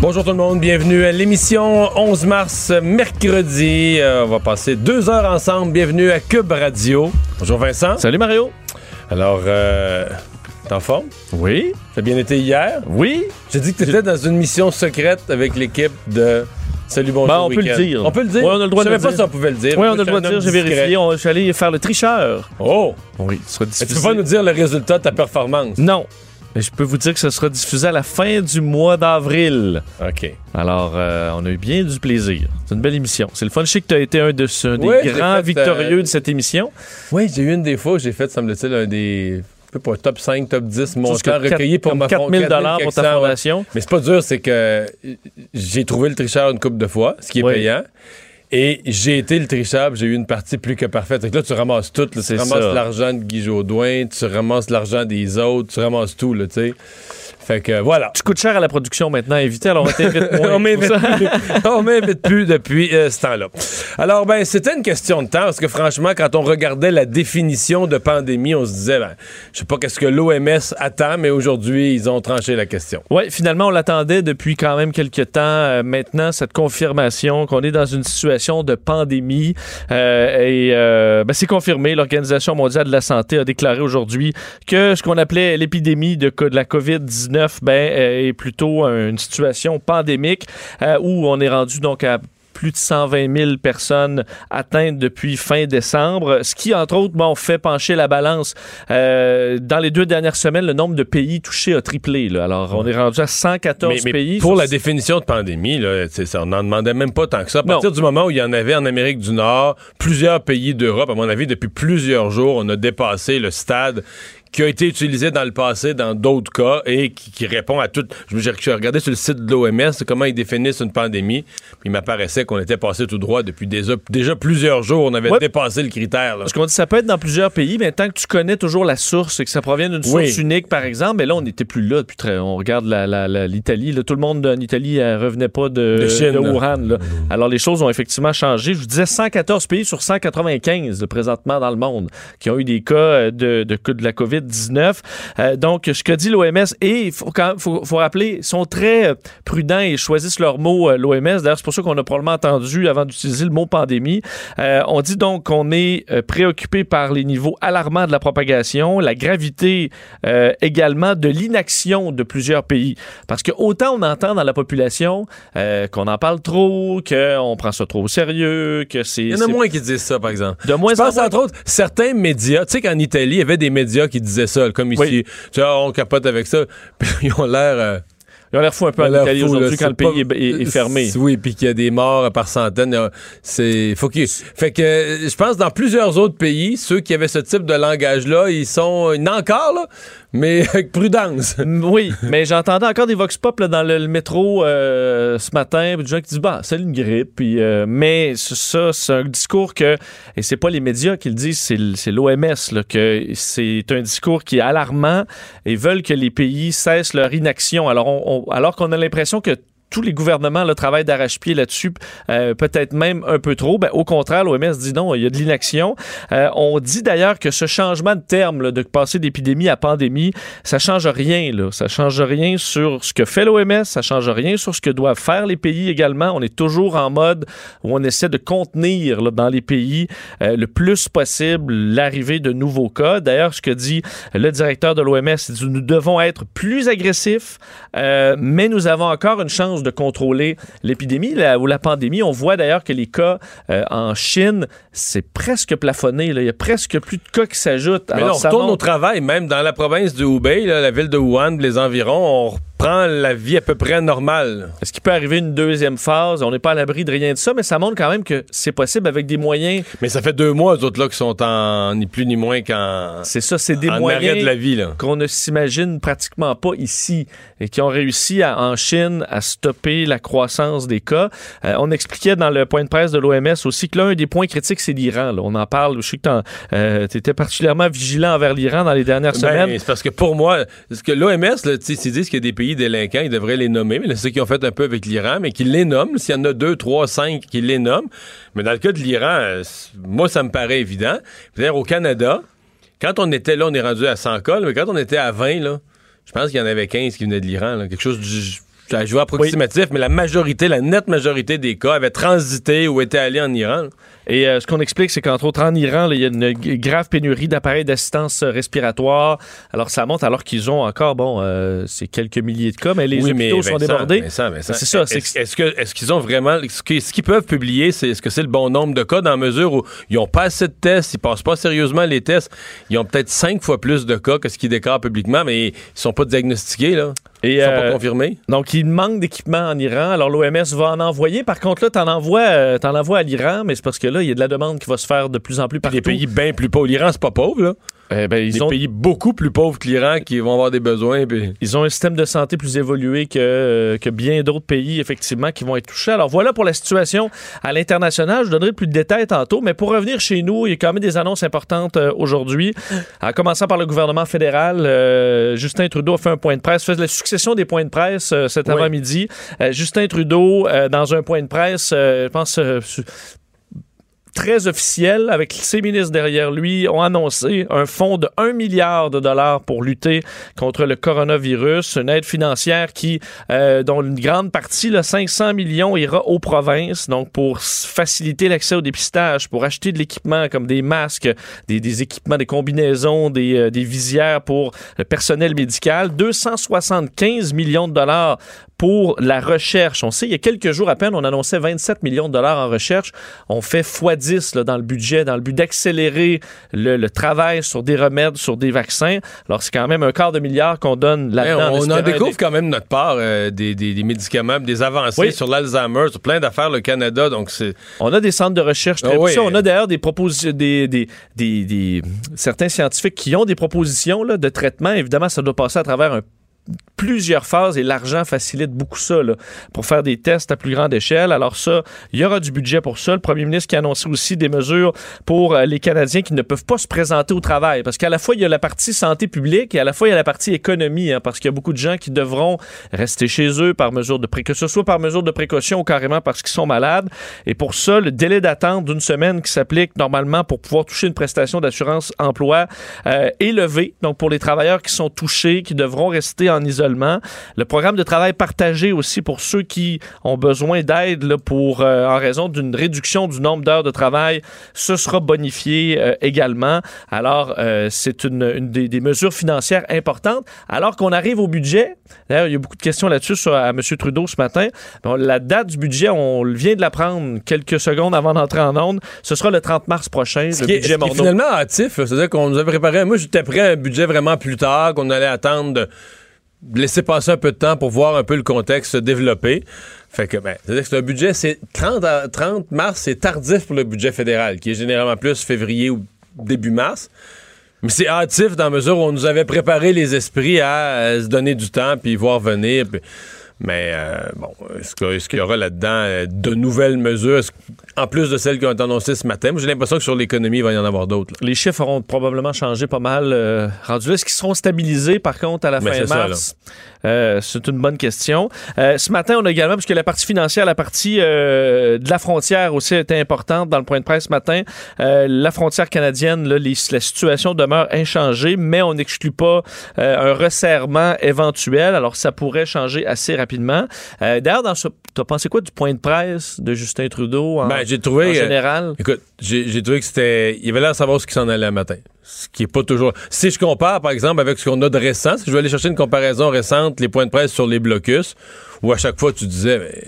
Bonjour tout le monde, bienvenue à l'émission 11 mars, mercredi. On va passer 2 heures ensemble. Bienvenue à Cube Radio. Bonjour Vincent. Salut Mario. Alors, t'es en forme? Oui. T'as bien été hier? Oui. J'ai dit que t'étais dans une mission secrète avec l'équipe de Salut Bonjour ben, on Week-end. On peut le dire. Oui, on a le droit de le dire. Je savais pas si on pouvait le dire. Oui, on a le droit de dire, j'ai vérifié. Je suis allé faire le tricheur. Oh! Oui, ce sera difficile. Tu peux pas nous dire le résultat de ta performance? Non. Mais je peux vous dire que ce sera diffusé à la fin du mois d'avril. OK. Alors, on a eu bien du plaisir. C'est une belle émission. C'est le fun. Je sais que tu as été un des grands victorieux de cette émission. Oui, j'ai eu une des fois, j'ai fait, semble-t-il, un des... Je sais pas, top 5, top 10 montants recueillis pour ma fondation. $4,000 pour ta fondation. Ouais. Mais c'est pas dur, c'est que j'ai trouvé le tricheur une couple de fois, ce qui est payant. Et j'ai été le trichable, j'ai eu une partie plus que parfaite. Fait que là, tu ramasses tout. Là, tu ramasses l'argent de Guy Jodoin, tu ramasses l'argent des autres, tu ramasses tout, tu sais. Fait que voilà. Tu coûtes cher à la production maintenant, invité, alors on t'invite moins. On m'invite plus depuis ce temps-là. Alors, ben, c'était une question de temps, parce que franchement, quand on regardait la définition de pandémie, on se disait, ben, je sais pas qu'est-ce que l'OMS attend, mais aujourd'hui, ils ont tranché la question. Oui, finalement, on l'attendait depuis quand même quelques temps. Maintenant, cette confirmation qu'on est dans une situation de pandémie et c'est confirmé. L'Organisation mondiale de la santé a déclaré aujourd'hui que ce qu'on appelait l'épidémie de la COVID-19 est plutôt une situation pandémique où on est rendu donc à plus de 120 000 personnes atteintes depuis fin décembre, ce qui, entre autres, fait pencher la balance. Dans les 2 dernières semaines, le nombre de pays touchés a triplé. Là. Alors, on est rendu à 114 pays. Pour la définition de pandémie, là, ça, on n'en demandait même pas tant que ça. À partir du moment où il y en avait en Amérique du Nord, plusieurs pays d'Europe, à mon avis, depuis plusieurs jours, on a dépassé le stade qui a été utilisé dans le passé dans d'autres cas et qui répond à tout. Je regardais sur le site de l'OMS comment ils définissent une pandémie. Il m'apparaissait qu'on était passé tout droit depuis déjà plusieurs jours. On avait dépassé le critère. Là. Parce qu'on dit ça peut être dans plusieurs pays, mais tant que tu connais toujours la source et que ça provient d'une source unique, par exemple, mais là, on n'était plus là. On regarde l'Italie. Là, tout le monde en Italie ne revenait pas de Chine, de Wuhan. Là. Alors, les choses ont effectivement changé. Je vous disais 114 pays sur 195 présentement dans le monde qui ont eu des cas de la COVID-19. Donc, ce que dit l'OMS, et il faut rappeler, sont très prudents et choisissent leurs mots, l'OMS. D'ailleurs, c'est pour ça qu'on a probablement entendu, avant d'utiliser le mot pandémie, on dit donc qu'on est préoccupé par les niveaux alarmants de la propagation, la gravité également de l'inaction de plusieurs pays. Parce que autant on entend dans la population qu'on en parle trop, qu'on prend ça trop au sérieux, que c'est... Il y en a moins qui disent ça, par exemple. De moins en moins. Je pense, entre autres, certains médias, tu sais qu'en Italie, il y avait des médias qui disaient ça, comme ici. Tu vois, on capote avec ça. Puis ils ont l'air... Ils ont l'air fous un peu en Italie aujourd'hui quand le pays est fermé. Oui, puis qu'il y a des morts par centaines. Fait que je pense dans plusieurs autres pays, ceux qui avaient ce type de langage-là, ils sont encore là, mais avec prudence. Oui, mais j'entendais encore des vox pop là, dans le métro ce matin, des gens qui disent c'est une grippe. Puis, mais ça, c'est un discours que, et c'est pas les médias qui le disent, c'est l'OMS, là, que c'est un discours qui est alarmant et veulent que les pays cessent leur inaction. Alors qu'on a l'impression que tous les gouvernements là, travaillent d'arrache-pied là-dessus, peut-être même un peu trop. Ben, au contraire, l'OMS dit non, il y a de l'inaction. On dit d'ailleurs que ce changement de terme, là, de passer d'épidémie à pandémie, ça change rien. Là. Ça change rien sur ce que fait l'OMS, ça change rien sur ce que doivent faire les pays également. On est toujours en mode où on essaie de contenir là, dans les pays le plus possible l'arrivée de nouveaux cas. D'ailleurs, ce que dit le directeur de l'OMS, il dit « Nous devons être plus agressifs, mais nous avons encore une chance de contrôler l'épidémie ou la pandémie. » On voit d'ailleurs que les cas en Chine, c'est presque plafonné. Là. Il y a presque plus de cas qui s'ajoutent. Mais alors, on retourne au travail, même dans la province de Hubei, là, la ville de Wuhan, les environs, on prend la vie à peu près normale. Est-ce qu'il peut arriver une deuxième phase? On n'est pas à l'abri de rien de ça, mais ça montre quand même que c'est possible avec des moyens. Mais ça fait 2 mois, eux autres, là, qui sont en ni plus ni moins qu'en... C'est ça, c'est des moyens de la vie, là, qu'on ne s'imagine pratiquement pas ici et qui ont réussi en Chine à stopper la croissance des cas. On expliquait dans le point de presse de l'OMS aussi que l'un des points critiques, c'est l'Iran. Là. On en parle. Je sais que tu étais particulièrement vigilant envers l'Iran dans les dernières semaines. C'est parce que pour moi, parce que l'OMS, là, tu sais, ils disent qu'il y a des pays délinquants, ils devraient les nommer, mais là, ceux qui ont fait un peu avec l'Iran, mais qui les nomment, s'il y en a 2, 3, 5 qui les nomment, mais dans le cas de l'Iran, moi, ça me paraît évident. C'est-à-dire, au Canada, quand on était là, on est rendu à 100 cas, là, mais quand on était à 20, là, je pense qu'il y en avait 15 qui venaient de l'Iran, là, quelque chose du... Ça joue approximatif, oui. Mais la majorité, la nette majorité des cas avaient transité ou étaient allés en Iran. Et ce qu'on explique, c'est qu'entre autres en Iran, il y a une grave pénurie d'appareils d'assistance respiratoire. Alors ça monte, alors qu'ils ont encore, c'est quelques milliers de cas, mais les hôpitaux sont débordés. Vincent. C'est ça. Est-ce qu'ils ont vraiment... Ce qu'ils peuvent publier, c'est est-ce que c'est le bon nombre de cas dans la mesure où ils n'ont pas assez de tests, ils passent pas sérieusement les tests. Ils ont peut-être 5 fois plus de cas que ce qu'ils déclarent publiquement, mais ils sont pas diagnostiqués, là. Ils sont pas confirmés. Donc, il manque d'équipement en Iran. Alors, l'OMS va en envoyer. Par contre, là, t'en envoies à l'Iran, mais c'est parce que là, il y a de la demande qui va se faire de plus en plus partout. Des pays bien plus pauvres. L'Iran, c'est pas pauvre, là. Des pays beaucoup plus pauvres que l'Iran qui vont avoir des besoins. Puis... Ils ont un système de santé plus évolué que bien d'autres pays, effectivement, qui vont être touchés. Alors voilà pour la situation à l'international. Je donnerai plus de détails tantôt, mais pour revenir chez nous, il y a quand même des annonces importantes aujourd'hui. En commençant par le gouvernement fédéral, Justin Trudeau a fait un point de presse, fait la succession des points de presse cet avant-midi. Justin Trudeau, dans un point de presse, je pense... très officiel, avec ses ministres derrière lui, ont annoncé un fonds de 1 milliard de dollars pour lutter contre le coronavirus, une aide financière dont une grande partie, là, 500 millions, ira aux provinces, donc pour faciliter l'accès au dépistage, pour acheter de l'équipement comme des masques, des équipements, des combinaisons, des visières pour le personnel médical, 275 millions de dollars pour la recherche. On sait, il y a quelques jours à peine, on annonçait 27 millions de dollars en recherche. On fait x10 là, dans le budget, dans le but d'accélérer le travail sur des remèdes, sur des vaccins. Alors, c'est quand même 250 millions qu'on donne là-dedans. On en découvre quand même notre part, des médicaments, des avancées sur l'Alzheimer, sur plein d'affaires, le Canada. Donc c'est... On a des centres de recherche très poussés. On a d'ailleurs des propositions, certains scientifiques qui ont des propositions là, de traitement. Évidemment, ça doit passer à travers plusieurs phases et l'argent facilite beaucoup ça là, pour faire des tests à plus grande échelle. Alors ça, il y aura du budget pour ça. Le premier ministre qui a annoncé aussi des mesures pour les Canadiens qui ne peuvent pas se présenter au travail, parce qu'à la fois il y a la partie santé publique et à la fois il y a la partie économie, hein, parce qu'il y a beaucoup de gens qui devront rester chez eux par mesure de précaution, soit par mesure de précaution ou carrément parce qu'ils sont malades. Et pour ça, le délai d'attente d'1 semaine qui s'applique normalement pour pouvoir toucher une prestation d'assurance emploi est levé. Donc pour les travailleurs qui sont touchés, qui devront rester en isolement. Le programme de travail partagé aussi pour ceux qui ont besoin d'aide là, pour en raison d'une réduction du nombre d'heures de travail, ce sera bonifié également. Alors, c'est une des mesures financières importantes. Alors qu'on arrive au budget, d'ailleurs, il y a beaucoup de questions là-dessus à M. Trudeau ce matin. Bon, la date du budget, on vient de la prendre quelques secondes avant d'entrer en onde. Ce sera le 30 mars prochain, le budget Morneau. C'est finalement hâtif, c'est-à-dire qu'on nous avait préparé, moi j'étais prêt à un budget vraiment plus tard, qu'on allait attendre laisser passer un peu de temps pour voir un peu le contexte se développer. Fait que, c'est-à-dire que c'est un budget, c'est 30 mars, c'est tardif pour le budget fédéral, qui est généralement plus février ou début mars. Mais c'est hâtif dans la mesure où on nous avait préparé les esprits à se donner du temps puis voir venir. Puis Mais bon, est-ce qu'il y aura là-dedans de nouvelles mesures, en plus de celles qui ont été annoncées ce matin? Moi, j'ai l'impression que sur l'économie, il va y en avoir d'autres. Là. Les chiffres auront probablement changé pas mal. Rendu là, est-ce qu'ils seront stabilisés, par contre, à la fin mars? C'est une bonne question. Ce matin, on a également, puisque la partie financière, la partie de la frontière aussi était importante dans le point de presse ce matin. La frontière canadienne, là, la situation demeure inchangée, mais on n'exclut pas un resserrement éventuel. Alors, ça pourrait changer assez rapidement. D'ailleurs, t'as pensé quoi du point de presse de Justin Trudeau en général? Écoute, j'ai trouvé que c'était... Il avait l'air de savoir ce qui s'en allait le matin. Ce qui n'est pas toujours... Si je compare, par exemple, avec ce qu'on a de récent, si je veux aller chercher une comparaison récente, les points de presse sur les blocus, où à chaque fois, tu disais... Mais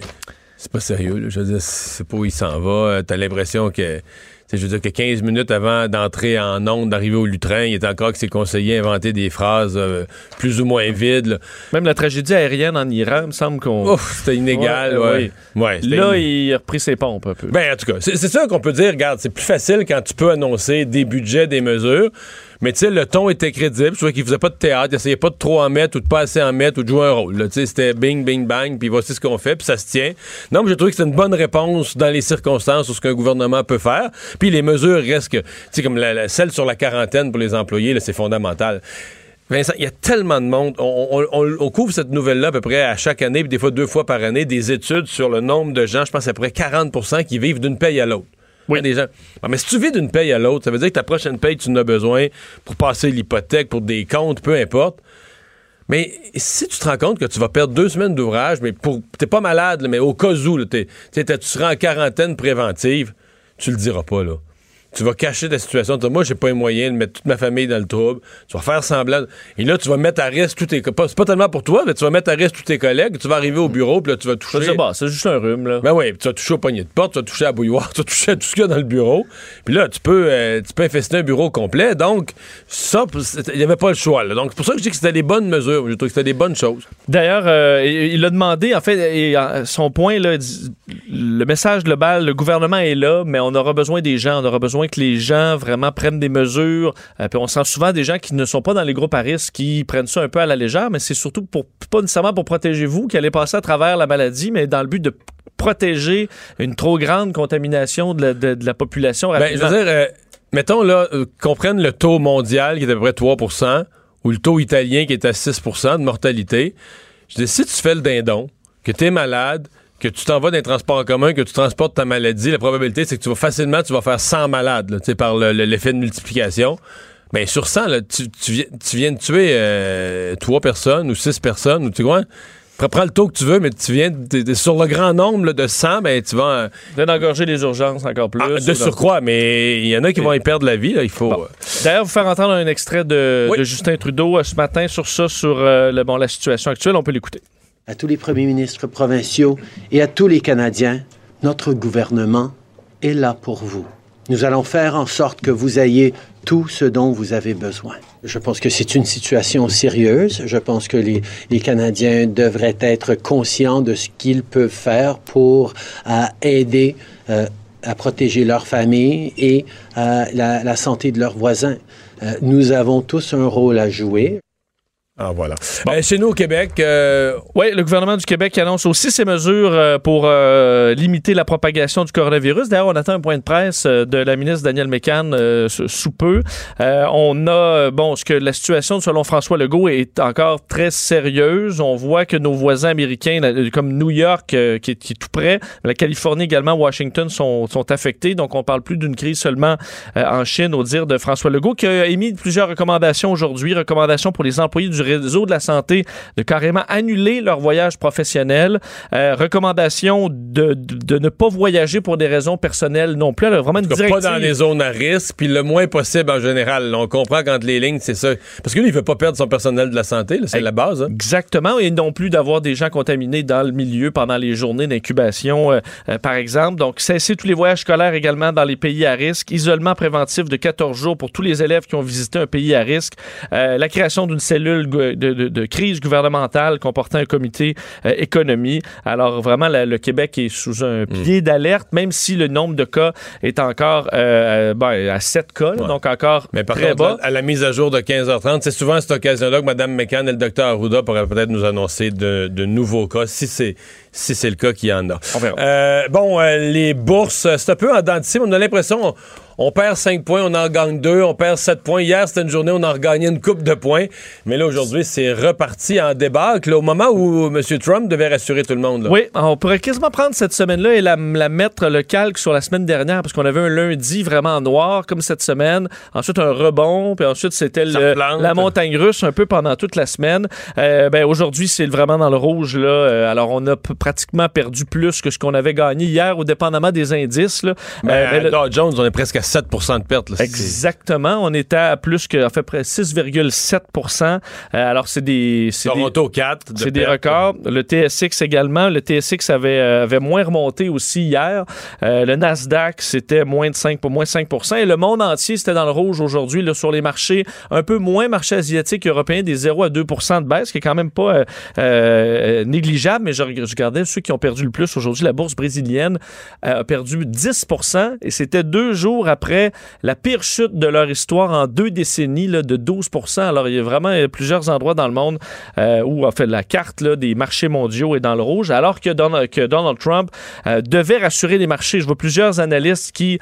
c'est pas sérieux, là. Je veux dire, c'est pas où il s'en va. T'as l'impression que... Je veux dire que 15 minutes avant d'entrer en onde, d'arriver au lutrin, il était encore que ses conseillers inventaient des phrases plus ou moins vides. Là. Même la tragédie aérienne en Iran, il me semble qu'on... Ouf, c'était inégal, oui. Ouais, c'était là, il a repris ses pompes un peu. Ben, en tout cas, c'est ça qu'on peut dire, regarde, c'est plus facile quand tu peux annoncer des budgets, des mesures, mais tu sais, le ton était crédible, je vois qu'il faisait pas de théâtre, il essayait pas de trop en mettre ou de pas assez en mettre ou de jouer un rôle. Tu sais, c'était bing, bing, bang, puis voici ce qu'on fait, puis ça se tient. Non, mais j'ai trouvé que c'est une bonne réponse dans les circonstances sur ce qu'un gouvernement peut faire. Puis les mesures restent, tu sais, comme celle sur la quarantaine pour les employés, là, c'est fondamental. Vincent, il y a tellement de monde. On couvre cette nouvelle-là à peu près à chaque année, puis des fois deux fois par année, des études sur le nombre de gens, je pense à peu près 40% qui vivent d'une paye à l'autre. Oui. Des gens. Ah, mais si tu vis d'une paye à l'autre, ça veut dire que ta prochaine paye, tu en as besoin pour passer l'hypothèque, pour des comptes, peu importe. Mais si tu te rends compte que tu vas perdre 2 semaines d'ouvrage, mais t'es pas malade, là, mais au cas où, là, tu seras en quarantaine préventive, tu le diras pas, là. Tu vas cacher ta situation. Moi, j'ai pas les moyens de mettre toute ma famille dans le trouble. Tu vas faire semblant. Et là, tu vas mettre à risque tous tes... C'est pas tellement pour toi, mais tu vas mettre à risque tous tes collègues. Tu vas arriver au bureau, puis là, tu vas toucher... C'est juste un rhume, là. Ben oui, tu vas toucher au poignet de porte, tu vas toucher à la bouilloire, tu vas toucher à tout ce qu'il y a dans le bureau. Puis là, tu peux infester un bureau complet. Donc, ça, il n'y avait pas le choix, là. Donc, c'est pour ça que je dis que c'était des bonnes mesures. Je trouve que c'était des bonnes choses. D'ailleurs, il a demandé, en fait, son point, là, le message global, le gouvernement est là, mais on aura besoin des gens, on aura besoin que les gens vraiment prennent des mesures. Puis on sent souvent des gens qui ne sont pas dans les groupes à risque, qui prennent ça un peu à la légère, mais c'est surtout pas nécessairement pour protéger vous, qui allez passer à travers la maladie, mais dans le but de protéger une trop grande contamination de la population rapidement. Je veux dire, mettons là, qu'on prenne le taux mondial qui est à peu près 3%, ou le taux italien qui est à 6% de mortalité. Je dis, si tu fais le dindon, que t'es malade, que tu t'en vas dans les transports en commun, que tu transportes ta maladie, la probabilité, c'est que tu vas faire 100 malades, là, par l'effet de multiplication. Mais sur 100, là, tu viens de tuer 3 personnes ou 6 personnes, ou tu vois, prends le taux que tu veux, mais tu viens sur le grand nombre là, de 100, ben, tu vas... Tu viens engorger les urgences encore plus. De surcroît, mais il y en a qui vont y perdre la vie. Là, il faut... Bon. D'ailleurs, vous faire entendre un extrait de Justin Trudeau ce matin sur la situation actuelle. On peut l'écouter. À tous les premiers ministres provinciaux et à tous les Canadiens, notre gouvernement est là pour vous. Nous allons faire en sorte que vous ayez tout ce dont vous avez besoin. Je pense que c'est une situation sérieuse. Je pense que les Canadiens devraient être conscients de ce qu'ils peuvent faire pour aider à protéger leur famille et la santé de leurs voisins. Nous avons tous un rôle à jouer. Ah, voilà. Bon. Chez nous au Québec... Oui, le gouvernement du Québec annonce aussi ses mesures pour limiter la propagation du coronavirus. D'ailleurs, on attend un point de presse de la ministre Danielle McCann sous peu. On a... Bon, ce que la situation, selon François Legault, est encore très sérieuse. On voit que nos voisins américains, comme New York, qui est tout près, la Californie également, Washington, sont affectés. Donc, on parle plus d'une crise seulement en Chine, au dire de François Legault, qui a émis plusieurs recommandations aujourd'hui. Recommandations pour les employés du réseau de la santé de carrément annuler leur voyage professionnel. Recommandation de ne pas voyager pour des raisons personnelles non plus. Alors, vraiment une directive. Pas dans les zones à risque, puis le moins possible en général. On comprend qu'entre les lignes, c'est ça. Parce que lui, il veut pas perdre son personnel de la santé. Là, c'est la base. Hein. Exactement. Et non plus d'avoir des gens contaminés dans le milieu pendant les journées d'incubation, par exemple. Donc, cesser tous les voyages scolaires également dans les pays à risque. Isolement préventif de 14 jours pour tous les élèves qui ont visité un pays à risque. La création d'une cellule de crise gouvernementale comportant un comité économie. Alors vraiment, le Québec est sous un pied d'alerte, même si le nombre de cas est encore à 7 cas, là, donc encore très bas. À la mise à jour de 15h30, c'est souvent à cette occasion-là que Mme McCann et le Dr Arruda pourraient peut-être nous annoncer de nouveaux cas, si c'est le cas qu'il y en a. Les bourses, c'est un peu en dents de scie, mais on a l'impression... On perd 5 points, on en gagne 2, on perd 7 points. Hier, c'était une journée où on en regagnait une coupe de points. Mais là, aujourd'hui, c'est reparti en débâcle, là, au moment où M. Trump devait rassurer tout le monde. Là. Oui, on pourrait quasiment prendre cette semaine-là et la mettre le calque sur la semaine dernière, parce qu'on avait un lundi vraiment noir, comme cette semaine. Ensuite, un rebond, puis ensuite, c'était la montagne russe un peu pendant toute la semaine. Aujourd'hui, c'est vraiment dans le rouge, là. Alors, on a pratiquement perdu plus que ce qu'on avait gagné hier, au dépendamment des indices. Là. Dow Jones, on est presque à 7% de perte. Là, exactement. On était à plus que, en fait, près 6,7%. Alors, c'est des... Toronto 4. C'est des records. Le TSX également. Le TSX avait moins remonté aussi hier. Le Nasdaq, c'était moins 5%. Et le monde entier, c'était dans le rouge aujourd'hui, là, sur les marchés, un peu moins marché asiatique européen, des 0 à 2% de baisse, ce qui est quand même pas négligeable. Mais je regardais ceux qui ont perdu le plus aujourd'hui. La bourse brésilienne a perdu 10%. Et c'était 2 jours après la pire chute de leur histoire en 2 décennies, là, de 12%. Alors, il y a vraiment plusieurs endroits dans le monde où, en fait, la carte là, des marchés mondiaux est dans le rouge, alors que Donald Trump devait rassurer les marchés. Je vois plusieurs analystes qui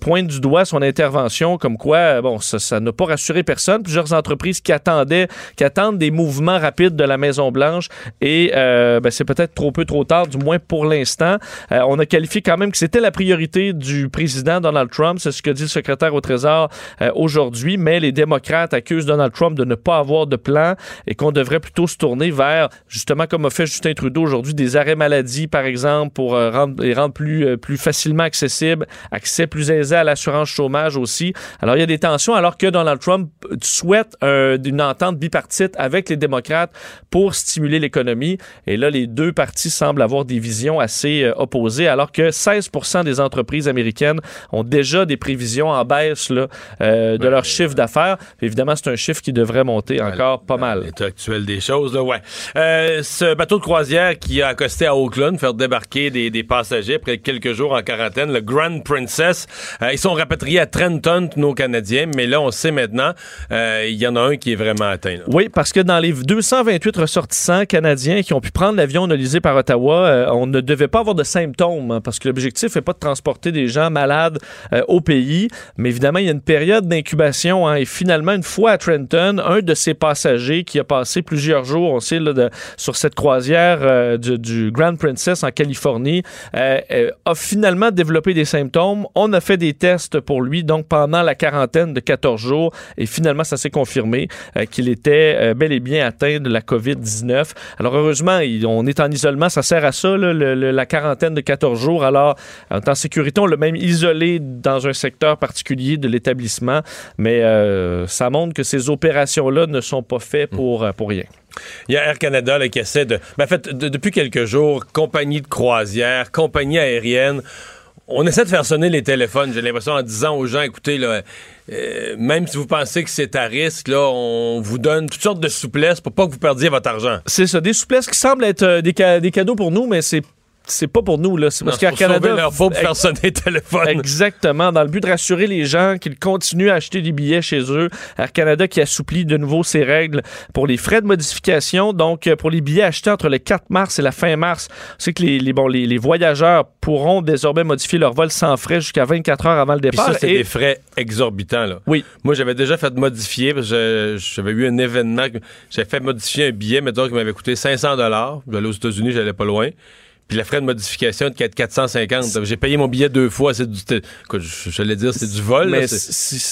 pointent du doigt son intervention, comme quoi, ça n'a pas rassuré personne. Plusieurs entreprises qui attendent des mouvements rapides de la Maison-Blanche et c'est peut-être trop peu, trop tard, du moins pour l'instant. On a qualifié quand même que c'était la priorité du président Donald Trump. C'est ce que dit le secrétaire au Trésor aujourd'hui, mais les démocrates accusent Donald Trump de ne pas avoir de plan et qu'on devrait plutôt se tourner vers, justement, comme a fait Justin Trudeau aujourd'hui, des arrêts maladie, par exemple, pour les rendre plus facilement accessibles, accès plus aisé à l'assurance chômage aussi. Alors, il y a des tensions, alors que Donald Trump souhaite une entente bipartite avec les démocrates pour stimuler l'économie. Et là, les deux partis semblent avoir des visions assez opposées, alors que 16% des entreprises américaines ont déjà des prévisions en baisse là, de leur chiffre d'affaires. Évidemment, c'est un chiffre qui devrait monter encore pas mal. L'état actuel des choses, là, ouais. Ce bateau de croisière qui a accosté à Auckland, faire débarquer des passagers après quelques jours en quarantaine, le Grand Princess, ils sont rapatriés à Trenton, nos Canadiens, mais là, on sait maintenant, il y en a un qui est vraiment atteint. Là. Oui, parce que dans les 228 ressortissants canadiens qui ont pu prendre l'avion analysé par Ottawa, on ne devait pas avoir de symptômes, hein, parce que l'objectif n'est pas de transporter des gens malades au pays, mais évidemment, il y a une période d'incubation, hein, et finalement, une fois à Trenton, un de ces passagers qui a passé plusieurs jours, on sait, là, sur cette croisière du Grand Princess en Californie, a finalement développé des symptômes. On a fait des tests pour lui, donc pendant la quarantaine de 14 jours, et finalement, ça s'est confirmé qu'il était bel et bien atteint de la COVID-19. Alors, heureusement, on est en isolement, ça sert à ça, là, la quarantaine de 14 jours. Alors, en tant de sécurité, on l'a même isolé dans un secteur particulier de l'établissement, mais ça montre que ces opérations-là ne sont pas faites pour rien. Il y a Air Canada là, qui essaie depuis quelques jours, compagnie de croisière, compagnie aérienne, on essaie de faire sonner les téléphones, j'ai l'impression, en disant aux gens, écoutez, là, même si vous pensez que c'est à risque, là, on vous donne toutes sortes de souplesses pour pas que vous perdiez votre argent. C'est ça, des souplesses qui semblent être des cadeaux pour nous, mais c'est pas pour nous, là. C'est parce qu'Air Canada... leur faux pour faire sonner le téléphone. Exactement. Dans le but de rassurer les gens qu'ils continuent à acheter des billets chez eux. Air Canada qui assouplit de nouveau ses règles pour les frais de modification. Donc, pour les billets achetés entre le 4 mars et la fin mars, c'est que les voyageurs pourront désormais modifier leur vol sans frais jusqu'à 24 heures avant le départ. Puis ça, c'est des frais exorbitants, là. Oui. Moi, j'avais déjà fait modifier, parce que j'avais eu un événement, j'avais fait modifier un billet, mettons, qui m'avait coûté 500 $. J'allais aux États-Unis, j'allais pas loin. Puis le frais de modification de 450. J'ai payé mon billet 2 fois. C'est du... J'allais dire, c'est du vol. Là,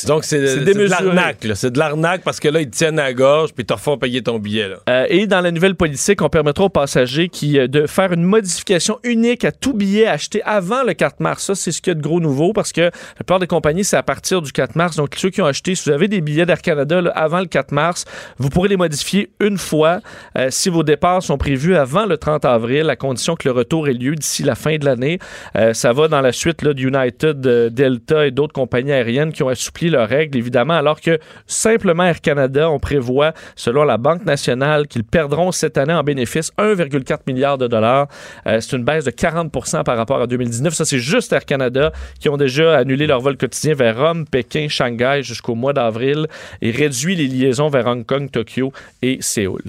donc, c'est de l'arnaque. Là. C'est de l'arnaque parce que là, ils te tiennent à la gorge puis ils te refont payer ton billet. Là. Et dans la nouvelle politique, on permettra aux passagers de faire une modification unique à tout billet acheté avant le 4 mars. Ça, c'est ce qu'il y a de gros nouveau parce que la plupart des compagnies, c'est à partir du 4 mars. Donc, ceux qui ont acheté, si vous avez des billets d'Air Canada là, avant le 4 mars, vous pourrez les modifier une fois si vos départs sont prévus avant le 30 avril, à condition que le retour retour ait lieu d'ici la fin de l'année. Ça va dans la suite là, d'United, Delta et d'autres compagnies aériennes qui ont assoupli leurs règles, évidemment, alors que simplement Air Canada, on prévoit, selon la Banque nationale, qu'ils perdront cette année en bénéfice 1,4 milliard de dollars. C'est une baisse de 40% par rapport à 2019. Ça, c'est juste Air Canada qui ont déjà annulé leur vol quotidien vers Rome, Pékin, Shanghai jusqu'au mois d'avril et réduit les liaisons vers Hong Kong, Tokyo et Séoul.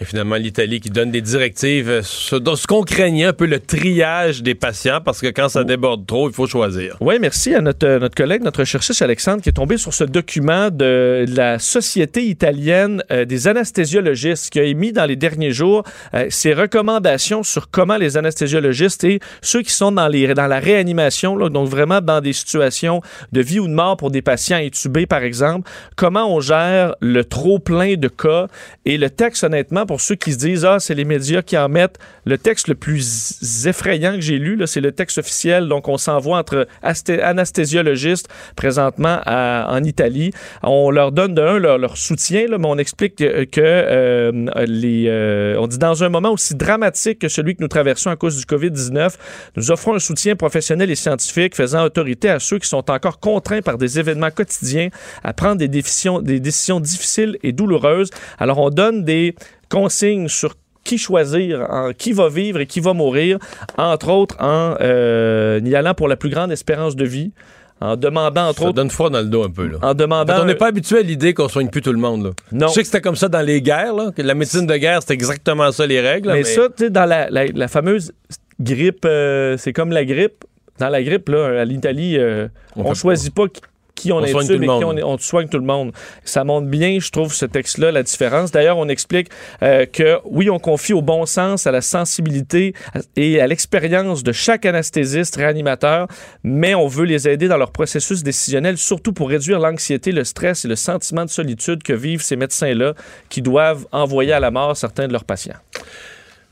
Et finalement, l'Italie qui donne des directives dans ce qu'on craignait, un peu le triage des patients, parce que quand ça déborde trop, il faut choisir. Oui, merci à notre collègue, notre chercheuse Alexandre, qui est tombée sur ce document de la Société italienne des anesthésiologistes, qui a émis dans les derniers jours ses recommandations sur comment les anesthésiologistes et ceux qui sont dans la réanimation, là, donc vraiment dans des situations de vie ou de mort pour des patients intubés, par exemple, comment on gère le trop-plein de cas. Et le texte, honnêtement, pour ceux qui se disent « Ah, c'est les médias qui en mettent », le texte le plus effrayant que j'ai lu, là, c'est le texte officiel. Donc, on s'envoie entre anesthésiologistes présentement en Italie. On leur donne leur soutien, là, mais on explique on dit « Dans un moment aussi dramatique que celui que nous traversons à cause du COVID-19, nous offrons un soutien professionnel et scientifique faisant autorité à ceux qui sont encore contraints par des événements quotidiens à prendre des décisions difficiles et douloureuses. » Alors, on donne des consignes sur qui choisir, qui va vivre et qui va mourir, entre autres en y allant pour la plus grande espérance de vie, en demandant entre autres... Ça donne froid dans le dos un peu, là. En demandant... On n'est pas habitué à l'idée qu'on soigne plus tout le monde, là. Non. Je sais que c'était comme ça dans les guerres, là, que la médecine de guerre, c'était exactement ça, les règles. Mais ça, tu sais, dans la fameuse grippe, c'est comme la grippe. Dans la grippe, là, à l'Italie, on choisit pas... qui on intube et on soigne tout le monde. Ça montre bien, je trouve, ce texte-là, la différence. D'ailleurs, on explique que, oui, on confie au bon sens, à la sensibilité et à l'expérience de chaque anesthésiste, réanimateur, mais on veut les aider dans leur processus décisionnel, surtout pour réduire l'anxiété, le stress et le sentiment de solitude que vivent ces médecins-là qui doivent envoyer à la mort certains de leurs patients.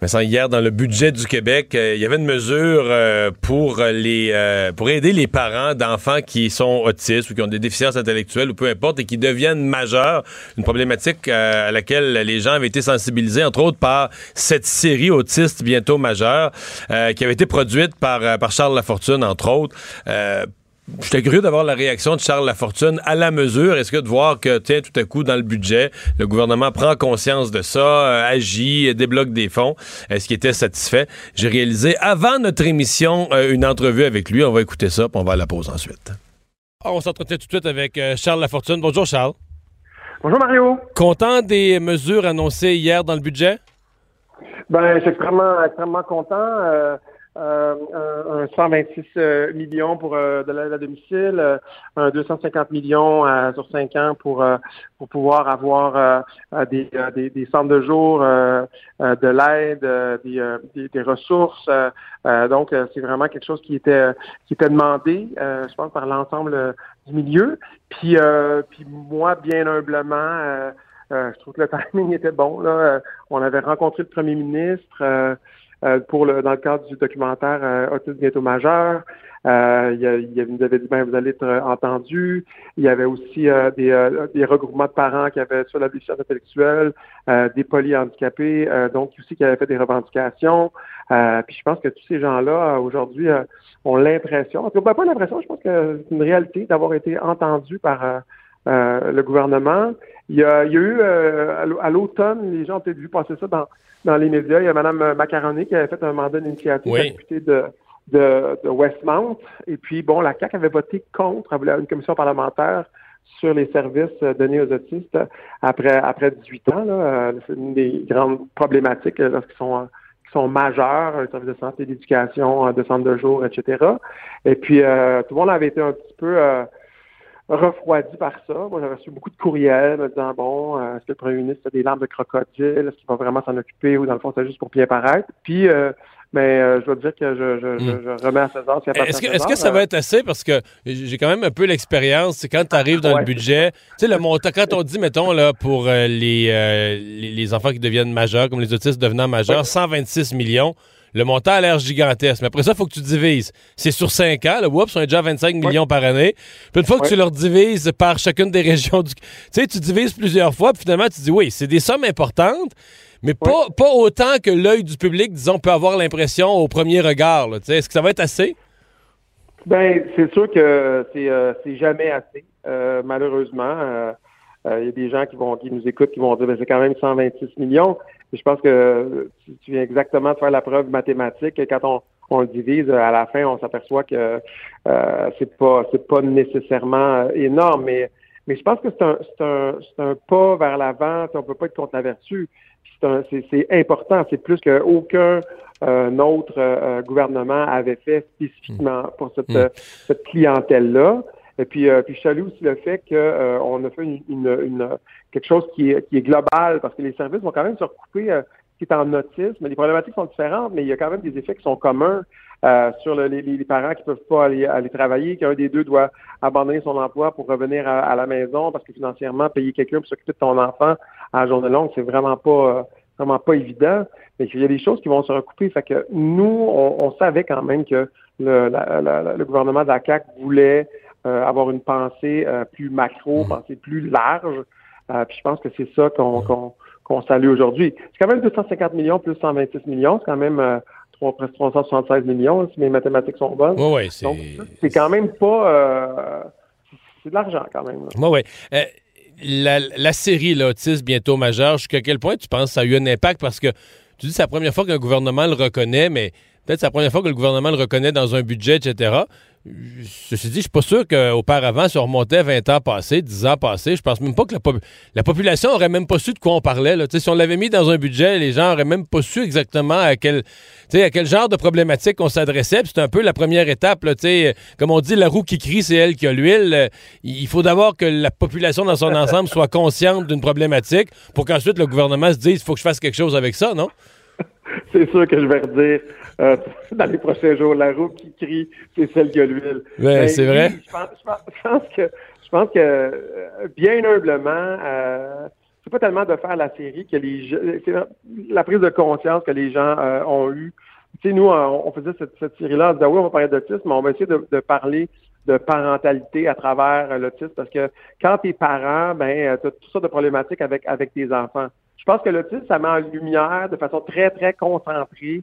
Vincent, hier, dans le budget du Québec, il y avait une mesure pour aider les parents d'enfants qui sont autistes ou qui ont des déficiences intellectuelles ou peu importe et qui deviennent majeurs. Une problématique à laquelle les gens avaient été sensibilisés, entre autres par cette série Autistes bientôt majeurs qui avait été produite par Charles Lafortune, entre autres. J'étais curieux d'avoir la réaction de Charles Lafortune à la mesure. Est-ce que de voir que, tiens, tout à coup, dans le budget, le gouvernement prend conscience de ça, agit, débloque des fonds? Est-ce qu'il était satisfait? J'ai réalisé, avant notre émission, une entrevue avec lui. On va écouter ça, puis on va à la pause ensuite. On s'entretient tout de suite avec Charles Lafortune. Bonjour, Charles. Bonjour, Mario. Content des mesures annoncées hier dans le budget? Ben, je suis vraiment, extrêmement content. Un 126 millions pour de l'aide à domicile, un 250 millions sur 5 ans pour pouvoir avoir des centres de jour, de l'aide, des ressources. Donc, c'est vraiment quelque chose qui était demandé, je pense, par l'ensemble du milieu. Puis moi, bien humblement, je trouve que le timing était bon, là. On avait rencontré le premier ministre dans le cadre du documentaire Autisme bientôt majeur. Il nous avait dit « vous allez être entendus ». Il y avait aussi des regroupements de parents qui avaient sur la déficience intellectuelle, des polyhandicapés, donc aussi qui avaient fait des revendications. Puis je pense que tous ces gens-là, aujourd'hui, ont l'impression, en tout cas pas l'impression, je pense que c'est une réalité d'avoir été entendus par le gouvernement. Il y a eu, à l'automne, les gens ont peut-être vu passer ça dans les médias. Il y a Mme Macaroni qui avait fait un mandat d'initiative à député de Westmount. Et puis, bon, la CAQ avait voté contre. Elle voulait une commission parlementaire sur les services donnés aux autistes après 18 ans. Là. C'est une des grandes problématiques lorsqu'ils sont majeurs, les services de santé, d'éducation, de centre de jour, etc. Et puis, tout le monde avait été un petit peu... refroidi par ça. Moi, j'avais reçu beaucoup de courriels me disant, est-ce que le premier ministre a des larmes de crocodile? Est-ce qu'il va vraiment s'en occuper? Ou dans le fond, c'est juste pour bien paraître? Puis, je dois dire que je remets à César. Est-ce que ça va être assez? Parce que j'ai quand même un peu l'expérience. C'est quand tu arrives dans le budget, tu sais, le montant, quand on dit, mettons, là, pour les enfants qui deviennent majeurs, comme les autistes devenant majeurs, 126 millions. Le montant a l'air gigantesque. Mais après ça, il faut que tu divises. C'est sur 5 ans. Là, oups, on est déjà à 25 millions par année. Puis une fois que tu leur divises par chacune des régions, tu sais, tu divises plusieurs fois. Puis finalement, tu dis, oui, c'est des sommes importantes. mais pas autant que l'œil du public, disons, peut avoir l'impression au premier regard. Là, est-ce que ça va être assez? Ben, c'est sûr que c'est jamais assez, malheureusement. Il y a des gens qui nous écoutent qui vont dire ben, c'est quand même 126 millions. Et je pense que tu viens exactement de faire la preuve mathématique. Et quand on le divise, à la fin, on s'aperçoit que c'est pas nécessairement énorme. Mais je pense que c'est un pas vers l'avant. On peut pas être contre la vertu. C'est important. C'est plus qu'aucun autre gouvernement avait fait spécifiquement pour cette clientèle-là. Et puis je salue aussi le fait qu'on a fait une quelque chose qui est global, parce que les services vont quand même se recouper. Qui est en autisme, les problématiques sont différentes, mais il y a quand même des effets qui sont communs sur les parents qui peuvent pas aller travailler, qu'un des deux doit abandonner son emploi pour revenir à la maison, parce que financièrement, payer quelqu'un pour s'occuper de ton enfant à la journée longue, c'est vraiment pas évident. Mais il y a des choses qui vont se recouper. Fait que nous, on savait quand même que le gouvernement de la CAQ voulait avoir une pensée plus macro, pensée plus large. Puis je pense que c'est ça qu'on salue aujourd'hui. C'est quand même 250 millions plus 126 millions. C'est quand même presque 376 millions, si mes mathématiques sont bonnes. Oui, oui. Donc, c'est quand même pas... c'est de l'argent, quand même. Oui, oui. La série, l'autisme bientôt majeur, jusqu'à quel point tu penses que ça a eu un impact? Parce que tu dis que c'est la première fois qu'un gouvernement le reconnaît, mais peut-être que c'est la première fois que le gouvernement le reconnaît dans un budget, etc. Ceci dit, je ne suis pas sûr qu'auparavant, si on remontait 20 ans passés, 10 ans passés, je pense même pas que la population n'aurait même pas su de quoi on parlait. Là. Si on l'avait mis dans un budget, les gens n'auraient même pas su exactement à quel genre de problématique on s'adressait. Puis c'est un peu la première étape. Là, comme on dit, la roue qui crie, c'est elle qui a l'huile. Il faut d'abord que la population dans son ensemble soit consciente d'une problématique pour qu'ensuite le gouvernement se dise « il faut que je fasse quelque chose avec ça », non? C'est sûr que je vais redire dans les prochains jours, la roue qui crie, c'est celle qui a l'huile. Ouais, c'est vrai. Je pense que bien humblement, c'est pas tellement de faire la série que c'est la prise de conscience que les gens ont eue. Tu sais, nous, on faisait cette série-là, on disait oui, on va parler d'autisme, mais on va essayer de parler de parentalité à travers l'autisme, parce que quand t'es parent, ben t'as toutes sortes de problématiques avec tes enfants. Je pense que l'autisme, ça met en lumière de façon très, très concentrée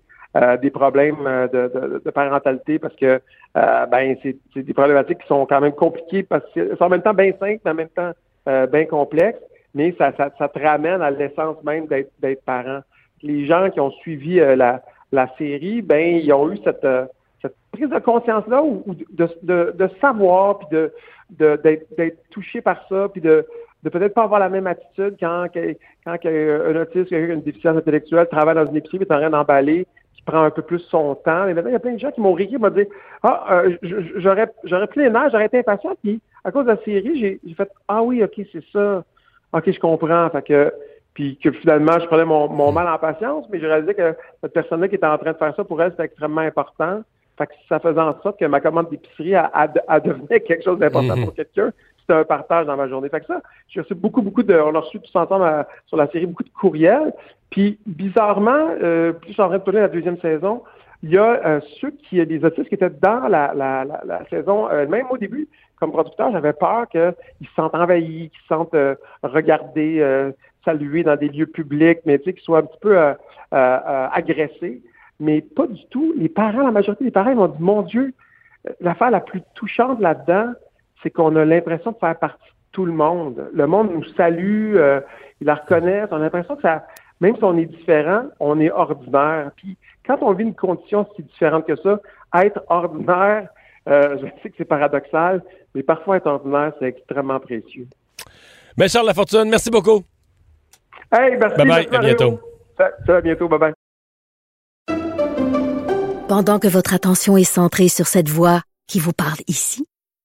des problèmes de parentalité, parce que c'est des problématiques qui sont quand même compliquées, parce que c'est en même temps bien simple, mais en même temps bien complexe, mais ça te ramène à l'essence même d'être parent. Les gens qui ont suivi la série, ils ont eu cette prise de conscience-là, ou de savoir, puis d'être touché par ça, puis de peut-être pas avoir la même attitude quand un autiste, quelqu'un qui a une déficience intellectuelle, travaille dans une épicerie, mais t'as rien d'emballé, qui prend un peu plus son temps. Mais maintenant, il y a plein de gens qui m'ont réécrit, m'ont dit « Ah, j'aurais pris les nerfs, j'aurais été impatient. » Puis, à cause de la série, j'ai fait « Ah oui, OK, c'est ça. OK, je comprends. » Fait que, puis que finalement, je prenais mon mal en patience, mais je réalisais que cette personne-là qui était en train de faire ça, pour elle, c'était extrêmement important. Fait que ça faisait en sorte que ma commande d'épicerie, elle devenait quelque chose d'important pour quelqu'un. C'était un partage dans ma journée. Fait que ça, j'ai reçu beaucoup on a reçu tous ensemble sur la série, beaucoup de courriels. Puis, bizarrement, plus je suis en train de tourner la deuxième saison, il y a des autistes qui étaient dans la saison, même au début, comme producteur, j'avais peur qu'ils se sentent envahis, qu'ils se sentent regardés, salués dans des lieux publics, mais tu sais, qu'ils soient un petit peu agressés. Mais pas du tout. Les parents, la majorité des parents, ils m'ont dit « Mon Dieu, l'affaire la plus touchante là-dedans, c'est qu'on a l'impression de faire partie de tout le monde. Le monde nous salue, ils la reconnaissent. On a l'impression que ça, même si on est différent, on est ordinaire. Puis quand on vit une condition si différente que ça, être ordinaire, je sais que c'est paradoxal, mais parfois être ordinaire, c'est extrêmement précieux. Mais Charles Lafortune, merci beaucoup. Hey, merci. Bye-bye, à bientôt. Ça va, à bientôt, bye-bye. Pendant que votre attention est centrée sur cette voix qui vous parle ici,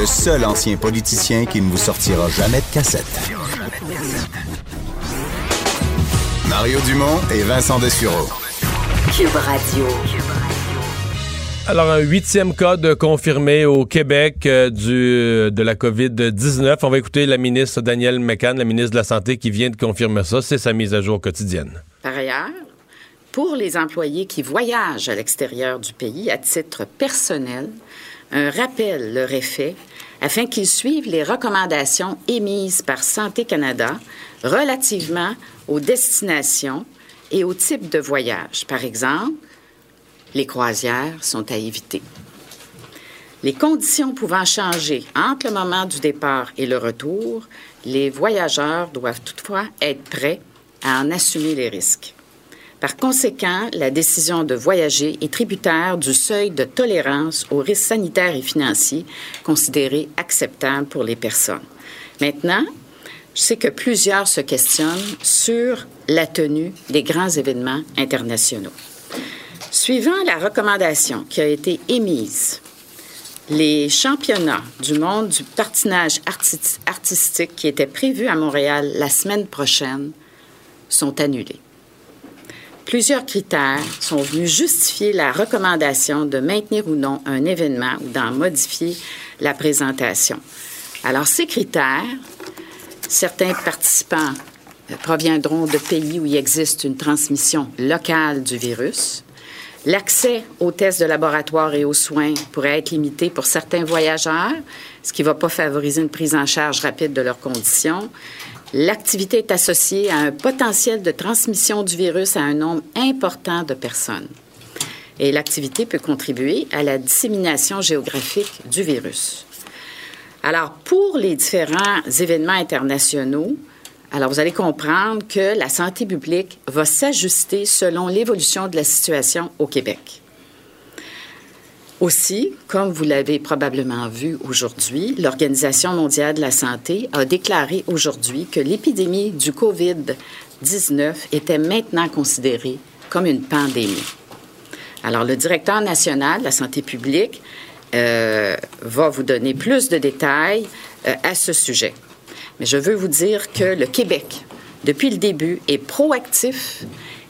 le seul ancien politicien qui ne vous sortira jamais de cassette. Mario Dumont et Vincent Dessureau. Cube Radio. Alors, un 8e cas de confirmé au Québec de la COVID-19. On va écouter la ministre Danielle McCann, la ministre de la Santé, qui vient de confirmer ça. C'est sa mise à jour quotidienne. Par ailleurs, pour les employés qui voyagent à l'extérieur du pays à titre personnel, un rappel leur est fait afin qu'ils suivent les recommandations émises par Santé Canada relativement aux destinations et aux types de voyages. Par exemple, les croisières sont à éviter. Les conditions pouvant changer entre le moment du départ et le retour, les voyageurs doivent toutefois être prêts à en assumer les risques. Par conséquent, la décision de voyager est tributaire du seuil de tolérance aux risques sanitaires et financiers considérés acceptables pour les personnes. Maintenant, je sais que plusieurs se questionnent sur la tenue des grands événements internationaux. Suivant la recommandation qui a été émise, les championnats du monde du patinage artistique qui étaient prévus à Montréal la semaine prochaine sont annulés. Plusieurs critères sont venus justifier la recommandation de maintenir ou non un événement ou d'en modifier la présentation. Alors, ces critères, certains participants proviendront de pays où il existe une transmission locale du virus. L'accès aux tests de laboratoire et aux soins pourrait être limité pour certains voyageurs, ce qui ne va pas favoriser une prise en charge rapide de leurs conditions. L'activité est associée à un potentiel de transmission du virus à un nombre important de personnes. Et l'activité peut contribuer à la dissémination géographique du virus. Alors, pour les différents événements internationaux, alors vous allez comprendre que la santé publique va s'ajuster selon l'évolution de la situation au Québec. Aussi, comme vous l'avez probablement vu aujourd'hui, l'Organisation mondiale de la santé a déclaré aujourd'hui que l'épidémie du COVID-19 était maintenant considérée comme une pandémie. Alors, le directeur national de la santé publique va vous donner plus de détails à ce sujet. Mais je veux vous dire que le Québec, depuis le début, est proactif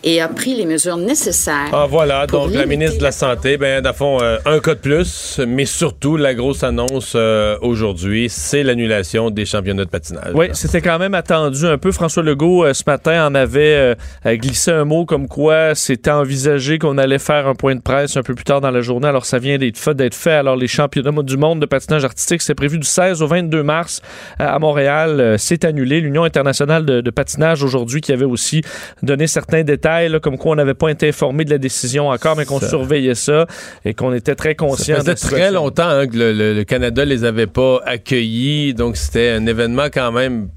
et a pris les mesures nécessaires. Ah voilà, donc la ministre de la Santé, bien, à fond, un cas de plus, mais surtout, la grosse annonce aujourd'hui, c'est l'annulation des championnats de patinage. Oui, c'était quand même attendu un peu. François Legault, ce matin, en avait glissé un mot comme quoi c'était envisagé qu'on allait faire un point de presse un peu plus tard dans la journée. Alors, ça vient d'être fait. Alors, les championnats du monde de patinage artistique, c'est prévu du 16 au 22 mars à Montréal. C'est annulé. L'Union internationale de patinage, aujourd'hui, qui avait aussi donné certains détails comme quoi on n'avait pas été informé de la décision encore, mais qu'on surveillait ça et qu'on était très conscient. Ça faisait très longtemps que le Canada les avait pas accueillis, donc c'était un événement quand même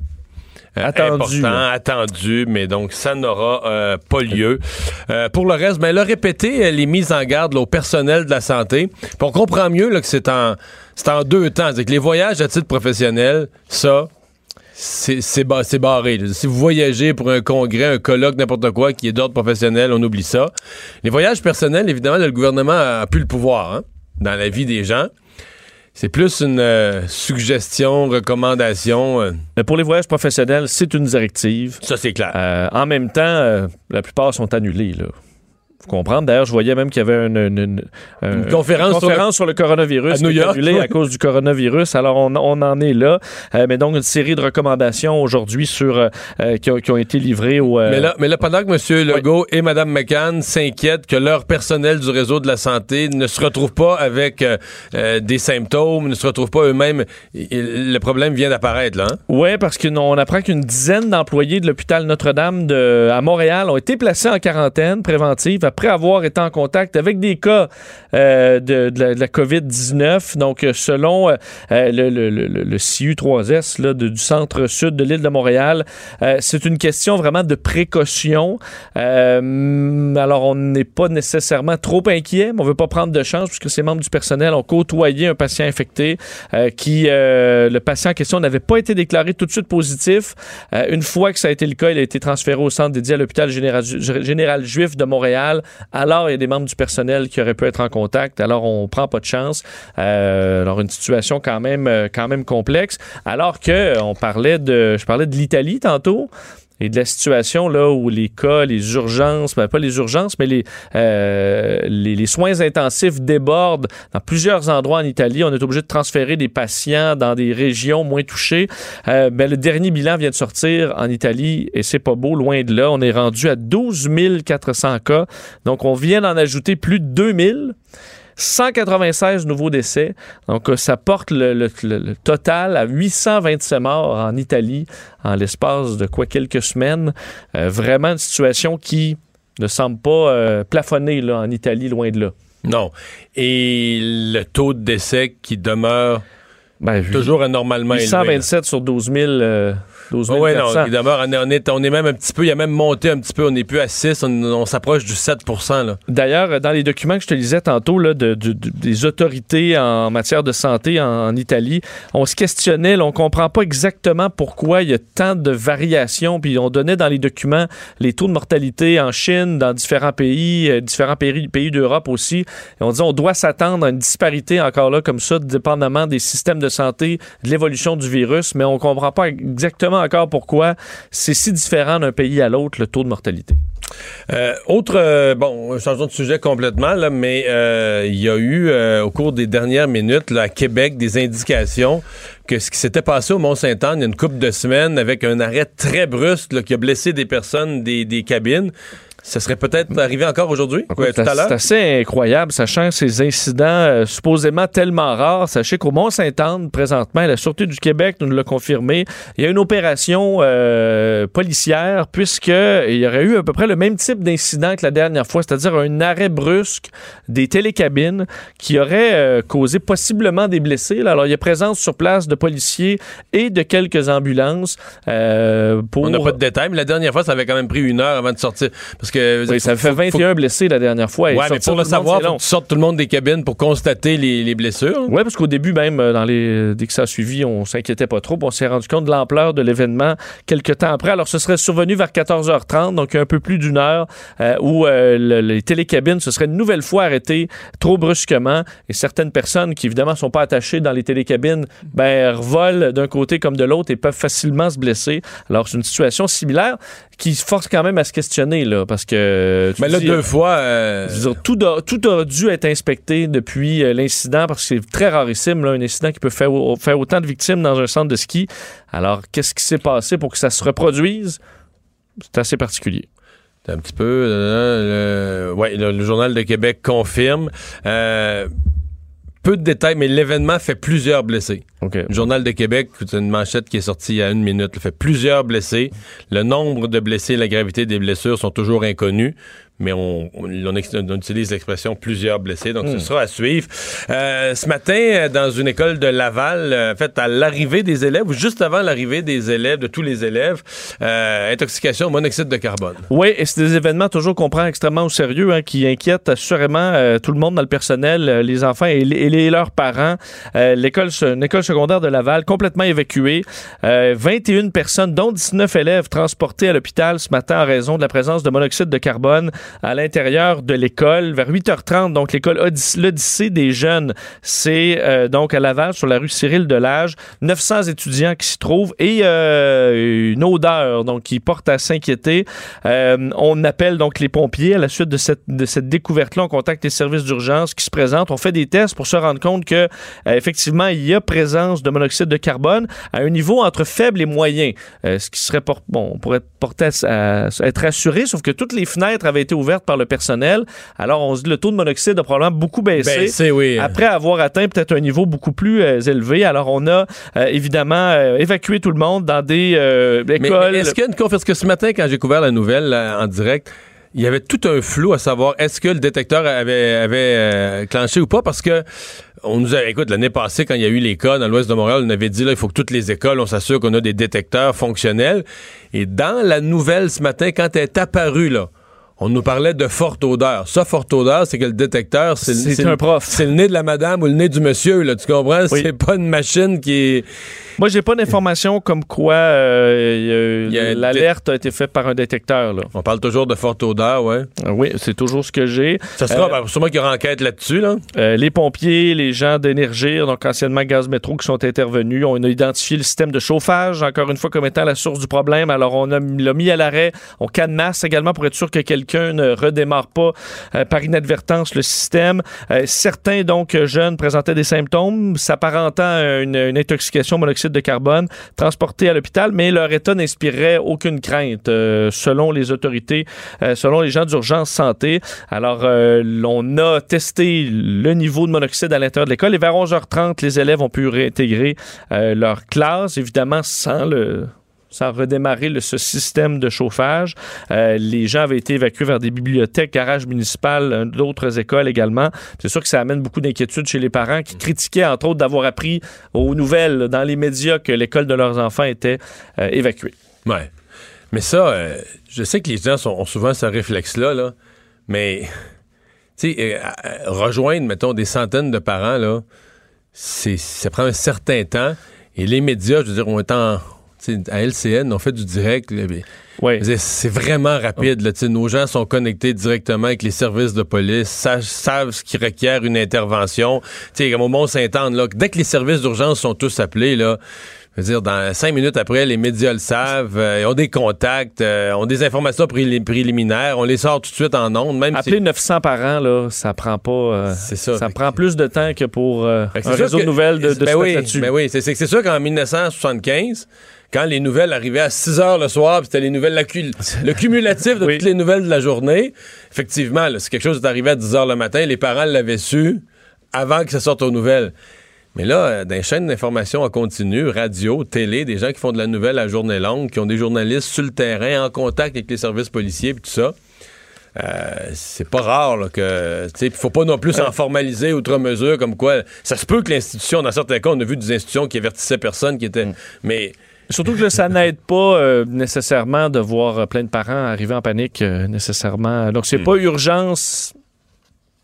attendu, mais donc ça n'aura pas lieu. Pour le reste, ben, là, répéter les mises en garde là, au personnel de la santé. Puis on comprend mieux là, que c'est en deux temps. C'est que les voyages à titre professionnel, ça... C'est barré. Si vous voyagez pour un congrès, un colloque, n'importe quoi, qui est d'ordre professionnel, on oublie ça. Les voyages personnels, évidemment, là, le gouvernement a plus le pouvoir hein, dans la vie des gens. C'est plus une suggestion, recommandation. Mais pour les voyages professionnels, c'est une directive. Ça, c'est clair. En même temps, la plupart sont annulés, là. Faut comprendre. D'ailleurs, je voyais même qu'il y avait une conférence sur le coronavirus qui est annulée à cause du coronavirus. Alors, on en est là. Mais donc, une série de recommandations aujourd'hui qui ont été livrées au... Mais là, pendant que M. Legault et Mme McCann s'inquiètent que leur personnel du réseau de la santé ne se retrouve pas avec des symptômes, ne se retrouve pas eux-mêmes, le problème vient d'apparaître, là. Hein? Oui, parce qu'on apprend qu'une dizaine d'employés de l'hôpital Notre-Dame à Montréal ont été placés en quarantaine préventive après avoir été en contact avec des cas de la COVID-19. Donc, selon le CU3S là, du centre sud de l'île de Montréal, c'est une question vraiment de précaution. Alors, on n'est pas nécessairement trop inquiet, mais on ne veut pas prendre de chance puisque ces membres du personnel ont côtoyé un patient infecté le patient en question n'avait pas été déclaré tout de suite positif. Une fois que ça a été le cas, il a été transféré au centre dédié à l'hôpital général juif de Montréal. Alors, il y a des membres du personnel qui auraient pu être en contact. Alors, on ne prend pas de chance. Alors, une situation quand même complexe. Alors que je parlais de l'Italie tantôt. et de la situation là où les cas, les urgences, ben pas les urgences, mais les soins intensifs débordent dans plusieurs endroits en Italie. On est obligé de transférer des patients dans des régions moins touchées. Le dernier bilan vient de sortir en Italie et c'est pas beau, loin de là. On est rendu à 12 400 cas. Donc, on vient d'en ajouter plus de 2 000. 196 nouveaux décès. Donc, ça porte le total à 827 morts en Italie en l'espace de quelques semaines. Vraiment une situation qui ne semble pas plafonner là, en Italie, loin de là. Non. Et le taux de décès qui demeure toujours anormalement 827 élevé, sur 12 400. Oui, non, d'abord, on est même un petit peu, il a même monté un petit peu, on n'est plus à 6, on s'approche du 7 %. D'ailleurs, dans les documents que je te lisais tantôt, là, des autorités en matière de santé en Italie, on se questionnait, là, on ne comprend pas exactement pourquoi il y a tant de variations, puis on donnait dans les documents les taux de mortalité en Chine, dans différents pays d'Europe aussi, et on disait on doit s'attendre à une disparité encore là, comme ça, dépendamment des systèmes de santé, de l'évolution du virus, mais on ne comprend pas exactement encore pourquoi c'est si différent d'un pays à l'autre, le taux de mortalité. Changeons de sujet complètement, là, mais il y a eu, au cours des dernières minutes, là, à Québec, des indications que ce qui s'était passé au Mont-Saint-Anne il y a une couple de semaines, avec un arrêt très brusque là, qui a blessé des personnes, des cabines, ça serait peut-être arrivé encore aujourd'hui, tout à l'heure. C'est assez incroyable, sachant ces incidents supposément tellement rares. Sachez qu'au Mont-Saint-Anne, présentement, la Sûreté du Québec nous l'a confirmé, il y a une opération policière, puisqu'il y aurait eu à peu près le même type d'incident que la dernière fois, c'est-à-dire un arrêt brusque des télécabines qui aurait causé possiblement des blessés. Là. Alors, il y a présence sur place de policiers et de quelques ambulances. On n'a pas de détails, mais la dernière fois, ça avait quand même pris une heure avant de sortir. Parce que, ça fait 21 blessés la dernière fois. Oui, mais pour le savoir, il faut que tu sortes tout le monde des cabines pour constater les blessures. Oui, parce qu'au début, même, dès que ça a suivi, on s'inquiétait pas trop. On s'est rendu compte de l'ampleur de l'événement quelques temps après. Alors, ce serait survenu vers 14h30, donc un peu plus d'une heure, où les télécabines se seraient une nouvelle fois arrêtées trop brusquement. Et certaines personnes qui, évidemment, sont pas attachées dans les télécabines, revolent d'un côté comme de l'autre et peuvent facilement se blesser. Alors, c'est une situation similaire qui force quand même à se questionner, là. Parce que... Mais là, deux fois... Tout a dû être inspecté depuis l'incident, parce que c'est très rarissime, là, un incident qui peut faire autant de victimes dans un centre de ski. Alors, qu'est-ce qui s'est passé pour que ça se reproduise? C'est assez particulier. C'est un petit peu... le Journal de Québec confirme... peu de détails, mais l'événement fait plusieurs blessés. Okay. Le Journal de Québec, c'est une manchette qui est sortie il y a une minute, fait plusieurs blessés. Le nombre de blessés et la gravité des blessures sont toujours inconnus, mais on utilise l'expression « plusieurs blessés », donc ce sera à suivre. Ce matin, dans une école de Laval, en fait, à l'arrivée des élèves, ou juste avant l'arrivée des élèves, de tous les élèves, intoxication au monoxyde de carbone. Oui, et c'est des événements toujours qu'on prend extrêmement au sérieux, hein, qui inquiètent assurément tout le monde dans le personnel, les enfants et leurs parents. Une école secondaire de Laval, complètement évacuée. 21 personnes, dont 19 élèves, transportés à l'hôpital ce matin en raison de la présence de monoxyde de carbone à l'intérieur de l'école. Vers 8h30, donc l'école l'Odyssée des jeunes, c'est donc à Laval, sur la rue Cyril-Delage. 900 étudiants qui s'y trouvent et une odeur donc qui porte à s'inquiéter. On appelle donc les pompiers à la suite de cette découverte-là. On contacte les services d'urgence qui se présentent. On fait des tests pour se rendre compte que effectivement, il y a présence de monoxyde de carbone à un niveau entre faible et moyen. Ce qui serait... on pourrait porter à être assuré, sauf que toutes les fenêtres avaient été ouverte par le personnel. Alors, on se dit le taux de monoxyde a probablement beaucoup baissé oui. Après avoir atteint peut-être un niveau beaucoup plus élevé. Alors, on a évidemment évacué tout le monde dans des écoles. Mais est-ce qu'il y a une conférence? Parce que ce matin, quand j'ai couvert la nouvelle en direct, il y avait tout un flou à savoir est-ce que le détecteur avait clenché ou pas, parce que on nous a, écoute, l'année passée, quand il y a eu les cas dans l'ouest de Montréal, on avait dit, là, il faut que toutes les écoles, on s'assure qu'on a des détecteurs fonctionnels. Et dans la nouvelle ce matin, quand elle est apparue, là, on nous parlait de forte odeur. Ça, forte odeur, c'est que le détecteur, c'est un prof. C'est le nez de la madame ou le nez du monsieur, là, tu comprends? Oui. C'est pas une machine qui est... Moi, j'ai pas d'informations comme quoi l'alerte a été faite par un détecteur. Là. On parle toujours de forte odeur, ouais. Oui, c'est toujours ce que j'ai. Ça sera sûrement qu'il y aura enquête là-dessus. Là. Les pompiers, les gens d'Énergir, donc anciennement Gaz Métro, qui sont intervenus. On a identifié le système de chauffage, encore une fois, comme étant la source du problème. Alors, on l'a mis à l'arrêt. On cadenasse également pour être sûr que quelqu'un ne redémarre pas par inadvertance le système. Certains, donc, jeunes présentaient des symptômes s'apparentant à une intoxication au monoxyde de carbone, transportés à l'hôpital, mais leur état n'inspirait aucune crainte, selon les autorités, selon les gens d'urgence santé. Alors, on a testé le niveau de monoxyde à l'intérieur de l'école et vers 11h30, les élèves ont pu réintégrer leur classe, évidemment sans redémarrer ce système de chauffage. Les gens avaient été évacués vers des bibliothèques, garages municipaux, d'autres écoles également. C'est sûr que ça amène beaucoup d'inquiétudes chez les parents qui critiquaient, entre autres, d'avoir appris aux nouvelles dans les médias que l'école de leurs enfants était évacuée. Ouais. Mais ça, je sais que les gens ont souvent ce réflexe-là, là, mais tu sais, rejoindre, mettons, des centaines de parents, là, ça prend un certain temps. Et les médias, je veux dire, à LCN, on fait du direct. Là, ouais. C'est vraiment rapide. Là, nos gens sont connectés directement avec les services de police, savent ce qui requiert une intervention. Comme au Mont-Saint-Anne, là, dès que les services d'urgence sont tous appelés, là, je veux dire, dans 5 minutes après, les médias le savent, ont des contacts, ont des informations préliminaires, on les sort tout de suite en ondes. Appeler 900 par an, là, ça prend pas... ça prend plus de temps que pour un réseau de nouvelles de se mettre là-dessus. Ben oui, c'est sûr qu'en 1975... quand les nouvelles arrivaient à 6 heures le soir, c'était les nouvelles, le cumulatif de toutes les nouvelles de la journée. Effectivement, là, si quelque chose est arrivé à 10 heures le matin, les parents l'avaient su avant que ça sorte aux nouvelles. Mais là, dans les chaînes d'information en continu, radio, télé, des gens qui font de la nouvelle à journée longue, qui ont des journalistes sur le terrain, en contact avec les services policiers et tout ça, c'est pas rare là, que il faut pas non plus en formaliser outre mesure, comme quoi ça se peut que l'institution, dans certains cas, on a vu des institutions qui avertissaient personne, qui étaient... Mais... surtout que là, ça n'aide pas nécessairement de voir plein de parents arriver en panique nécessairement. Donc, c'est pas urgence.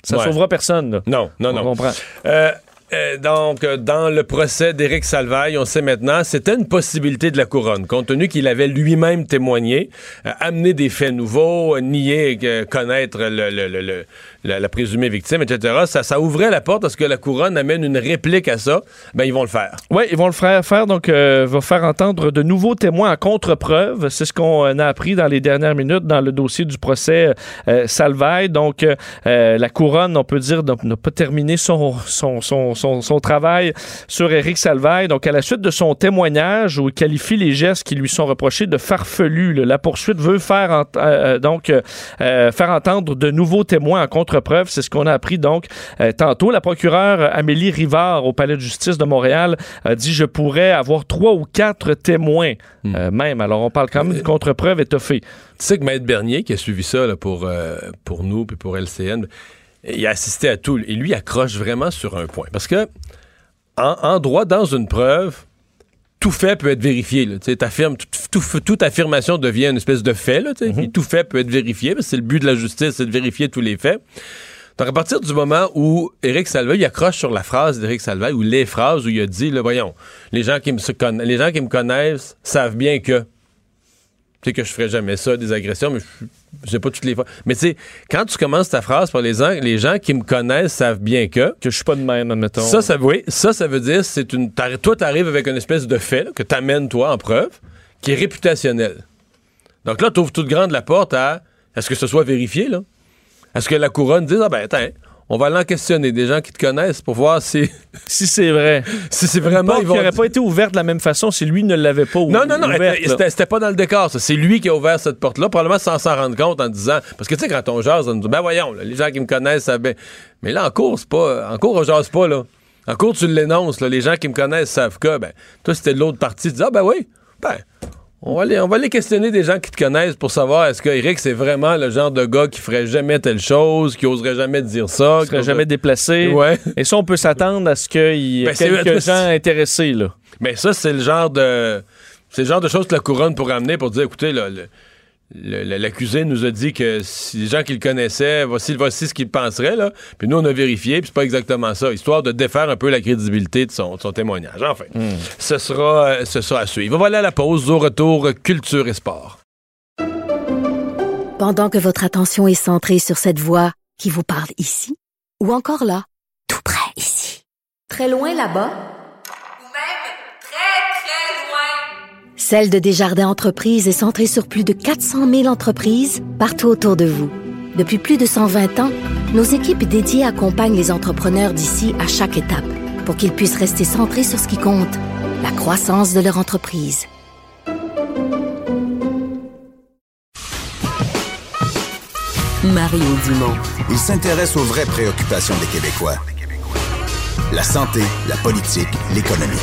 Ça sauvera personne. Là. Non. On comprend. Donc, dans le procès d'Éric Salvaille, on sait maintenant, c'était une possibilité de la couronne, compte tenu qu'il avait lui-même témoigné, amené des faits nouveaux, nié connaître la présumée victime, etc. Ça ouvrait la porte à ce que la couronne amène une réplique à ça. Ils vont le faire. Oui, ils vont le faire. Donc, va faire entendre de nouveaux témoins en contre-preuve. C'est ce qu'on a appris dans les dernières minutes dans le dossier du procès Salvaille. Donc, la couronne, on peut dire, n'a pas terminé son travail sur Éric Salvaille. Donc, à la suite de son témoignage où il qualifie les gestes qui lui sont reprochés de farfelus, la poursuite veut faire entendre de nouveaux témoins en contre-preuve. C'est ce qu'on a appris donc tantôt. La procureure Amélie Rivard au Palais de justice de Montréal a dit « Je pourrais avoir 3 ou 4 témoins même. » Alors, on parle quand même d'une contre-preuve étoffée. Tu sais que Maître Bernier, qui a suivi ça là, pour nous puis pour LCN... il a assisté à tout. Et lui, accroche vraiment sur un point. Parce que, en droit, dans une preuve, tout fait peut être vérifié. Toute affirmation devient une espèce de fait. Là, et tout fait peut être vérifié. Parce que c'est le but de la justice, c'est de vérifier tous les faits. Donc, à partir du moment où Éric Salvaille, il accroche sur la phrase d'Éric Salvaille, ou les phrases où il a dit, là, voyons, les gens qui me connaissent savent bien que... tu sais que je ferais jamais ça, des agressions, mais je sais pas toutes les fois. Mais tu sais, quand tu commences ta phrase par les gens qui me connaissent savent bien que... que je suis pas de même, admettons. Ça veut dire, toi, t'arrives avec une espèce de fait là, que t'amènes, toi, en preuve, qui est réputationnel. Donc là, t'ouvres toute grande la porte à ce que ce soit vérifié, là. À ce que la couronne dise, attends, on va l'en questionner, des gens qui te connaissent, pour voir si c'est vrai. Si c'est vraiment... Une porte qui n'aurait pas été ouverte de la même façon si lui ne l'avait pas ouverte. Non, c'était pas dans le décor, ça. C'est lui qui a ouvert cette porte-là, probablement sans s'en rendre compte en disant... Parce que, tu sais, quand on jase, on nous dit, voyons, là, les gens qui me connaissent, ça... Mais là, en cours, on jase pas, là. En cours, tu l'énonces, là. Les gens qui me connaissent savent que... toi, c'était de l'autre partie, tu dis, on va aller questionner des gens qui te connaissent pour savoir est-ce que Éric, c'est vraiment le genre de gars qui ferait jamais telle chose, qui oserait jamais dire ça, qui serait jamais déplacé. Ouais. Et ça, on peut s'attendre à ce qu'il y ait quelques gens intéressés, là. Mais ça, c'est le genre de choses que la couronne pourrait amener pour dire, écoutez, là, L'accusé nous a dit que si les gens qui le connaissaient, voici ce qu'ils penseraient, là. Puis nous, on a vérifié, puis c'est pas exactement ça, histoire de défaire un peu la crédibilité de son témoignage. Enfin, ce sera à suivre. Voilà la pause, au retour, culture et sport. Pendant que votre attention est centrée sur cette voix qui vous parle ici, ou encore là, tout près ici, très loin là-bas, celle de Desjardins Entreprises est centrée sur plus de 400 000 entreprises partout autour de vous. Depuis plus de 120 ans, nos équipes dédiées accompagnent les entrepreneurs d'ici à chaque étape pour qu'ils puissent rester centrés sur ce qui compte, la croissance de leur entreprise. Mario Dumont. Il s'intéresse aux vraies préoccupations des Québécois. La santé, la politique, l'économie.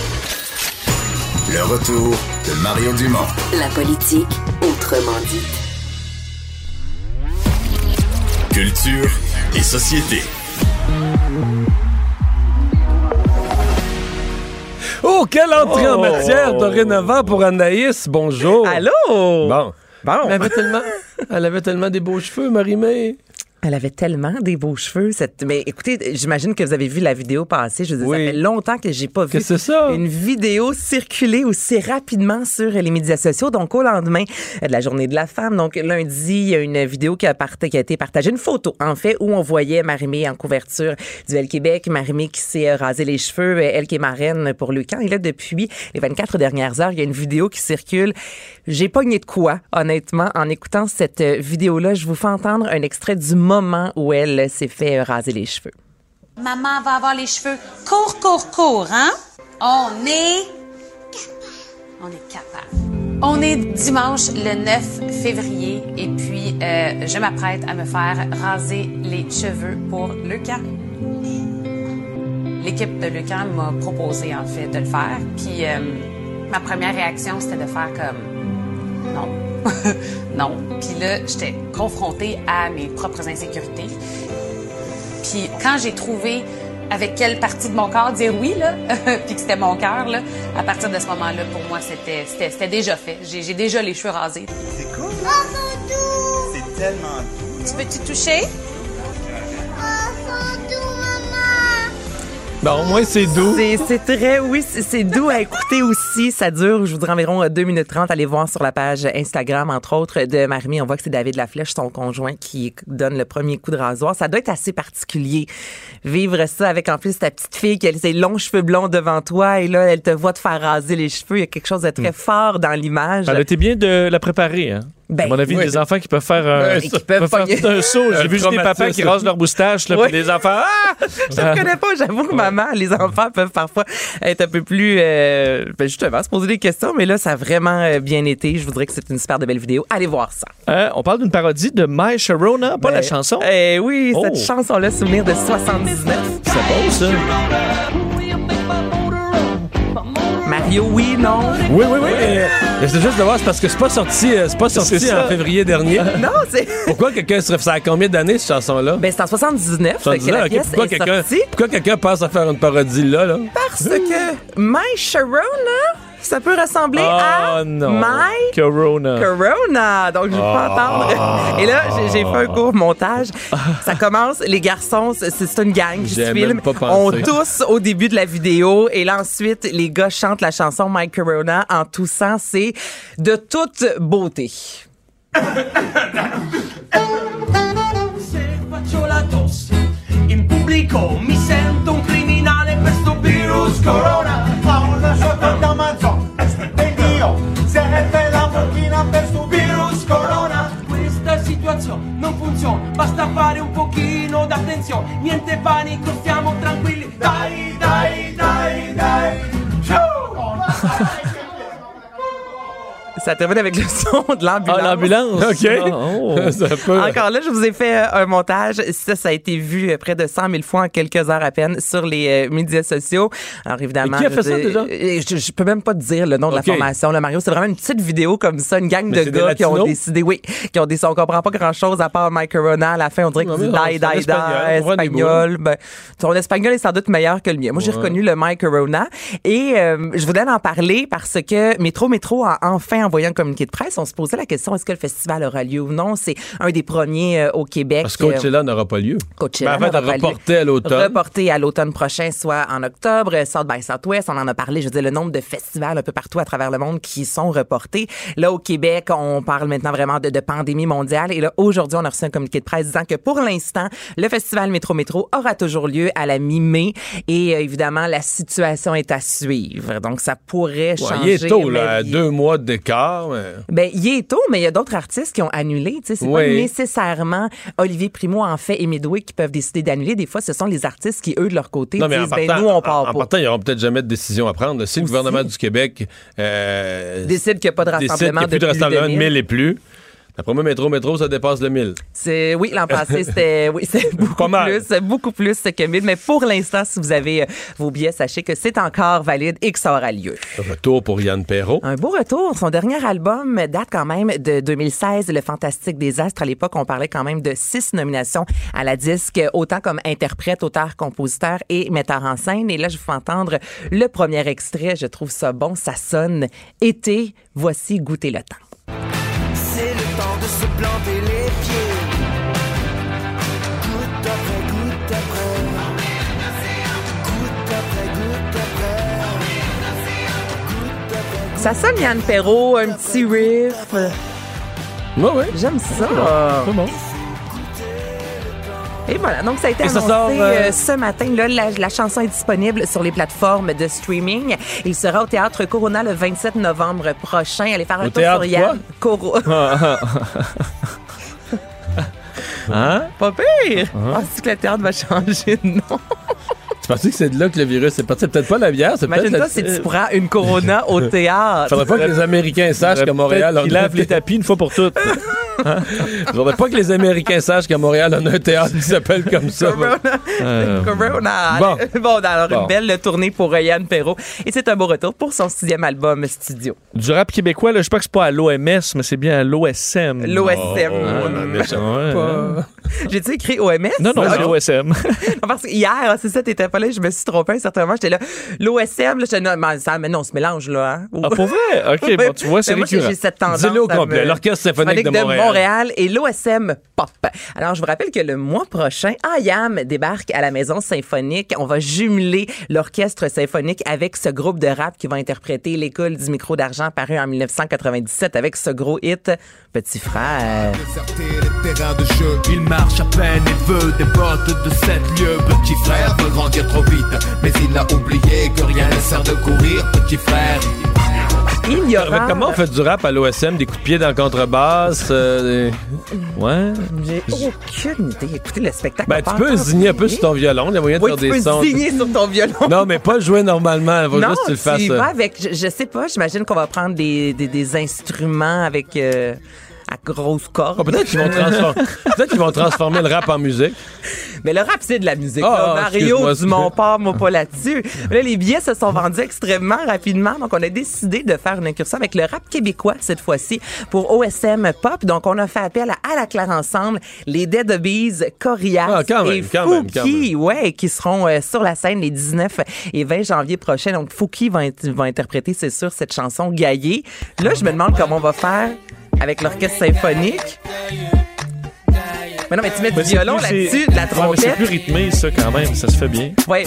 Le retour de Mario Dumont. La politique, autrement dit. Culture et société. Oh, quelle entrée en matière dorénavant pour Anaïs. Bonjour. Allô? Bon. Elle avait tellement des beaux cheveux, Marie-May. Elle avait tellement des beaux cheveux. Mais écoutez, j'imagine que vous avez vu la vidéo passer. Je veux dire, oui. Ça fait longtemps que j'ai pas vu une vidéo circuler aussi rapidement sur les médias sociaux. Donc, au lendemain de la journée de la femme, donc lundi, il y a une vidéo qui a été partagée, une photo, en fait, où on voyait Marie-Mé en couverture du Québec. Marie-Mé qui s'est rasé les cheveux, elle qui est marraine pour le camp. Et là, depuis les 24 dernières heures, il y a une vidéo qui circule. J'ai pogné de quoi, honnêtement, en écoutant cette vidéo-là. Je vous fais entendre un extrait du moment où elle s'est fait raser les cheveux. Maman va avoir les cheveux courts, hein? On est capable. On est dimanche le 9 février et puis je m'apprête à me faire raser les cheveux pour le camp. L'équipe de le camp m'a proposé en fait de le faire, puis ma première réaction c'était de faire comme non. Non. Puis là, j'étais confrontée à mes propres insécurités. Puis quand j'ai trouvé avec quelle partie de mon corps dire oui, là, puis que c'était mon cœur, là, à partir de ce moment-là, pour moi, c'était déjà fait. J'ai déjà les cheveux rasés. C'est cool. Oh, son doux. C'est tellement doux. Tu peux-tu toucher? Ben, au moins, c'est doux. C'est très, oui, c'est doux à écouter aussi. Ça dure, je vous dirais, environ 2 minutes 30. Allez voir sur la page Instagram, entre autres, de Marie-Mé. On voit que c'est David Laflèche, son conjoint, qui donne le premier coup de rasoir. Ça doit être assez particulier. Vivre ça avec, en plus, ta petite fille qui a ses longs cheveux blonds devant toi et là, elle te voit te faire raser les cheveux. Il y a quelque chose de très fort dans l'image. Elle était bien de la préparer, hein? Ben, à mon avis, des enfants qui peuvent faire un saut. J'ai vu des papas qui rasent leur moustache, là, puis des enfants. Ah! Je ne connais pas, j'avoue que maman, les enfants peuvent parfois être un peu plus. Justement, se poser des questions, mais là, ça a vraiment bien été. Je voudrais que c'est une super de belle vidéo. Allez voir ça. On parle d'une parodie de My Sharona, pas la chanson. Oui, cette chanson-là, souvenir de 79. C'est beau, ça. Mario, oui, non. Oui. C'est juste de voir, c'est parce que c'est pas sorti en février dernier. Non, c'est... Pourquoi quelqu'un serait... Ça a combien d'années, cette chanson-là? Ben, c'est en 79. 79 la pièce pourquoi quelqu'un pense à faire une parodie là? Parce que My Sharona... Ça peut ressembler à My Corona. Donc, je ne peux pas entendre. Et là, j'ai fait un court montage. Ça commence, les garçons, c'est une gang qui filme. On tousse au début de la vidéo. Et là, ensuite, les gars chantent la chanson My Corona en toussant. C'est de toute beauté. In pubblico mi sento un criminale per sto virus corona. Fa una sorta d'Amazon e io serve la macchina per sto virus corona. Questa situazione non funziona, basta fare un pochino d'attenzione. Niente panico, stiamo tranquilli. Dai. Ciao. Ça termine avec le son de l'ambulance. Ah, l'ambulance! OK. Ça peut... Encore là, je vous ai fait un montage. Ça a été vu près de 100 000 fois en quelques heures à peine sur les médias sociaux. Alors, évidemment... Mais qui a fait ça, déjà? Je peux même pas te dire le nom de la formation, là, Mario. C'est vraiment une petite vidéo comme ça, une gang de gars qui ont décidé... Oui, on comprend pas grand-chose à part My Corona. À la fin, on dirait que c'est espagnol. Ben, ton espagnol est sans doute meilleur que le mien. Moi, j'ai reconnu le My Corona. Et je voulais en parler parce que Métro-Métro a enfin envoyé un communiqué de presse, on se posait la question, est-ce que le festival aura lieu ou non? C'est un des premiers au Québec. Parce que Coachella n'aura pas lieu. Coachella n'aura pas lieu. Reporté à l'automne. Reporté à l'automne prochain, soit en octobre. South by Southwest, on en a parlé. Je veux dire, le nombre de festivals un peu partout à travers le monde qui sont reportés. Là, au Québec, on parle maintenant vraiment de pandémie mondiale. Et là, aujourd'hui, on a reçu un communiqué de presse disant que pour l'instant, le festival Métro-Métro aura toujours lieu à la mi-mai. Et évidemment, la situation est à suivre. Donc, ça pourrait changer. Il est tôt, là, à 2 mois d'écart. Bien, il est tôt, mais il y a d'autres artistes qui ont annulé. Tu sais, c'est pas nécessairement Olivier Primo, en fait, et Midway qui peuvent décider d'annuler. Des fois, ce sont les artistes qui, eux, de leur côté, disent, bien, nous, on part pas. En partant, ils n'auront peut-être jamais de décision à prendre. Si le gouvernement du Québec décide qu'il n'y a pas de rassemblement de 1000 et plus... Après moi, métro, ça dépasse le 1000. Oui, l'an passé, c'était beaucoup plus que 1000. Mais pour l'instant, si vous avez vos billets, sachez que c'est encore valide et que ça aura lieu. Retour pour Yann Perreau. Un beau retour. Son dernier album date quand même de 2016, Le Fantastique Désastre. À l'époque, on parlait quand même de 6 nominations à la disque, autant comme interprète, auteur, compositeur et metteur en scène. Et là, je vous fais entendre le premier extrait. Je trouve ça bon. Ça sonne été. Voici Goûter le temps. C'est le temps de se planter les pieds. Goutte après goutte après. Goutte après goutte après. Ça sonne Yann Perreau, un petit riff. Oui. J'aime ça. C'est bon. Et voilà, donc ça a été annoncé ce matin. Là, la chanson est disponible sur les plateformes de streaming. Il sera au Théâtre Corona le 27 novembre prochain. Allez faire un tour sur Yann Corona. Hein? Pas pire! Ah. Penses-tu que le théâtre va changer de nom? Tu penses que c'est de là que le virus est parti? C'est peut-être pas la bière, c'est peut-être... Imagine-toi si tu prends une Corona au théâtre. Faudrait pas que les Américains sachent qu'à Montréal... Ils lavent les tapis une fois pour toutes. Je voudrais pas que les Américains sachent qu'à Montréal, on a un théâtre qui s'appelle comme ça. Corona. Bon, alors une belle tournée pour Yann Perreau. Et c'est un beau retour pour son 6e album studio. Du rap québécois, là, je crois que c'est pas à l'OMS, mais c'est bien à l'OSM. L'OSM. J'ai-tu écrit OMS? Non, c'est l'OSM. Parce que hier, c'est ça, t'étais pas là, je me suis trompée, certainement. J'étais là, l'OSM, là, j'étais là, mais non, on se mélange, là. Hein? Ah, pour vrai? OK, bon, tu vois, c'est récurrent. J'ai cette tendance. Dis-le au complet, l'Orchestre symphonique de Montréal et l'OSM Pop. Alors, je vous rappelle que le mois prochain, IAM débarque à la Maison Symphonique. On va jumeler l'Orchestre symphonique avec ce groupe de rap qui va interpréter L'école du micro d'argent paru en 1997 avec ce gros hit Petit Frère. Les terrains de jeu, il marche à peine et veut des bottes de 7 lieues. Petit Frère veut grandir trop vite, mais il a oublié que rien ne sert de courir. Petit Frère. Comment on fait du rap à l'OSM? Des coups de pied dans la contrebasse? Ouais. J'ai aucune idée. Écoutez le spectacle. Ben, tu peux zigner un peu sur ton violon. Il y a moyen de faire des sons. Tu peux zigner sur ton violon. Non, mais pas jouer normalement. Il faut juste que tu le fasses. Non, avec... Je sais pas. J'imagine qu'on va prendre des instruments avec... à grosse corde. Oh, peut-être qu'ils vont transformer le rap en musique. Mais le rap, c'est de la musique. Mario Dumont, moi pas là-dessus. Là, les billets se sont vendus extrêmement rapidement. Donc, on a décidé de faire une incursion avec le rap québécois, cette fois-ci, pour OSM Pop. Donc, on a fait appel à la Claire Ensemble, les Dead Obies, Corias et Fouki, qui seront sur la scène les 19 et 20 janvier prochains. Donc, Fouki va interpréter, c'est sûr, cette chanson Gaillée. Là, je me demande comment on va faire avec l'orchestre symphonique. Mais non, mais tu mets du violon là-dessus, de la trompette. Ouais, mais c'est plus rythmé, ça, quand même. Ça se fait bien. Ouais.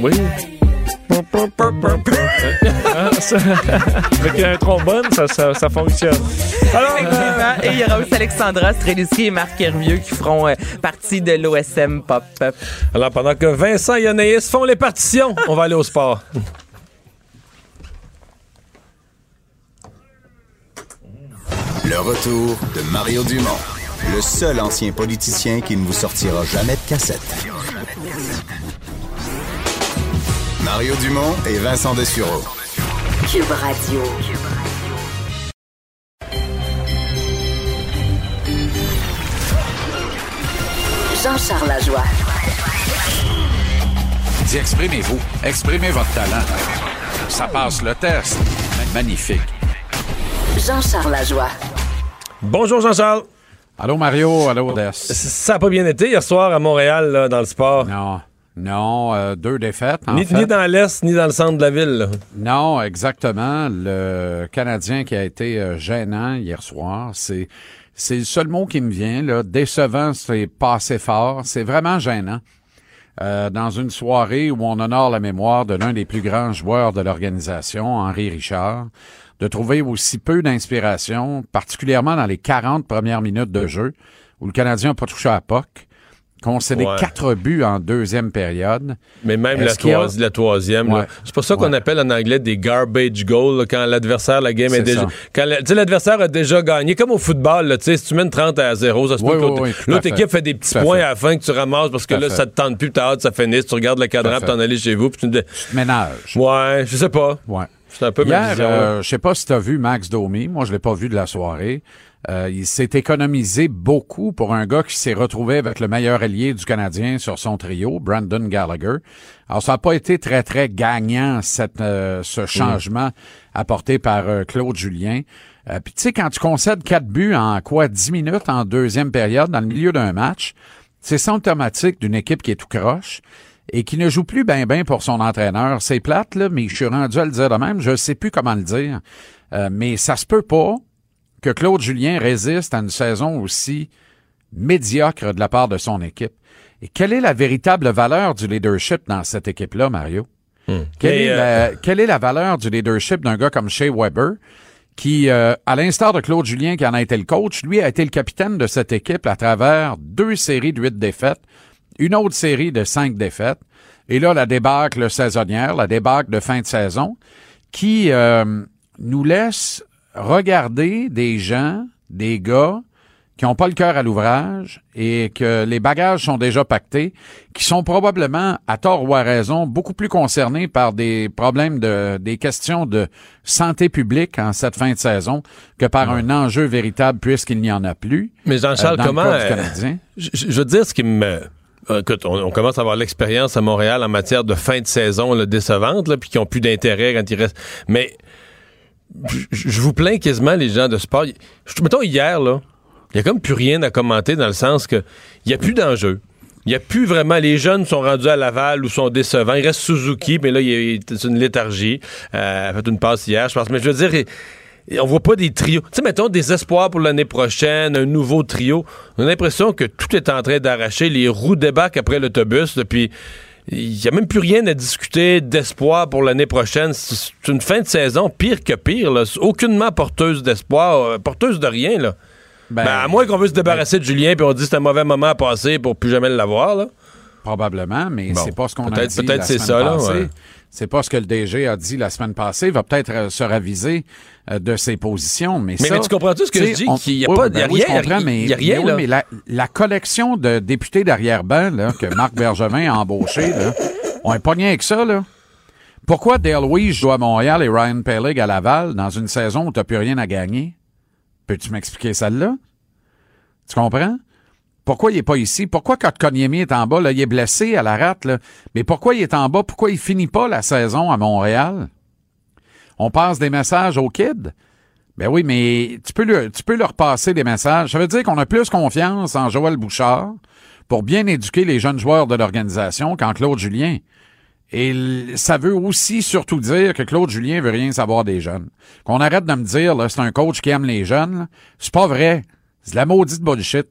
Oui. Avec un trombone, ça fonctionne. Alors, et il y aura aussi Alexandra Strelitzky et Marc Hervieux qui feront partie de l'OSM Pop. Alors, pendant que Vincent et Anaïs font les partitions, on va aller au sport. Le retour de Mario Dumont, le seul ancien politicien qui ne vous sortira jamais de cassette. Mario Dumont et Vincent Dessureau. Cube Radio. Jean-Charles Lajoie. Dis, exprimez-vous, exprimez votre talent. Ça passe le test. Magnifique. Jean-Charles Lajoie. Bonjour Jean-Charles. Allô Mario, allô Odès. Ça n'a pas bien été hier soir à Montréal là, dans le sport. Non. Non, deux défaites. Ni dans l'Est, ni dans le centre de la ville. Là. Non, exactement. Le Canadien qui a été gênant hier soir, c'est le seul mot qui me vient. Là. Décevant, c'est passé fort. C'est vraiment gênant. Dans une soirée où on honore la mémoire de l'un des plus grands joueurs de l'organisation, Henri Richard, de trouver aussi peu d'inspiration, particulièrement dans les 40 premières minutes de jeu, où le Canadien n'a pas touché à la puck, concédé 4 buts en deuxième période. Mais même la troisième, ouais. C'est pour ça qu'on appelle en anglais des garbage goals, là, quand l'adversaire, la game est déjà... Tu sais, l'adversaire a déjà gagné, comme au football, là, tu sais, si tu mènes 30-0, ça se peut que l'autre équipe fait des petits points à la fin que tu ramasses parce que là, ça te tente plus, t'as hâte, ça finisse, tu regardes le cadran, puis t'en allais chez vous, puis tu ménages. Ouais, je sais pas. Ouais. C'est un peu bizarre. Je sais pas si t'as vu Max Domi, moi je l'ai pas vu de la soirée. Il s'est économisé beaucoup pour un gars qui s'est retrouvé avec le meilleur ailier du Canadien sur son trio, Brandon Gallagher. Alors, ça n'a pas été très, très gagnant, ce changement apporté par Claude Julien. Puis, tu sais, quand tu concèdes 4 buts en 10 minutes en deuxième période, dans le milieu d'un match, c'est symptomatique d'une équipe qui est tout croche et qui ne joue plus ben pour son entraîneur. C'est plate, là, mais je suis rendu à le dire de même. Je sais plus comment le dire. Mais ça se peut pas que Claude Julien résiste à une saison aussi médiocre de la part de son équipe. Et quelle est la véritable valeur du leadership dans cette équipe-là, Mario? Quelle est la valeur du leadership d'un gars comme Shea Weber, qui, à l'instar de Claude Julien, qui en a été le coach, lui a été le capitaine de cette équipe à travers 2 séries de 8 défaites, une autre série de 5 défaites, et là, la débâcle saisonnière, la débâcle de fin de saison, qui nous laisse... regarder des gens, des gars qui n'ont pas le cœur à l'ouvrage et que les bagages sont déjà pactés, qui sont probablement, à tort ou à raison, beaucoup plus concernés par des problèmes des questions de santé publique en cette fin de saison que par un enjeu véritable puisqu'il n'y en a plus. Mais Jean-Charles, comment... je veux dire ce qui me... Écoute, on commence à avoir l'expérience à Montréal en matière de fin de saison décevante, puis qui n'ont plus d'intérêt quand ils restent... Mais... je vous plains quasiment les gens de sport. Mettons, hier, là, il n'y a comme plus rien à commenter dans le sens que il n'y a plus d'enjeu. Il n'y a plus vraiment... Les jeunes sont rendus à Laval ou sont décevants. Il reste Suzuki, mais là, c'est une léthargie. Elle a fait une passe hier, je pense. Mais je veux dire, on voit pas des trios. Tu sais, mettons, des espoirs pour l'année prochaine, un nouveau trio. On a l'impression que tout est en train d'arracher. Les roues débarquent après l'autobus, puis... il n'y a même plus rien à discuter d'espoir pour l'année prochaine. C'est une fin de saison pire que pire. Là. Aucunement porteuse d'espoir, porteuse de rien. Là. À moins qu'on veut se débarrasser de Julien et on dit que c'est un mauvais moment à passer pour plus jamais l'avoir. Là. Probablement, mais c'est pas ce qu'on a dit la semaine passée. Là, ouais. C'est pas ce que le DG a dit la semaine passée. Il va peut-être se raviser de ses positions. Mais tu comprends-tu ce que je dis? Il n'y a pas rien. Il n'y a rien. Mais la collection de députés d'arrière-ban là, que Marc Bergevin a embauché, là, on n'est pas rien avec ça. Là. Pourquoi Dale Weiss joue à Montréal et Ryan Pellig à Laval dans une saison où tu n'as plus rien à gagner? Peux-tu m'expliquer celle-là? Tu comprends? Pourquoi il n'est pas ici? Pourquoi Kotkaniemi est en bas? Là, il est blessé à la rate. Là. Mais pourquoi il est en bas? Pourquoi il finit pas la saison à Montréal? On passe des messages aux kids? Ben oui, mais tu peux leur passer des messages. Ça veut dire qu'on a plus confiance en Joël Bouchard pour bien éduquer les jeunes joueurs de l'organisation qu'en Claude Julien. Et ça veut aussi surtout dire que Claude Julien veut rien savoir des jeunes. Qu'on arrête de me dire là, c'est un coach qui aime les jeunes. Là. C'est pas vrai. C'est de la maudite bullshit.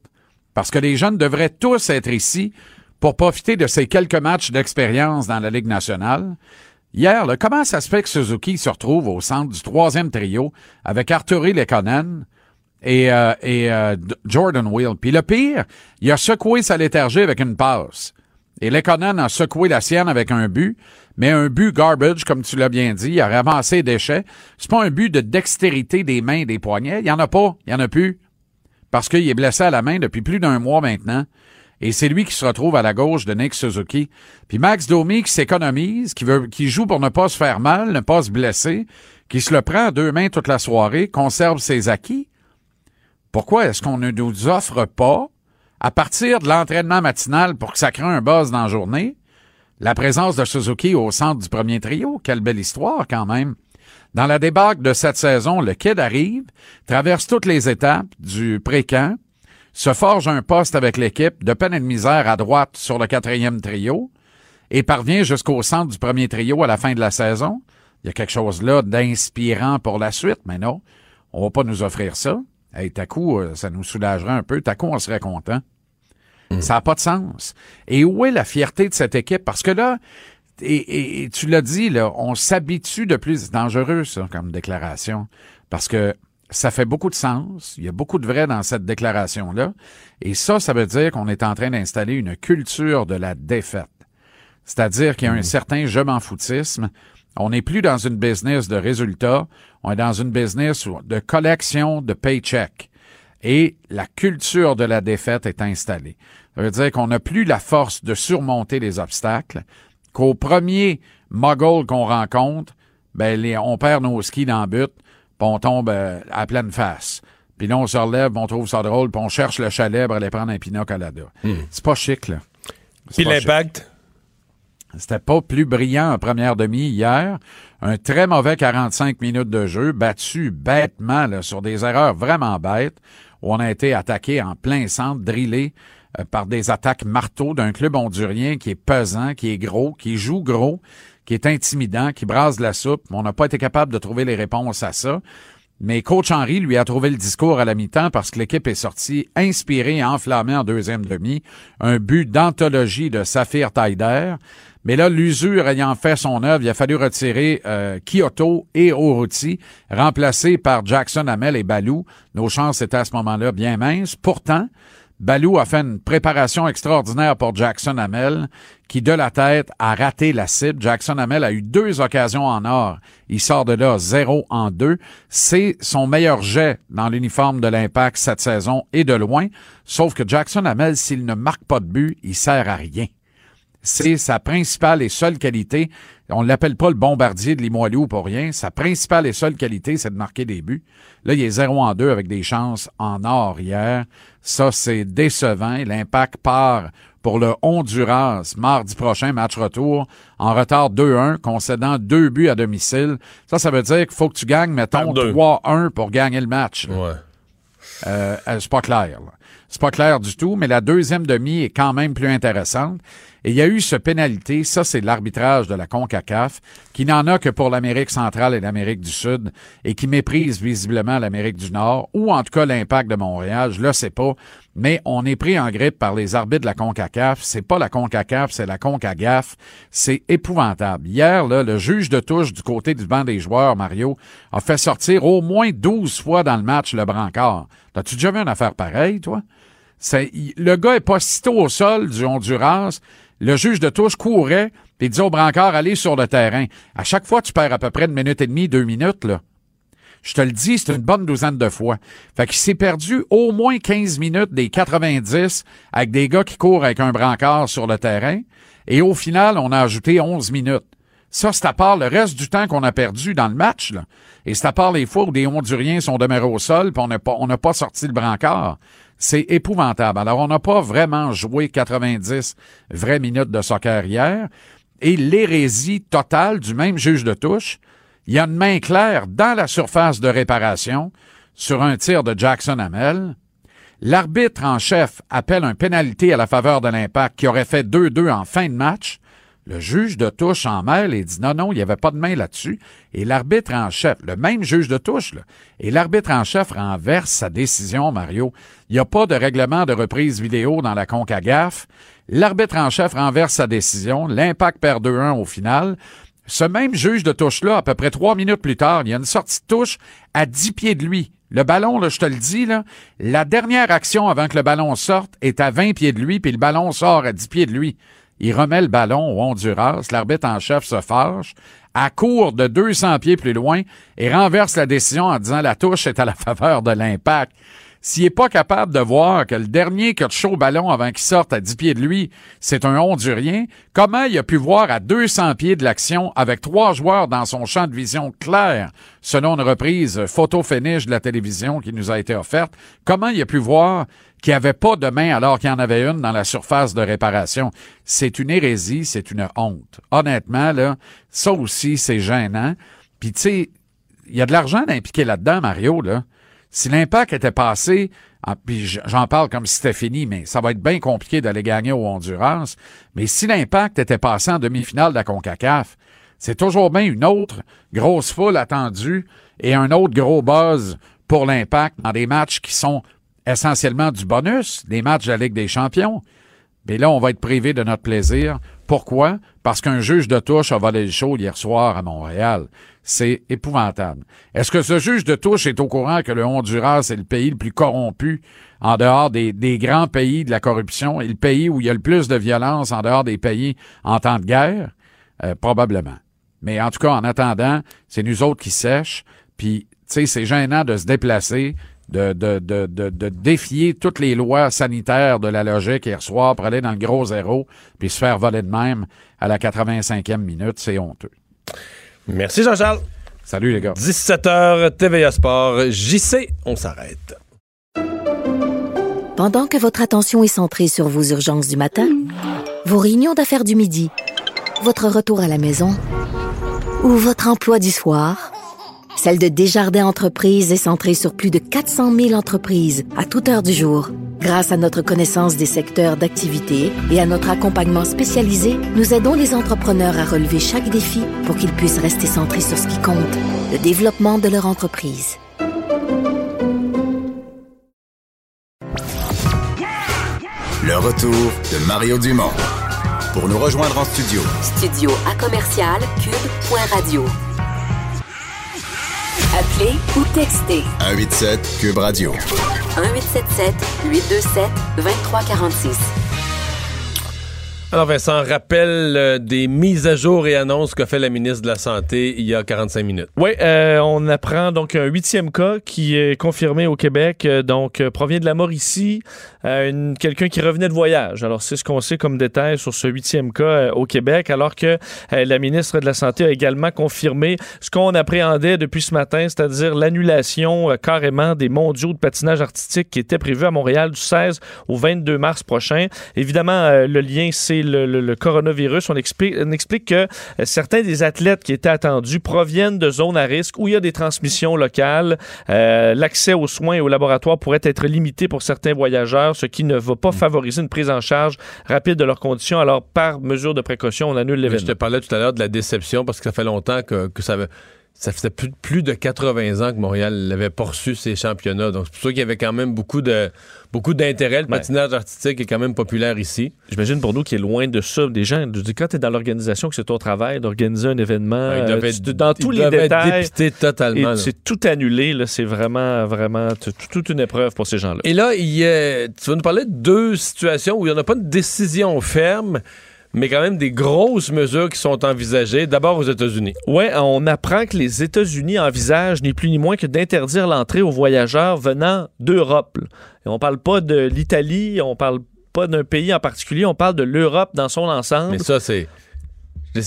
Parce que les jeunes devraient tous être ici pour profiter de ces quelques matchs d'expérience dans la Ligue nationale. Hier, là, comment ça se fait que Suzuki se retrouve au centre du 3e trio avec Arturi Lehkonen et Jordan Wheel? Puis le pire, il a secoué sa léthargie avec une passe. Et Lehkonen a secoué la sienne avec un but, mais un but garbage, comme tu l'as bien dit. Il a ramassé les déchets. C'est pas un but de dextérité des mains et des poignets. Il y en a pas. Il y en a plus. Parce qu'il est blessé à la main depuis plus d'un mois maintenant. Et c'est lui qui se retrouve à la gauche de Nick Suzuki. Puis Max Domi qui s'économise, qui joue pour ne pas se faire mal, ne pas se blesser, qui se le prend à 2 mains toute la soirée, conserve ses acquis. Pourquoi est-ce qu'on ne nous offre pas, à partir de l'entraînement matinal pour que ça crée un buzz dans la journée, la présence de Suzuki au centre du 1er trio? Quelle belle histoire quand même! Dans la débâcle de cette saison, le kid arrive, traverse toutes les étapes du pré-camp, se forge un poste avec l'équipe de peine et de misère à droite sur le 4e trio et parvient jusqu'au centre du premier trio à la fin de la saison. Il y a quelque chose là d'inspirant pour la suite, mais non, on va pas nous offrir ça. Hey, t'as coup, ça nous soulagerait un peu. T'as coup, on serait content. Ça n'a pas de sens. Et où est la fierté de cette équipe? Parce que là, et tu l'as dit, là, on s'habitue de plus. C'est dangereux, ça, comme déclaration. Parce que ça fait beaucoup de sens. Il y a beaucoup de vrai dans cette déclaration-là. Et ça, ça veut dire qu'on est en train d'installer une culture de la défaite. C'est-à-dire qu'il y a un certain je m'en foutisme. On n'est plus dans une business de résultats. On est dans une business de collection de paychecks. Et la culture de la défaite est installée. Ça veut dire qu'on n'a plus la force de surmonter les obstacles, qu'au premier muggle qu'on rencontre, ben on perd nos skis dans le but, puis on tombe à pleine face. Puis là, on se relève, on trouve ça drôle, puis on cherche le chalet pour aller prendre un pina colada. C'est pas chic, là. Puis l'impact? Chic. C'était pas plus brillant en première demi hier. Un très mauvais 45 minutes de jeu, battu bêtement là, sur des erreurs vraiment bêtes. Où on a été attaqué en plein centre, drillé par des attaques marteaux d'un club hondurien qui est pesant, qui est gros, qui joue gros, qui est intimidant, qui brase la soupe. On n'a pas été capable de trouver les réponses à ça. Mais coach Henry, lui, a trouvé le discours à la mi-temps parce que l'équipe est sortie inspirée et enflammée en deuxième demi. Un but d'anthologie de Saphir Taider. Mais là, l'usure ayant fait son œuvre, il a fallu retirer Kyoto et Oruti, remplacés par Jackson Hamel et Balou. Nos chances étaient à ce moment-là bien minces. Pourtant, Balou a fait une préparation extraordinaire pour Jackson Hamel, qui de la tête a raté la cible. Jackson Hamel a eu 2 occasions en or. Il sort de là 0-2. C'est son meilleur jet dans l'uniforme de l'Impact cette saison et de loin. Sauf que Jackson Hamel, s'il ne marque pas de but, il sert à rien. C'est sa principale et seule qualité. On ne l'appelle pas le bombardier de Limoilou pour rien. Sa principale et seule qualité, c'est de marquer des buts. Là, il est 0-2 avec des chances en or hier. Ça, c'est décevant. L'Impact part pour le Honduras mardi prochain, match retour, en retard 2-1, concédant 2 buts à domicile. Ça veut dire qu'il faut que tu gagnes, mettons, 3-1 pour gagner le match. Ouais. C'est pas clair, là. C'est pas clair du tout, mais la deuxième demi est quand même plus intéressante. Et il y a eu ce pénalité, ça c'est l'arbitrage de la CONCACAF, qui n'en a que pour l'Amérique centrale et l'Amérique du Sud, et qui méprise visiblement l'Amérique du Nord, ou en tout cas l'Impact de Montréal, je le sais pas, mais on est pris en grippe par les arbitres de la CONCACAF. C'est pas la CONCACAF, c'est la CONCAGAF. C'est épouvantable. Hier, là, le juge de touche du côté du banc des joueurs, Mario, a fait sortir au moins 12 fois dans le match le brancard. T'as-tu déjà vu une affaire pareille, toi? Le gars est pas sitôt au sol du Honduras. Le juge de touche courait et disait au brancard, allez sur le terrain. À chaque fois, tu perds à peu près 1 minute et demie, 2 minutes, là. Je te le dis, c'est une bonne douzaine de fois. Fait qu'il s'est perdu au moins 15 minutes des 90 avec des gars qui courent avec un brancard sur le terrain. Et au final, on a ajouté 11 minutes. Ça, c'est à part le reste du temps qu'on a perdu dans le match, là. Et c'est à part les fois où des Honduriens sont demeurés au sol pis on n'a pas sorti le brancard. C'est épouvantable. Alors, on n'a pas vraiment joué 90 vraies minutes de soccer hier. Et l'hérésie totale du même juge de touche, il y a une main claire dans la surface de réparation sur un tir de Jackson Hamel. L'arbitre en chef appelle un pénalité à la faveur de l'Impact qui aurait fait 2-2 en fin de match. Le juge de touche en mêle et dit non, il n'y avait pas de main là-dessus. Et l'arbitre en chef, le même juge de touche, là, et l'arbitre en chef renverse sa décision, Mario. Il n'y a pas de règlement de reprise vidéo dans la CONCACAF. L'arbitre en chef renverse sa décision. L'Impact perd 2-1 au final. Ce même juge de touche-là, à peu près 3 minutes plus tard, il y a une sortie de touche à 10 pieds de lui. Le ballon, là, je te le dis, là, la dernière action avant que le ballon sorte est à 20 pieds de lui, puis le ballon sort à 10 pieds de lui. Il remet le ballon au Honduras. L'arbitre en chef se fâche, accourt de 200 pieds plus loin et renverse la décision en disant la touche est à la faveur de l'Impact. S'il n'est pas capable de voir que le dernier qui a touché au ballon avant qu'il sorte à 10 pieds de lui, c'est un Hondurien, comment il a pu voir à 200 pieds de l'action avec 3 joueurs dans son champ de vision clair, selon une reprise photo-finish de la télévision qui nous a été offerte, comment il a pu voir qu'il n'y avait pas de main alors qu'il y en avait une dans la surface de réparation? C'est une hérésie, c'est une honte. Honnêtement, là, ça aussi, c'est gênant. Puis, tu sais, il y a de l'argent impliqué là-dedans, Mario, là. Si l'Impact était passé, puis j'en parle comme si c'était fini, mais ça va être bien compliqué d'aller gagner au Honduras, mais si l'Impact était passé en demi-finale de la CONCACAF, c'est toujours bien une autre grosse foule attendue et un autre gros buzz pour l'Impact dans des matchs qui sont essentiellement du bonus, des matchs de la Ligue des champions. Mais là, on va être privé de notre plaisir. Pourquoi? Parce qu'un juge de touche a volé le show hier soir à Montréal. C'est épouvantable. Est-ce que ce juge de touche est au courant que le Honduras est le pays le plus corrompu en dehors des grands pays de la corruption et le pays où il y a le plus de violence en dehors des pays en temps de guerre? Probablement. Mais en tout cas, en attendant, c'est nous autres qui sèchent. Puis, tu sais, c'est gênant de se déplacer, de défier toutes les lois sanitaires de la logique hier soir pour aller dans le gros zéro puis se faire voler de même à la 85e minute. C'est honteux. Merci Jean-Charles. Salut les gars. 17h, TVA Sport, JC, on s'arrête. Pendant que votre attention est centrée sur vos urgences du matin, vos réunions d'affaires du midi, votre retour à la maison ou votre emploi du soir... Celle de Desjardins Entreprises est centrée sur plus de 400 000 entreprises à toute heure du jour. Grâce à notre connaissance des secteurs d'activité et à notre accompagnement spécialisé, nous aidons les entrepreneurs à relever chaque défi pour qu'ils puissent rester centrés sur ce qui compte, le développement de leur entreprise. Le retour de Mario Dumont. Pour nous rejoindre en studio. Studio à commercial cube.radio. Appelez ou textez. 187 Cube Radio. 1877-827-2346. Alors Vincent, rappel des mises à jour et annonces qu'a fait la ministre de la Santé il y a 45 minutes. Oui, on apprend donc un 8e cas qui est confirmé au Québec, donc provient de la Mauricie, quelqu'un qui revenait de voyage. Alors c'est ce qu'on sait comme détail sur ce 8e cas au Québec, alors que la ministre de la Santé a également confirmé ce qu'on appréhendait depuis ce matin, c'est-à-dire l'annulation carrément des mondiaux de patinage artistique qui étaient prévus à Montréal du 16 au 22 mars prochain. Évidemment, le lien c'est le coronavirus. On explique que certains des athlètes qui étaient attendus proviennent de zones à risque où il y a des transmissions locales. L'accès aux soins et aux laboratoires pourrait être limité pour certains voyageurs, ce qui ne va pas favoriser une prise en charge rapide de leurs conditions. Alors, par mesure de précaution, on annule l'événement. Mais je te parlais tout à l'heure de la déception parce que ça fait longtemps que ça faisait plus de 80 ans que Montréal n'avait pas reçu ses championnats. Donc, c'est pour ça qu'il y avait quand même beaucoup d'intérêt. Le patinage artistique est quand même populaire ici. J'imagine pour nous qui est loin de ça, des gens, quand t'es dans l'organisation, que c'est ton travail d'organiser un événement, dans tous les détails, dépité totalement. Et c'est tout annulé. Là, c'est vraiment, vraiment toute une épreuve pour ces gens-là. Et là, tu vas nous parler de deux situations où il n'y en a pas de décision ferme, mais quand même des grosses mesures qui sont envisagées, d'abord aux États-Unis. Oui, on apprend que les États-Unis envisagent ni plus ni moins que d'interdire l'entrée aux voyageurs venant d'Europe. Et on parle pas de l'Italie, on parle pas d'un pays en particulier, on parle de l'Europe dans son ensemble. Mais ça, c'est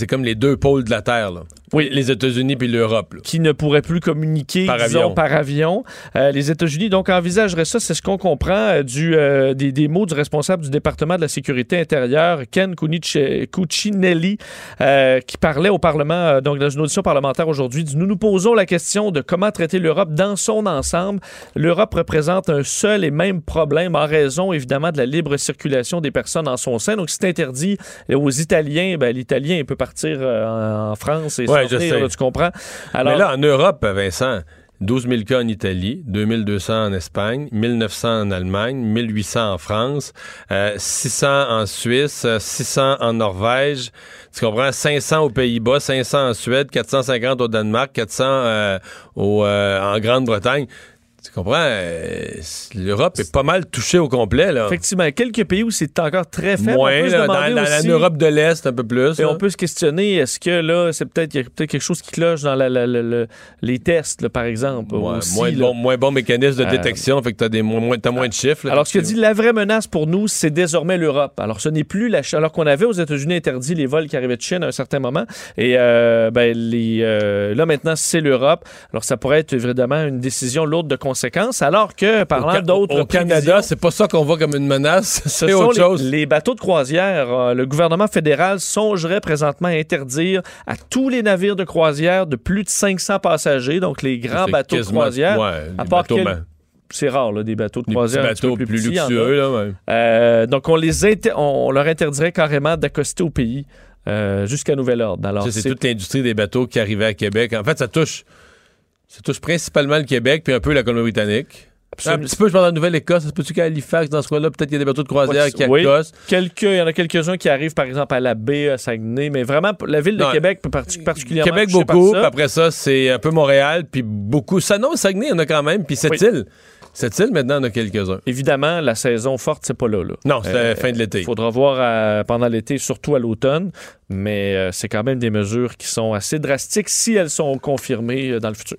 comme les deux pôles de la Terre, là. Oui, les États-Unis puis l'Europe. Là. Qui ne pourraient plus communiquer, par avion. Les États-Unis, donc, envisageraient ça. C'est ce qu'on comprend des mots du responsable du département de la sécurité intérieure, Ken Cuccinelli, qui parlait au Parlement, donc dans une audition parlementaire aujourd'hui, dit « Nous nous posons la question de comment traiter l'Europe dans son ensemble. L'Europe représente un seul et même problème en raison, évidemment, de la libre circulation des personnes en son sein. » Donc, si c'est interdit aux Italiens, l'Italien peut partir en France et tu comprends. Alors, mais là, en Europe, Vincent, 12 000 cas en Italie, 2200 en Espagne, 1900 en Allemagne, 1800 en France, 600 en Suisse, 600 en Norvège, tu comprends, 500 aux Pays-Bas, 500 en Suède, 450 au Danemark, 400 en Grande-Bretagne. Tu comprends? L'Europe est pas mal touchée au complet, là. Effectivement. Quelques pays où c'est encore très faible. Moins, là, dans l'Europe de l'Est, un peu plus. Et on peut se questionner, est-ce que là, il y a peut-être quelque chose qui cloche dans les tests, là, par exemple. Ouais, aussi, moins bon mécanisme de détection, fait que t'as moins de chiffres. Là, alors, ce que dit la vraie menace pour nous, c'est désormais l'Europe. Alors, ce n'est plus la Chine. Alors qu'on avait aux États-Unis interdit les vols qui arrivaient de Chine à un certain moment. Et là, maintenant, c'est l'Europe. Alors, ça pourrait être évidemment une décision lourde de conséquences, alors que, parlant d'autres au Canada, c'est pas ça qu'on voit comme une menace, c'est autre chose. Les bateaux de croisière, le gouvernement fédéral songerait présentement à interdire à tous les navires de croisière de plus de 500 passagers, donc les grands bateaux de croisière, à part c'est rare, là, des bateaux de croisière bateaux plus luxueux. Là, ouais. Donc, on leur interdirait carrément d'accoster au pays jusqu'à nouvel ordre. Alors, ça, c'est toute l'industrie des bateaux qui arrivait à Québec. En fait, ça touche principalement le Québec puis un peu la Colombie-Britannique. Un petit peu, je parle de la Nouvelle-Écosse. Ça se peut-tu qu'à Halifax, dans ce coin-là, peut-être qu'il y a des bateaux de croisière qui accostent? Il y en a quelques-uns qui arrivent, par exemple, à la baie, à Saguenay, mais vraiment, la ville de Québec peut particulièrement... Québec, beaucoup, puis après ça, c'est un peu Montréal, puis beaucoup... Saguenay, il y en a quand même, puis Sept-Îles. Sept-Îles, maintenant, on a quelques-uns. Évidemment, la saison forte, c'est pas là. Non, c'est la fin de l'été. Il faudra voir pendant l'été, surtout à l'automne, mais c'est quand même des mesures qui sont assez drastiques si elles sont confirmées dans le futur.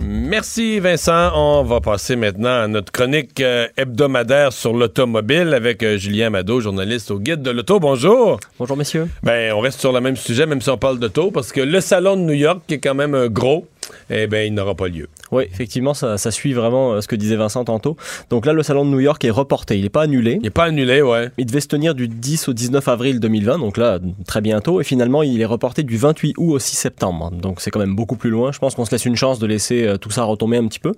Merci Vincent. On va passer maintenant à notre chronique hebdomadaire sur l'automobile avec Julien Amadeau, journaliste au Guide de l'auto. Bonjour. Bonjour messieurs. On reste sur le même sujet, même si on parle d'auto, parce que le salon de New York, qui est quand même gros, il n'aura pas lieu. Oui, effectivement, ça suit vraiment ce que disait Vincent tantôt. Donc là, le salon de New York est reporté. Il n'est pas annulé. Il devait se tenir du 10 au 19 avril 2020, donc là, très bientôt. Et finalement, il est reporté du 28 août au 6 septembre. Donc c'est quand même beaucoup plus loin. Je pense qu'on se laisse une chance de laisser tout ça retomber un petit peu.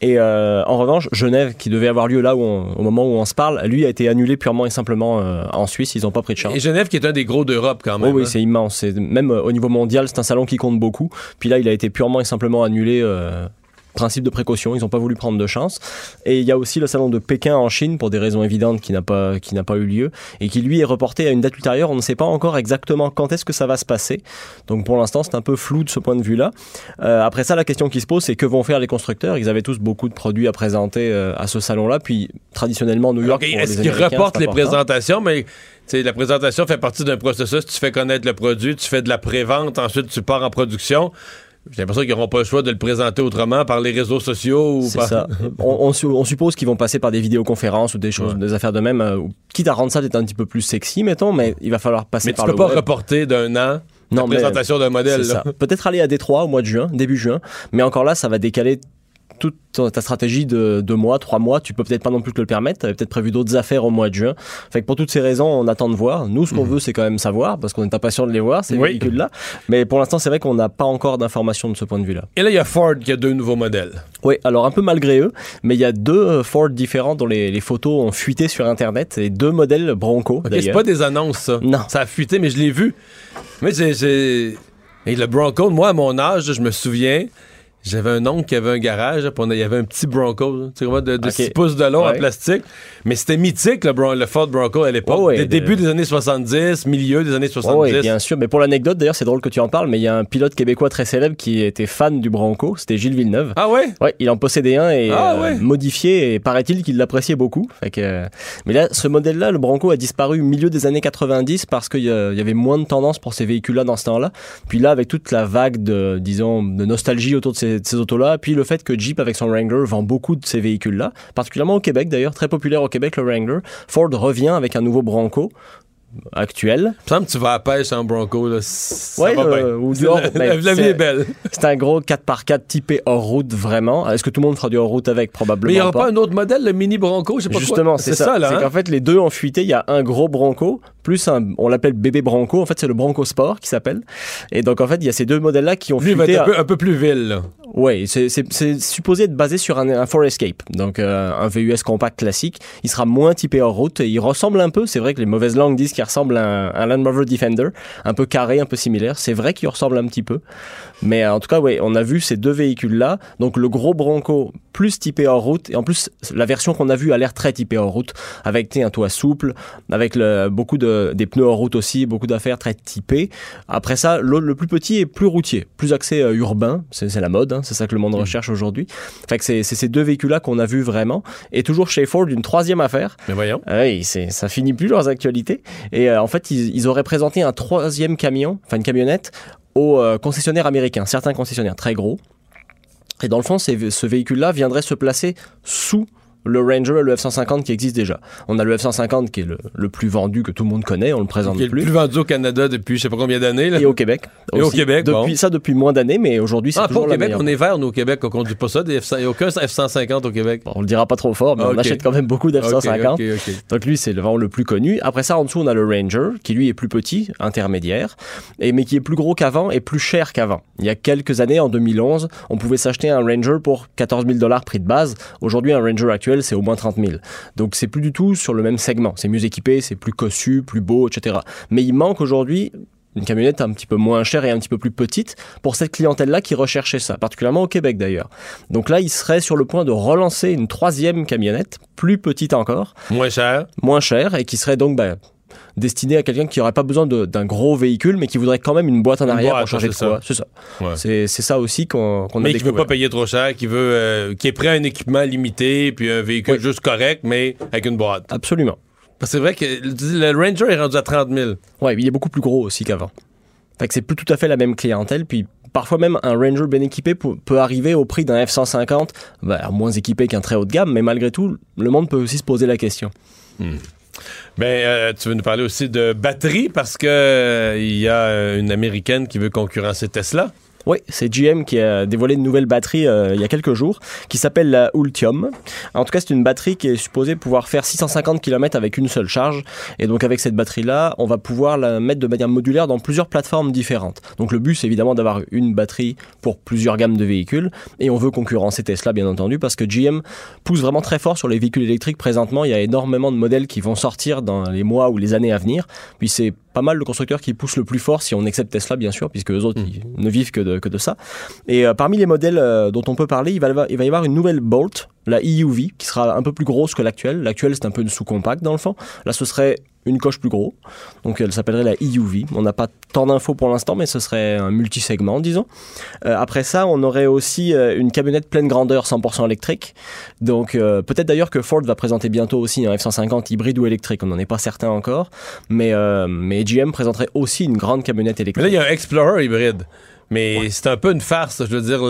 Et en revanche, Genève, qui devait avoir lieu là au moment où on se parle, lui a été annulé purement et simplement en Suisse. Ils n'ont pas pris de chance. Et Genève, qui est un des gros d'Europe quand même. Oh, oui, hein. C'est immense. Même au niveau mondial, c'est un salon qui compte beaucoup. Puis là, il a été purement et simplement annulé. Principe de précaution, ils n'ont pas voulu prendre de chance. Et il y a aussi le salon de Pékin en Chine, pour des raisons évidentes, qui n'a pas eu lieu, et qui lui est reporté à une date ultérieure. On ne sait pas encore exactement quand est-ce que ça va se passer. Donc pour l'instant, c'est un peu flou de ce point de vue-là. Après ça, la question qui se pose, c'est que vont faire les constructeurs? Ils avaient tous beaucoup de produits à présenter à ce salon-là, puis traditionnellement, New York... Alors, est-ce qu'ils reportent les présentations? Mais la présentation fait partie d'un processus. Tu fais connaître le produit, tu fais de la pré-vente, ensuite tu pars en production... J'ai l'impression qu'ils n'auront pas le choix de le présenter autrement par les réseaux sociaux. Ça. On suppose qu'ils vont passer par des vidéoconférences ou des choses, des affaires de même, quitte à rendre ça peut-être un petit peu plus sexy, mettons, mais il va falloir passer par le web. Mais tu peux pas reporter d'un an la présentation d'un modèle. Là. Peut-être aller à Détroit au mois de juin, début juin, mais encore là, ça va décaler toute ta stratégie de 2 mois, 3 mois. Tu peux peut-être pas non plus te le permettre, t'avais peut-être prévu d'autres affaires au mois de juin. Fait que pour toutes ces raisons, on attend de voir. Nous, ce qu'on veut, c'est quand même savoir, parce qu'on est impatient de les voir, ces véhicules-là. Mais pour l'instant, c'est vrai qu'on n'a pas encore d'informations de ce point de vue-là. Et là, il y a Ford qui a 2 nouveaux modèles. Oui, alors un peu malgré eux, mais il y a 2 Ford différents dont les photos ont fuité sur Internet, et 2 modèles Bronco, d'ailleurs. C'est pas des annonces, ça. Non. Ça a fuité, mais je l'ai vu. Mais Et le Bronco, moi, à mon âge, je me souviens... J'avais un oncle qui avait un garage, il y avait un petit Bronco, tu vois, de 6 pouces de long en plastique. Mais c'était mythique, le Ford Bronco à l'époque, début des années 70, milieu des années 70. Oui, bien sûr. Mais pour l'anecdote, d'ailleurs, c'est drôle que tu en parles, mais il y a un pilote québécois très célèbre qui était fan du Bronco, c'était Gilles Villeneuve. Ah ouais? Oui, il en possédait un modifié, et paraît-il qu'il l'appréciait beaucoup. Fait que, mais là, ce modèle-là, le Bronco a disparu au milieu des années 90 parce qu'il y avait moins de tendance pour ces véhicules-là dans ce temps-là. Puis là, avec toute la vague de nostalgie autour de ces autos-là, puis le fait que Jeep avec son Wrangler vend beaucoup de ces véhicules-là, particulièrement au Québec d'ailleurs, très populaire au Québec le Wrangler. Ford revient avec un nouveau Bronco actuel. Il me semble que tu vas à pêche en Bronco, là. Ça va bien. Ou dehors, la vie est belle. C'est un gros 4x4 typé hors-route, vraiment. Est-ce que tout le monde fera du hors-route avec? Probablement pas. Mais il n'y aura pas un autre modèle, le mini Bronco? Je sais pas. Justement, c'est ça. Là, c'est qu'en fait, les 2 ont fuité. Il y a un gros Bronco, plus on l'appelle bébé Bronco. En fait, c'est le Bronco Sport qui s'appelle. Et donc, en fait, il y a ces 2 modèles-là qui ont fuité. Lui, il va être un peu plus vil. Oui, c'est supposé être basé sur un Ford Escape, donc un VUS compact classique. Il sera moins typé hors-route. Il ressemble un peu. C'est vrai que les mauvaises langues disent qu'il ressemble à un Land Rover Defender, un peu carré, un peu similaire. C'est vrai qu'il ressemble un petit peu. Mais en tout cas, on a vu ces 2 véhicules-là. Donc le gros Bronco plus typé hors route. Et en plus, la version qu'on a vue a l'air très typée hors route, avec un toit souple, avec des pneus hors route aussi, beaucoup d'affaires très typées. Après ça, le plus petit est plus routier, plus axé urbain. C'est la mode, hein, c'est ça que le monde recherche aujourd'hui. Fait que c'est ces 2 véhicules-là qu'on a vu vraiment. Et toujours chez Ford, une 3e affaire. Mais voyons. Ça finit plus leurs actualités. Et en fait, ils auraient présenté un 3e camion, enfin une camionnette, aux concessionnaires américains, certains concessionnaires très gros. Et dans le fond, ce véhicule-là viendrait se placer sous le Ranger et le F-150 qui existent déjà. On a le F-150 qui est le plus vendu, que tout le monde connaît, on le présente plus. Qui est le plus vendu au Canada depuis je sais pas combien d'années. Là. Et au Québec. Et aussi. Au Québec, depuis, bon. Ça depuis moins d'années, mais aujourd'hui c'est toujours la meilleure. Ah, pas au Québec, on est vert, nous, au Québec, on conduit pas ça, des F-150, il n'y a aucun F-150 au Québec. Bon, on le dira pas trop fort, mais on achète quand même beaucoup d'F-150. Okay. Donc lui, c'est le vent le plus connu. Après ça, en dessous, on a le Ranger, qui lui est plus petit, intermédiaire, mais qui est plus gros qu'avant et plus cher qu'avant. Il y a quelques années, en 2011, on pouvait s'acheter un Ranger pour $14,000 prix de base. Aujourd'hui, un Ranger actuel, c'est au moins $30,000. Donc, c'est plus du tout sur le même segment. C'est mieux équipé, c'est plus cossu, plus beau, etc. Mais il manque aujourd'hui une camionnette un petit peu moins chère et un petit peu plus petite pour cette clientèle-là qui recherchait ça, particulièrement au Québec d'ailleurs. Donc là, il serait sur le point de relancer une troisième camionnette, plus petite encore. Moins chère, et qui serait donc... destiné à quelqu'un qui n'aurait pas besoin d'un gros véhicule, mais qui voudrait quand même une boîte en arrière pour changer de quoi. C'est ça. Ouais. C'est ça aussi qu'on a découvert. Mais qui ne veut pas payer trop cher, qui est prêt à un équipement limité, puis un véhicule juste correct, mais avec une boîte. Absolument. Parce que c'est vrai que le Ranger est rendu à $30,000. Oui, il est beaucoup plus gros aussi qu'avant. Fait que c'est plus tout à fait la même clientèle, puis parfois même un Ranger bien équipé peut arriver au prix d'un F-150, moins équipé qu'un très haut de gamme, mais malgré tout, le monde peut aussi se poser la question. Tu veux nous parler aussi de batterie parce que y a une Américaine qui veut concurrencer Tesla. Oui, c'est GM qui a dévoilé une nouvelle batterie il y a quelques jours, qui s'appelle la Ultium. En tout cas, c'est une batterie qui est supposée pouvoir faire 650 km avec une seule charge. Et donc, avec cette batterie-là, on va pouvoir la mettre de manière modulaire dans plusieurs plateformes différentes. Donc, le but, c'est évidemment d'avoir une batterie pour plusieurs gammes de véhicules. Et on veut concurrencer Tesla, bien entendu, parce que GM pousse vraiment très fort sur les véhicules électriques présentement. Il y a énormément de modèles qui vont sortir dans les mois ou les années à venir. Puis, c'est pas mal le constructeur qui pousse le plus fort, si on accepte Tesla, bien sûr, puisque eux autres, ils ne vivent que de ça. Et parmi les modèles dont on peut parler, il va y avoir une nouvelle Bolt, la EUV, qui sera un peu plus grosse que l'actuelle. L'actuelle, c'est un peu une sous-compacte dans le fond. Là, ce serait une coche plus gros. Donc, elle s'appellerait la EUV. On n'a pas tant d'infos pour l'instant, mais ce serait un multisegment, disons. Après ça, on aurait aussi une camionnette pleine grandeur 100% électrique. Donc, peut-être d'ailleurs que Ford va présenter bientôt aussi un F-150 hybride ou électrique. On n'en est pas certain encore. Mais GM présenterait aussi une grande camionnette électrique. Mais là, il y a un Explorer hybride. Mais c'est un peu une farce, je veux dire,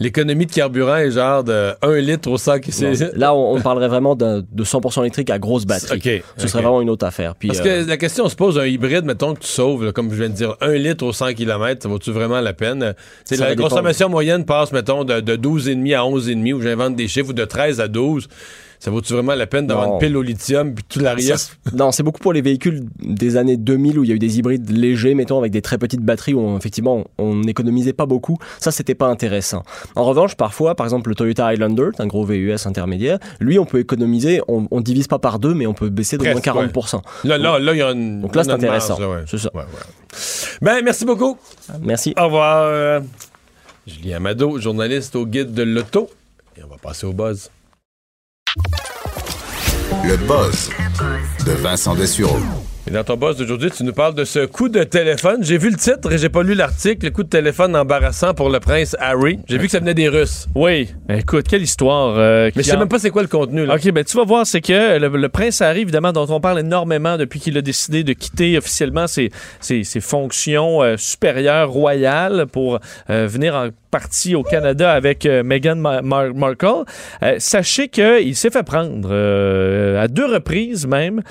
l'économie de carburant est genre de 1 litre au 100 km. Là, on parlerait vraiment de 100% électrique à grosse batterie. Ce serait vraiment une autre affaire. Puis, parce que la question se pose, un hybride, mettons que tu sauves, là, comme je viens de dire, 1 litre au 100 km, ça vaut-tu vraiment la peine? La consommation moyenne passe, mettons, de 12,5 à 11,5, où j'invente des chiffres, ou de 13 à 12. Ça vaut-tu vraiment la peine d'avoir une pile au lithium puis tout l'arrière? Non, c'est beaucoup pour les véhicules des années 2000 où il y a eu des hybrides légers, mettons, avec des très petites batteries où effectivement on n'économisait pas beaucoup. Ça, c'était pas intéressant. En revanche, parfois, par exemple, le Toyota Highlander, un gros VUS intermédiaire, lui, on peut économiser, on divise pas par deux, mais on peut baisser d'au moins 40%. Ouais. Là, il y a une. Donc là, c'est intéressant. Marge, c'est ça. Ouais. Ben, merci beaucoup. Merci. Au revoir. Julien Amadeau, journaliste au Guide de l'Auto. Et on va passer au buzz. Le buzz de Vincent Dessureau. Et dans ton buzz d'aujourd'hui, tu nous parles de ce coup de téléphone. J'ai vu le titre et j'ai pas lu l'article. Le coup de téléphone embarrassant pour le prince Harry. J'ai vu que ça venait des Russes. Oui. Écoute, quelle histoire. Mais je sais même pas c'est quoi le contenu. Là. OK, ben tu vas voir, c'est que le prince Harry, évidemment, dont on parle énormément depuis qu'il a décidé de quitter officiellement ses fonctions supérieures royales pour venir en partie au Canada avec Meghan Markle. Sachez qu'il s'est fait prendre à deux reprises même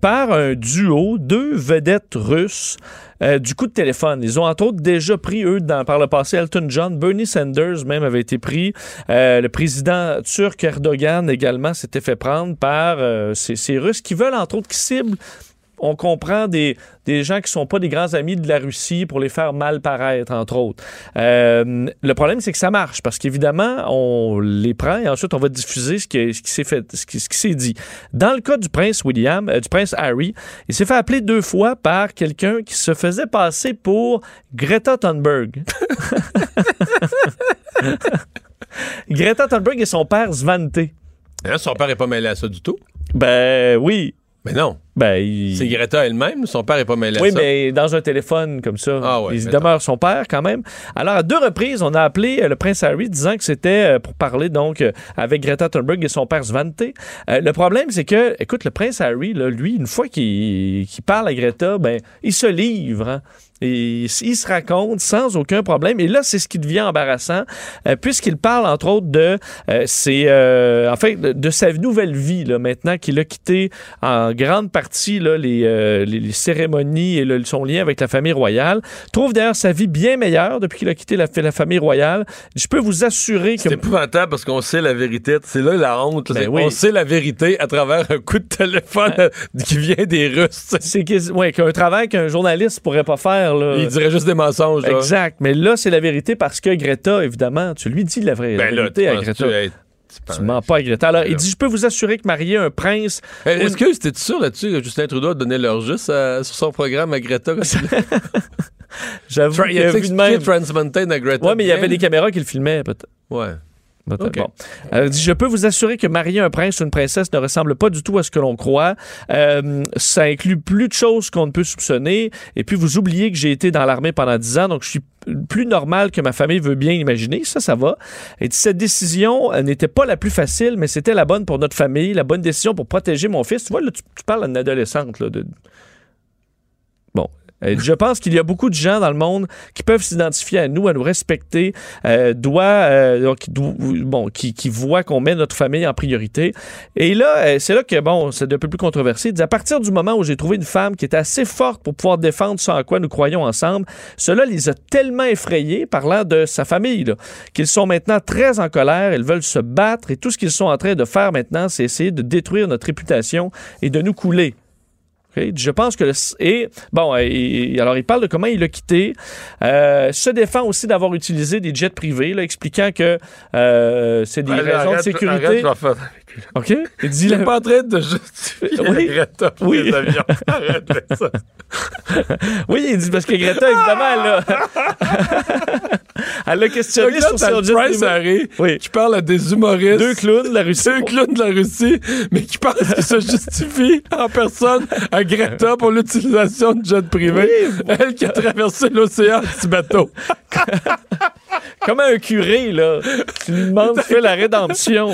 par un duo. Deux vedettes russes du coup de téléphone. Ils ont entre autres déjà pris, eux, par le passé, Elton John, Bernie Sanders même avait été pris. Le président turc Erdogan également s'était fait prendre par ces Russes qui veulent, entre autres, qui ciblent, on comprend, des gens qui sont pas des grands amis de la Russie pour les faire mal paraître, entre autres. Le problème, c'est que ça marche, parce qu'évidemment, on les prend et ensuite, on va diffuser ce qui s'est dit. Dans le cas du prince William, du prince Harry, il s'est fait appeler deux fois par quelqu'un qui se faisait passer pour Greta Thunberg. Greta Thunberg et son père Svante. Son père est pas mêlé à ça du tout? Ben oui. Mais non. Ben, il... C'est Greta elle-même, son père n'est pas mêlé à ça. Oui, mais dans un téléphone comme ça, ah ouais, il demeure son père quand même. Alors, à deux reprises, on a appelé le Prince Harry disant que c'était pour parler donc avec Greta Thunberg et son père Svante. Le problème, c'est que, écoute, le Prince Harry, là, lui, une fois qu'il parle à Greta, ben, il se livre, hein. Et il se raconte sans aucun problème. Et là, c'est ce qui devient embarrassant, puisqu'il parle, entre autres, de sa nouvelle vie, là, maintenant qu'il a quitté en grande partie là, les cérémonies et son lien avec la famille royale. Trouve d'ailleurs sa vie bien meilleure depuis qu'il a quitté la famille royale. Je peux vous assurer que... C'est épouvantable parce qu'on sait la vérité. C'est là la honte. Là. Ben oui. On sait la vérité à travers un coup de téléphone qui vient des Russes. C'est un travail qu'un journaliste pourrait pas faire. Là. Il dirait juste des mensonges. Là. Exact. Mais là, c'est la vérité parce que Greta, évidemment, tu lui dis la vérité à Greta. Tu mens pas à Greta. Alors, il dit, je peux vous assurer que marier un prince... Est-ce que c'était sûr là-dessus que Justin Trudeau a donné leur juste sur son programme à Greta? J'avoue qu'il a vu de même. Trans Mountain à Greta. Oui, mais il y avait des caméras qui le filmaient, peut-être. Oui. Okay. Bon. Je peux vous assurer que marier un prince ou une princesse ne ressemble pas du tout à ce que l'on croit. Ça inclut plus de choses qu'on ne peut soupçonner. Et puis, vous oubliez que j'ai été dans l'armée pendant 10 ans, donc je suis plus normal que ma famille veut bien imaginer. Ça va. Et cette décision n'était pas la plus facile, mais c'était la bonne pour notre famille, la bonne décision pour protéger mon fils. Tu vois, là, tu parles à une adolescente, là, de... Bon. Je pense qu'il y a beaucoup de gens dans le monde qui peuvent s'identifier à nous respecter, qui voient qu'on met notre famille en priorité. Et là, c'est là que, bon, c'est un peu plus controversé. Il dit, à partir du moment où j'ai trouvé une femme qui était assez forte pour pouvoir défendre ce en quoi nous croyons ensemble, cela les a tellement effrayés, parlant de sa famille, là, qu'ils sont maintenant très en colère, ils veulent se battre et tout ce qu'ils sont en train de faire maintenant, c'est essayer de détruire notre réputation et de nous couler. Okay. Je pense que... Alors, il parle de comment il l'a quitté. Se défend aussi d'avoir utilisé des jets privés, là, expliquant que c'est des raisons de sécurité. Arrête, OK? Il dit... Il n'est pas en train de justifier Greta pour les avions. Arrête ça. Oui, il dit parce que Greta, évidemment, elle l'a questionné sur son jet privé. Prince Harry, qui parle à des humoristes. Deux clowns de la Russie, mais qui pense qu'il se justifie en personne à Greta pour l'utilisation de jets privés. Oui. Elle qui a traversé l'océan en petit bateau. Comme un curé, là. Tu lui demandes de faire la rédemption.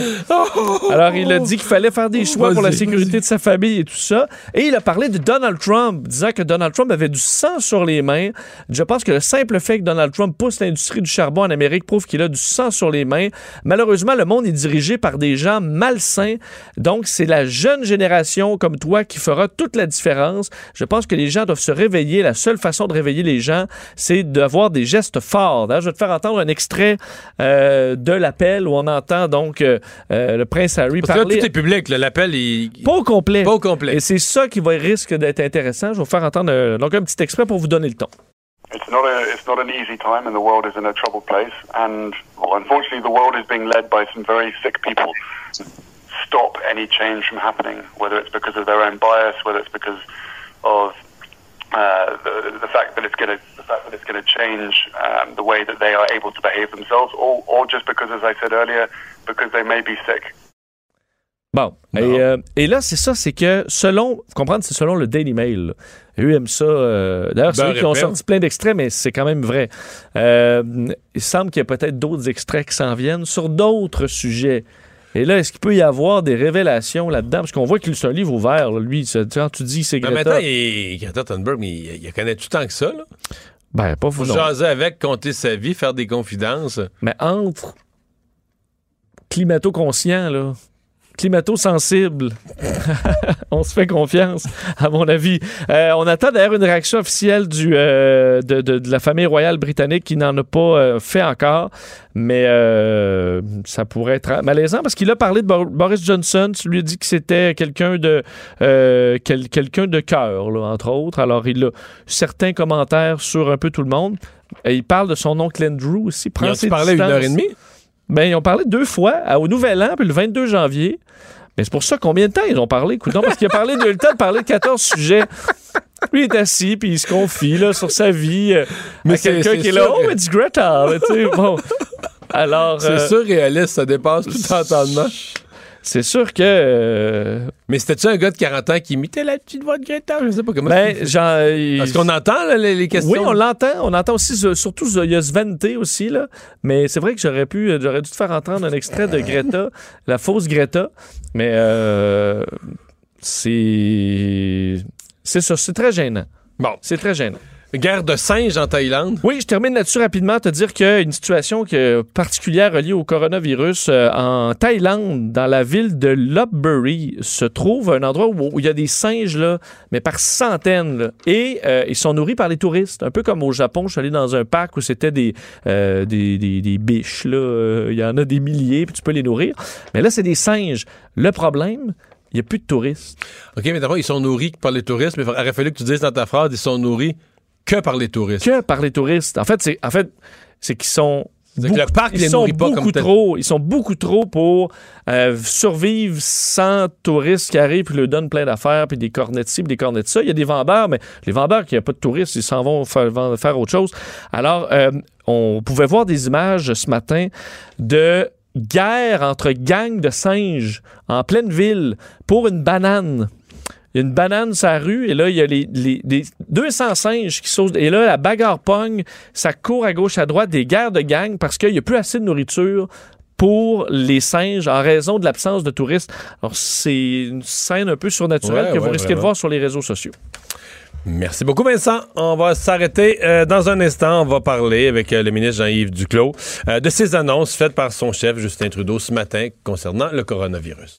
Alors, il a dit qu'il fallait faire des choix pour la sécurité de sa famille et tout ça. Et il a parlé de Donald Trump, disant que Donald Trump avait du sang sur les mains. Je pense que le simple fait que Donald Trump pousse l'industrie du charbon en Amérique prouve qu'il a du sang sur les mains. Malheureusement, le monde est dirigé par des gens malsains. Donc, c'est la jeune génération comme toi qui fera toute la différence. Je pense que les gens doivent se réveiller. La seule façon de réveiller les gens, c'est d'avoir des gestes forts. Je vais te faire entendre un extrait de l'appel où on entend donc le Prince Harry parce parler. Parce que là, tout est public. L'appel est... Pas au complet. Et c'est ça qui risque d'être intéressant. Je vais vous faire entendre donc un petit extrait pour vous donner le ton. It's not an easy time and the world is in a troubled place and unfortunately the world is being led by some very sick people. Stop any change from happening, whether it's because of their own bias, whether it's because of the fact that it's going to change the way that they are able to behave themselves, or just because, as I said earlier, because they may be sick. Bon. Et là, c'est ça, c'est que selon, vous comprenez, c'est selon le Daily Mail. Eux aiment ça. D'ailleurs, c'est eux qui ont sorti plein d'extraits, mais c'est quand même vrai. Il semble qu'il y a peut-être d'autres extraits qui s'en viennent sur d'autres sujets. Et là, est-ce qu'il peut y avoir des révélations là-dedans? Parce qu'on voit qu'il c'est un livre ouvert, là, lui. Quand tu dis c'est Greta... Mais maintenant, Greta Thunberg, il connaît tout tant que ça, là. Ben, pas fou, non. Jaser avec, compter sa vie, faire des confidences. Mais entre climato-conscient, là... Climato-sensible. On se fait confiance, à mon avis. On attend d'ailleurs une réaction officielle de la famille royale britannique qui n'en a pas fait encore, mais ça pourrait être malaisant parce qu'il a parlé de Boris Johnson. Tu lui as dit que c'était quelqu'un de cœur, là, entre autres. Alors, il a certains commentaires sur un peu tout le monde. Et il parle de son oncle Andrew aussi. Il parlait 1h30? Ben, ils ont parlé deux fois, au Nouvel An, puis le 22 janvier. Mais c'est pour ça combien de temps ils ont parlé, coudonc? Parce qu'il a parlé le temps de parler de 14 sujets. Lui, il est assis, puis il se confie là, sur sa vie à quelqu'un qui est là. Oh, it's Greta! Là, bon. Alors, c'est surréaliste, ça dépasse tout entendement. c'est sûr que... Mais c'était-tu un gars de 40 ans qui imitait la petite voix de Greta? Je sais pas comment... Parce qu'on entend là, les questions. Oui, on l'entend. On entend aussi, surtout, il y a Svante aussi, là. Mais c'est vrai que j'aurais dû te faire entendre un extrait de Greta, la fausse Greta. Mais c'est ça, c'est très gênant. Bon. C'est très gênant. Guerre de singes en Thaïlande. Oui, je termine là-dessus rapidement, te dire qu'une situation particulière reliée au coronavirus en Thaïlande, dans la ville de Lopburi, se trouve un endroit où il y a des singes, là, mais par centaines, là, et ils sont nourris par les touristes. Un peu comme au Japon, je suis allé dans un parc où c'était des biches, là. Il y en a des milliers, puis tu peux les nourrir. Mais là, c'est des singes. Le problème... Il n'y a plus de touristes. OK, mais d'abord, ils sont nourris par les touristes, mais il aurait fallu que tu dises dans ta phrase, ils sont nourris que par les touristes. Que par les touristes. En fait, c'est qu'ils sont... C'est-à-dire que le parc les nourrit pas comme tel. Ils sont beaucoup trop pour survivre sans touristes qui arrivent puis leur donnent plein d'affaires, puis des cornets de ci, puis des cornets de ça. Il y a des vendeurs, mais les vendeurs qui n'ont pas de touristes, ils s'en vont faire autre chose. Alors, on pouvait voir des images ce matin de... guerre entre gangs de singes en pleine ville pour une banane. Il y a une banane sur la rue et là, il y a les 200 singes qui sautent. Et là, la bagarre pogne, ça court à gauche, à droite, des guerres de gangs parce qu'il n'y a plus assez de nourriture pour les singes en raison de l'absence de touristes. Alors, c'est une scène un peu surnaturelle que vous risquez vraiment de voir sur les réseaux sociaux. Merci beaucoup, Vincent. On va s'arrêter dans un instant. On va parler avec le ministre Jean-Yves Duclos de ces annonces faites par son chef, Justin Trudeau, ce matin concernant le coronavirus.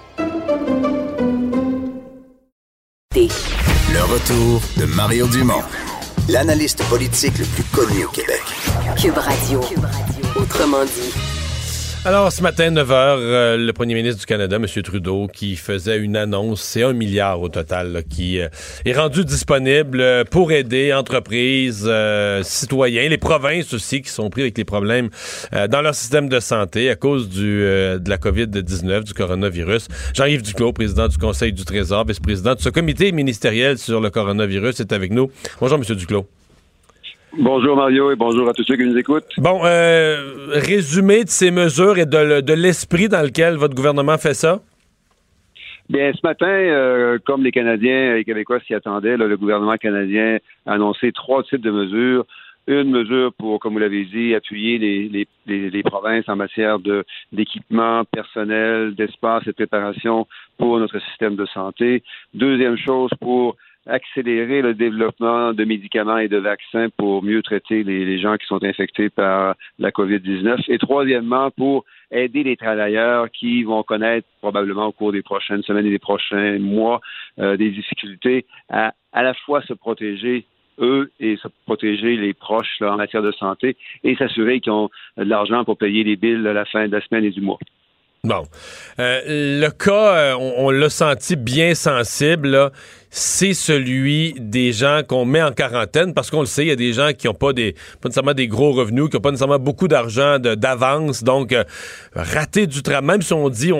Le retour de Mario Dumont, l'analyste politique le plus connu au Québec. Cube Radio, autrement dit. Alors, ce matin, 9h, le premier ministre du Canada, M. Trudeau, qui faisait une annonce, c'est 1 milliard au total, là, qui est rendu disponible pour aider entreprises, citoyens, les provinces aussi qui sont pris avec les problèmes dans leur système de santé à cause de la COVID-19, du coronavirus. Jean-Yves Duclos, président du Conseil du Trésor, vice-président de ce comité ministériel sur le coronavirus, est avec nous. Bonjour, M. Duclos. Bonjour Mario et bonjour à tous ceux qui nous écoutent. Bon, résumé de ces mesures et de l'esprit dans lequel votre gouvernement fait ça? Bien, ce matin, comme les Canadiens et les Québécois s'y attendaient, là, le gouvernement canadien a annoncé 3 types de mesures. Une mesure pour, comme vous l'avez dit, appuyer les provinces en matière d'équipement, personnel, d'espace et de préparation pour notre système de santé. Deuxième chose pour accélérer le développement de médicaments et de vaccins pour mieux traiter les gens qui sont infectés par la COVID-19. Et troisièmement, pour aider les travailleurs qui vont connaître probablement au cours des prochaines semaines et des prochains mois des difficultés à la fois se protéger eux et se protéger les proches là, en matière de santé et s'assurer qu'ils ont de l'argent pour payer les billes à la fin de la semaine et du mois. Bon. Le cas, on l'a senti bien sensible, là, c'est celui des gens qu'on met en quarantaine, parce qu'on le sait, il y a des gens qui n'ont pas nécessairement des gros revenus, qui n'ont pas nécessairement beaucoup d'argent d'avance, donc rater du travail, même si on dit,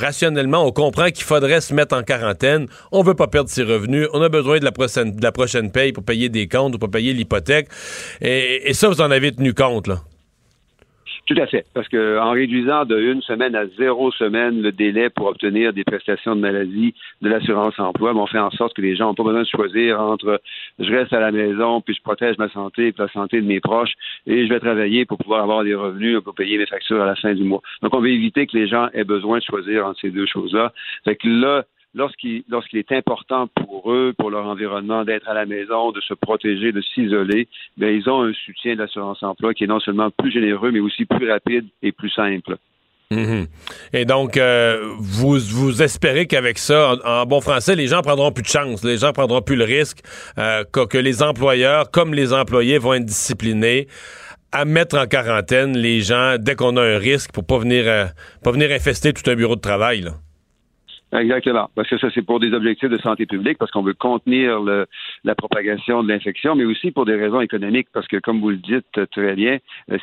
rationnellement, on comprend qu'il faudrait se mettre en quarantaine, on veut pas perdre ses revenus, on a besoin de la prochaine paye pour payer des comptes ou pour payer l'hypothèque, et ça, vous en avez tenu compte, là. Tout à fait, parce que en réduisant de 1 semaine à 0 semaine le délai pour obtenir des prestations de maladie de l'assurance-emploi, on fait en sorte que les gens n'ont pas besoin de choisir entre je reste à la maison, puis je protège ma santé et la santé de mes proches, et je vais travailler pour pouvoir avoir des revenus, pour payer mes factures à la fin du mois. Donc, on veut éviter que les gens aient besoin de choisir entre ces deux choses-là. Fait que là, lorsqu'il est important pour eux, pour leur environnement, d'être à la maison, de se protéger, de s'isoler, bien, ils ont un soutien de l'assurance-emploi qui est non seulement plus généreux, mais aussi plus rapide et plus simple. Mm-hmm. Et donc, vous espérez qu'avec ça, en bon français, les gens prendront plus de chance, les gens prendront plus le risque que les employeurs, comme les employés, vont être disciplinés à mettre en quarantaine les gens dès qu'on a un risque pour pas venir infester tout un bureau de travail, là. Exactement, parce que ça, c'est pour des objectifs de santé publique, parce qu'on veut contenir la propagation de l'infection, mais aussi pour des raisons économiques, parce que, comme vous le dites très bien,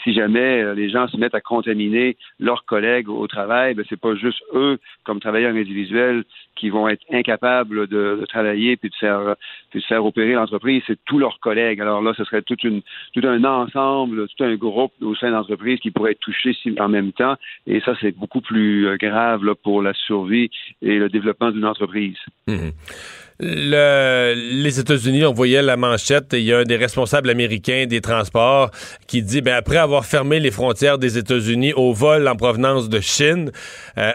si jamais les gens se mettent à contaminer leurs collègues au travail, ben, c'est pas juste eux, comme travailleurs individuels, qui vont être incapables de travailler puis de faire opérer l'entreprise, c'est tous leurs collègues. Alors là, ce serait tout un ensemble, tout un groupe au sein d'entreprises qui pourrait être touché en même temps, et ça, c'est beaucoup plus grave là, pour la survie et le développement d'une entreprise. Mmh. Les États-Unis, on voyait la manchette, il y a un des responsables américains des transports qui dit, ben, après avoir fermé les frontières des États-Unis aux vols en provenance de Chine,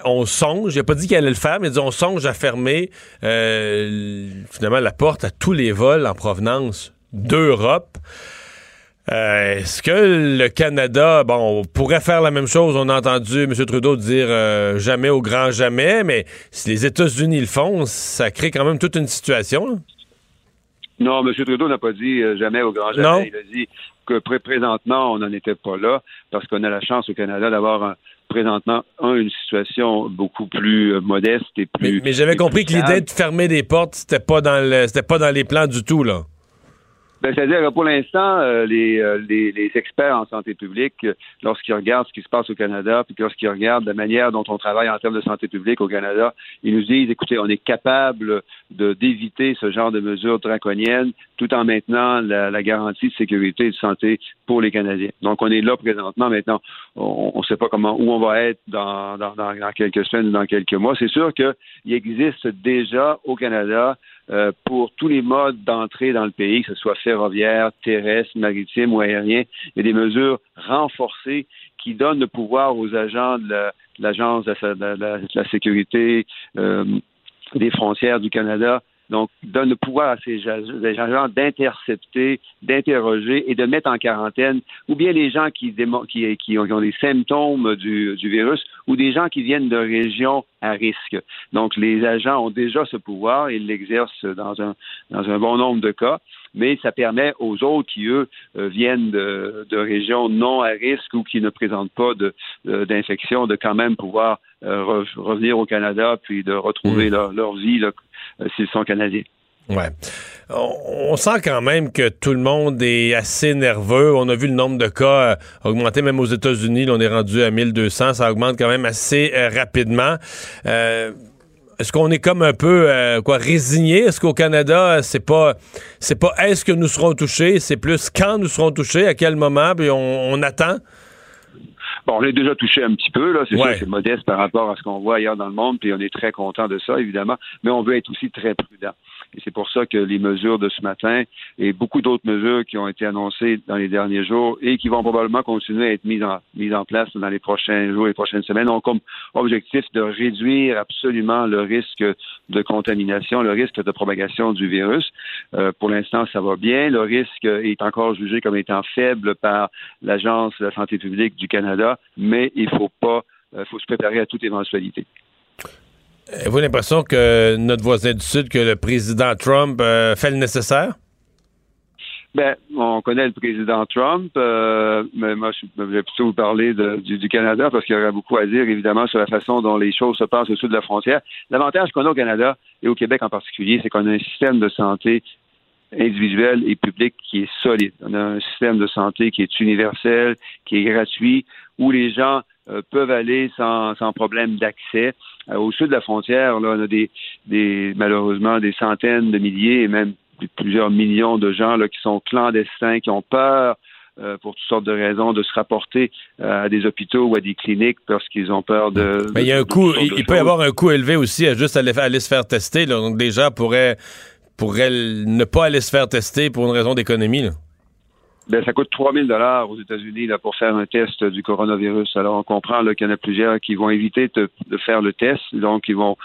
on songe, il n'a pas dit qu'il allait le faire, mais il dit, on songe à fermer finalement la porte à tous les vols en provenance d'Europe. Est-ce que le Canada, bon, pourrait faire la même chose? On a entendu M. Trudeau dire jamais au grand jamais, mais si les États-Unis le font, ça crée quand même toute une situation, là. Non, M. Trudeau n'a pas dit jamais au grand jamais. Non. Il a dit que présentement, on n'en était pas là, parce qu'on a la chance au Canada d'avoir une situation beaucoup plus modeste et plus... Mais j'avais compris que l'idée de fermer des portes, c'était pas dans les plans du tout, là. Ben, c'est-à-dire que pour l'instant, les experts en santé publique, lorsqu'ils regardent ce qui se passe au Canada, puis lorsqu'ils regardent la manière dont on travaille en termes de santé publique au Canada, ils nous disent, écoutez, on est capable d'éviter ce genre de mesures draconiennes tout en maintenant la garantie de sécurité et de santé pour les Canadiens. Donc, on est là présentement. Maintenant, on ne sait pas où on va être dans quelques semaines ou dans quelques mois. C'est sûr qu'il existe déjà au Canada pour tous les modes d'entrée dans le pays, que ce soit ferroviaire, terrestre, maritime ou aérien, il y a des mesures renforcées qui donnent le pouvoir aux agents de l'Agence de la sécurité des frontières du Canada. Donc, donne le pouvoir à ces agents d'intercepter, d'interroger et de mettre en quarantaine ou bien les gens qui ont des symptômes du virus ou des gens qui viennent de régions à risque. Donc, les agents ont déjà ce pouvoir, ils l'exercent dans un bon nombre de cas, mais ça permet aux autres qui, eux, viennent de régions non à risque ou qui ne présentent pas d'infection de quand même pouvoir revenir au Canada puis de retrouver leur vie là, s'ils sont canadiens. Ouais. On sent quand même que tout le monde est assez nerveux. On a vu le nombre de cas augmenter, même aux États-Unis. Là, on est rendu à 1200. Ça augmente quand même assez rapidement. Est-ce qu'on est comme un peu résigné? Est-ce qu'au Canada, c'est pas est-ce que nous serons touchés, c'est plus quand nous serons touchés, à quel moment, puis on attend? Bon, on est déjà touché un petit peu, là, c'est sûr, c'est modeste par rapport à ce qu'on voit ailleurs dans le monde, puis on est très content de ça, évidemment, mais on veut être aussi très prudent. Et c'est pour ça que les mesures de ce matin et beaucoup d'autres mesures qui ont été annoncées dans les derniers jours et qui vont probablement continuer à être mises en place dans les prochains jours et les prochaines semaines ont comme objectif de réduire absolument le risque de contamination, le risque de propagation du virus. Pour l'instant, ça va bien. Le risque est encore jugé comme étant faible par l'Agence de la santé publique du Canada, mais il faut se préparer à toute éventualité. Avez-vous l'impression que notre voisin du Sud, que le président Trump fait le nécessaire? Bien, on connaît le président Trump, mais moi, je vais plutôt vous parler du Canada parce qu'il y aurait beaucoup à dire, évidemment, sur la façon dont les choses se passent au sud de la frontière. L'avantage qu'on a au Canada et au Québec en particulier, c'est qu'on a un système de santé individuel et public qui est solide. On a un système de santé qui est universel, qui est gratuit, où les gens peuvent aller sans problème d'accès. Au sud de la frontière, là, on a malheureusement des centaines de milliers et même plusieurs millions de gens là, qui sont clandestins, qui ont peur pour toutes sortes de raisons de se rapporter à des hôpitaux ou à des cliniques parce qu'ils ont peur de... Mais il y a un coût, il peut y avoir un coût élevé aussi à juste aller se faire tester. Là. Donc les gens pourraient ne pas aller se faire tester pour une raison d'économie, là. Ben, ça coûte $3,000 aux États-Unis là, pour faire un test du coronavirus. Alors, on comprend là, qu'il y en a plusieurs qui vont éviter de faire le test. Donc, ils vont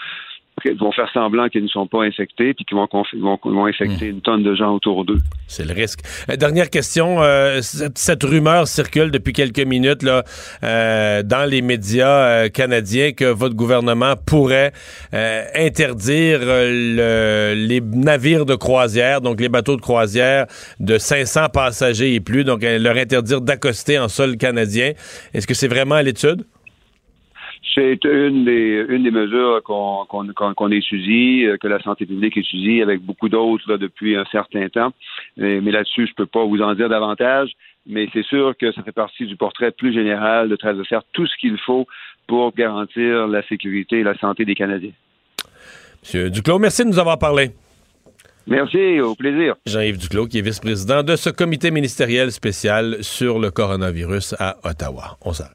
faire semblant qu'ils ne sont pas infectés puis qu'ils vont infecter une tonne de gens autour d'eux. C'est le risque. Dernière question. Cette rumeur circule depuis quelques minutes là, dans les médias canadiens que votre gouvernement pourrait interdire les navires de croisière, donc les bateaux de croisière de 500 passagers et plus, donc leur interdire d'accoster en sol canadien. Est-ce que c'est vraiment à l'étude? C'est une des mesures qu'on étudie, que la santé publique étudie avec beaucoup d'autres là, depuis un certain temps. Mais là-dessus, je ne peux pas vous en dire davantage. Mais c'est sûr que ça fait partie du portrait plus général de traiter de faire tout ce qu'il faut pour garantir la sécurité et la santé des Canadiens. Monsieur Duclos, merci de nous avoir parlé. Merci, au plaisir. Jean-Yves Duclos, qui est vice-président de ce comité ministériel spécial sur le coronavirus à Ottawa. On s'arrête.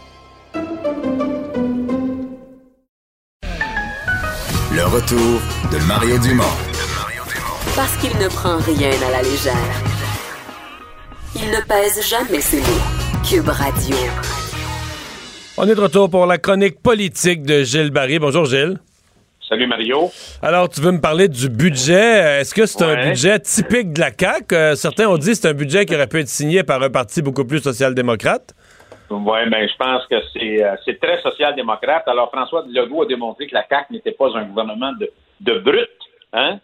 Le retour de Mario Dumont. Parce qu'il ne prend rien à la légère. Il ne pèse jamais ses mots. Cube Radio. On est de retour pour la chronique politique de Gilles Barry. Bonjour Gilles. Salut Mario. Alors tu veux me parler du budget. Est-ce que c'est un budget typique de la CAQ? Certains ont dit que c'est un budget qui aurait pu être signé par un parti beaucoup plus social-démocrate. Oui, bien je pense que c'est très social-démocrate. Alors François Legault a démontré que la CAQ n'était pas un gouvernement de brut, hein?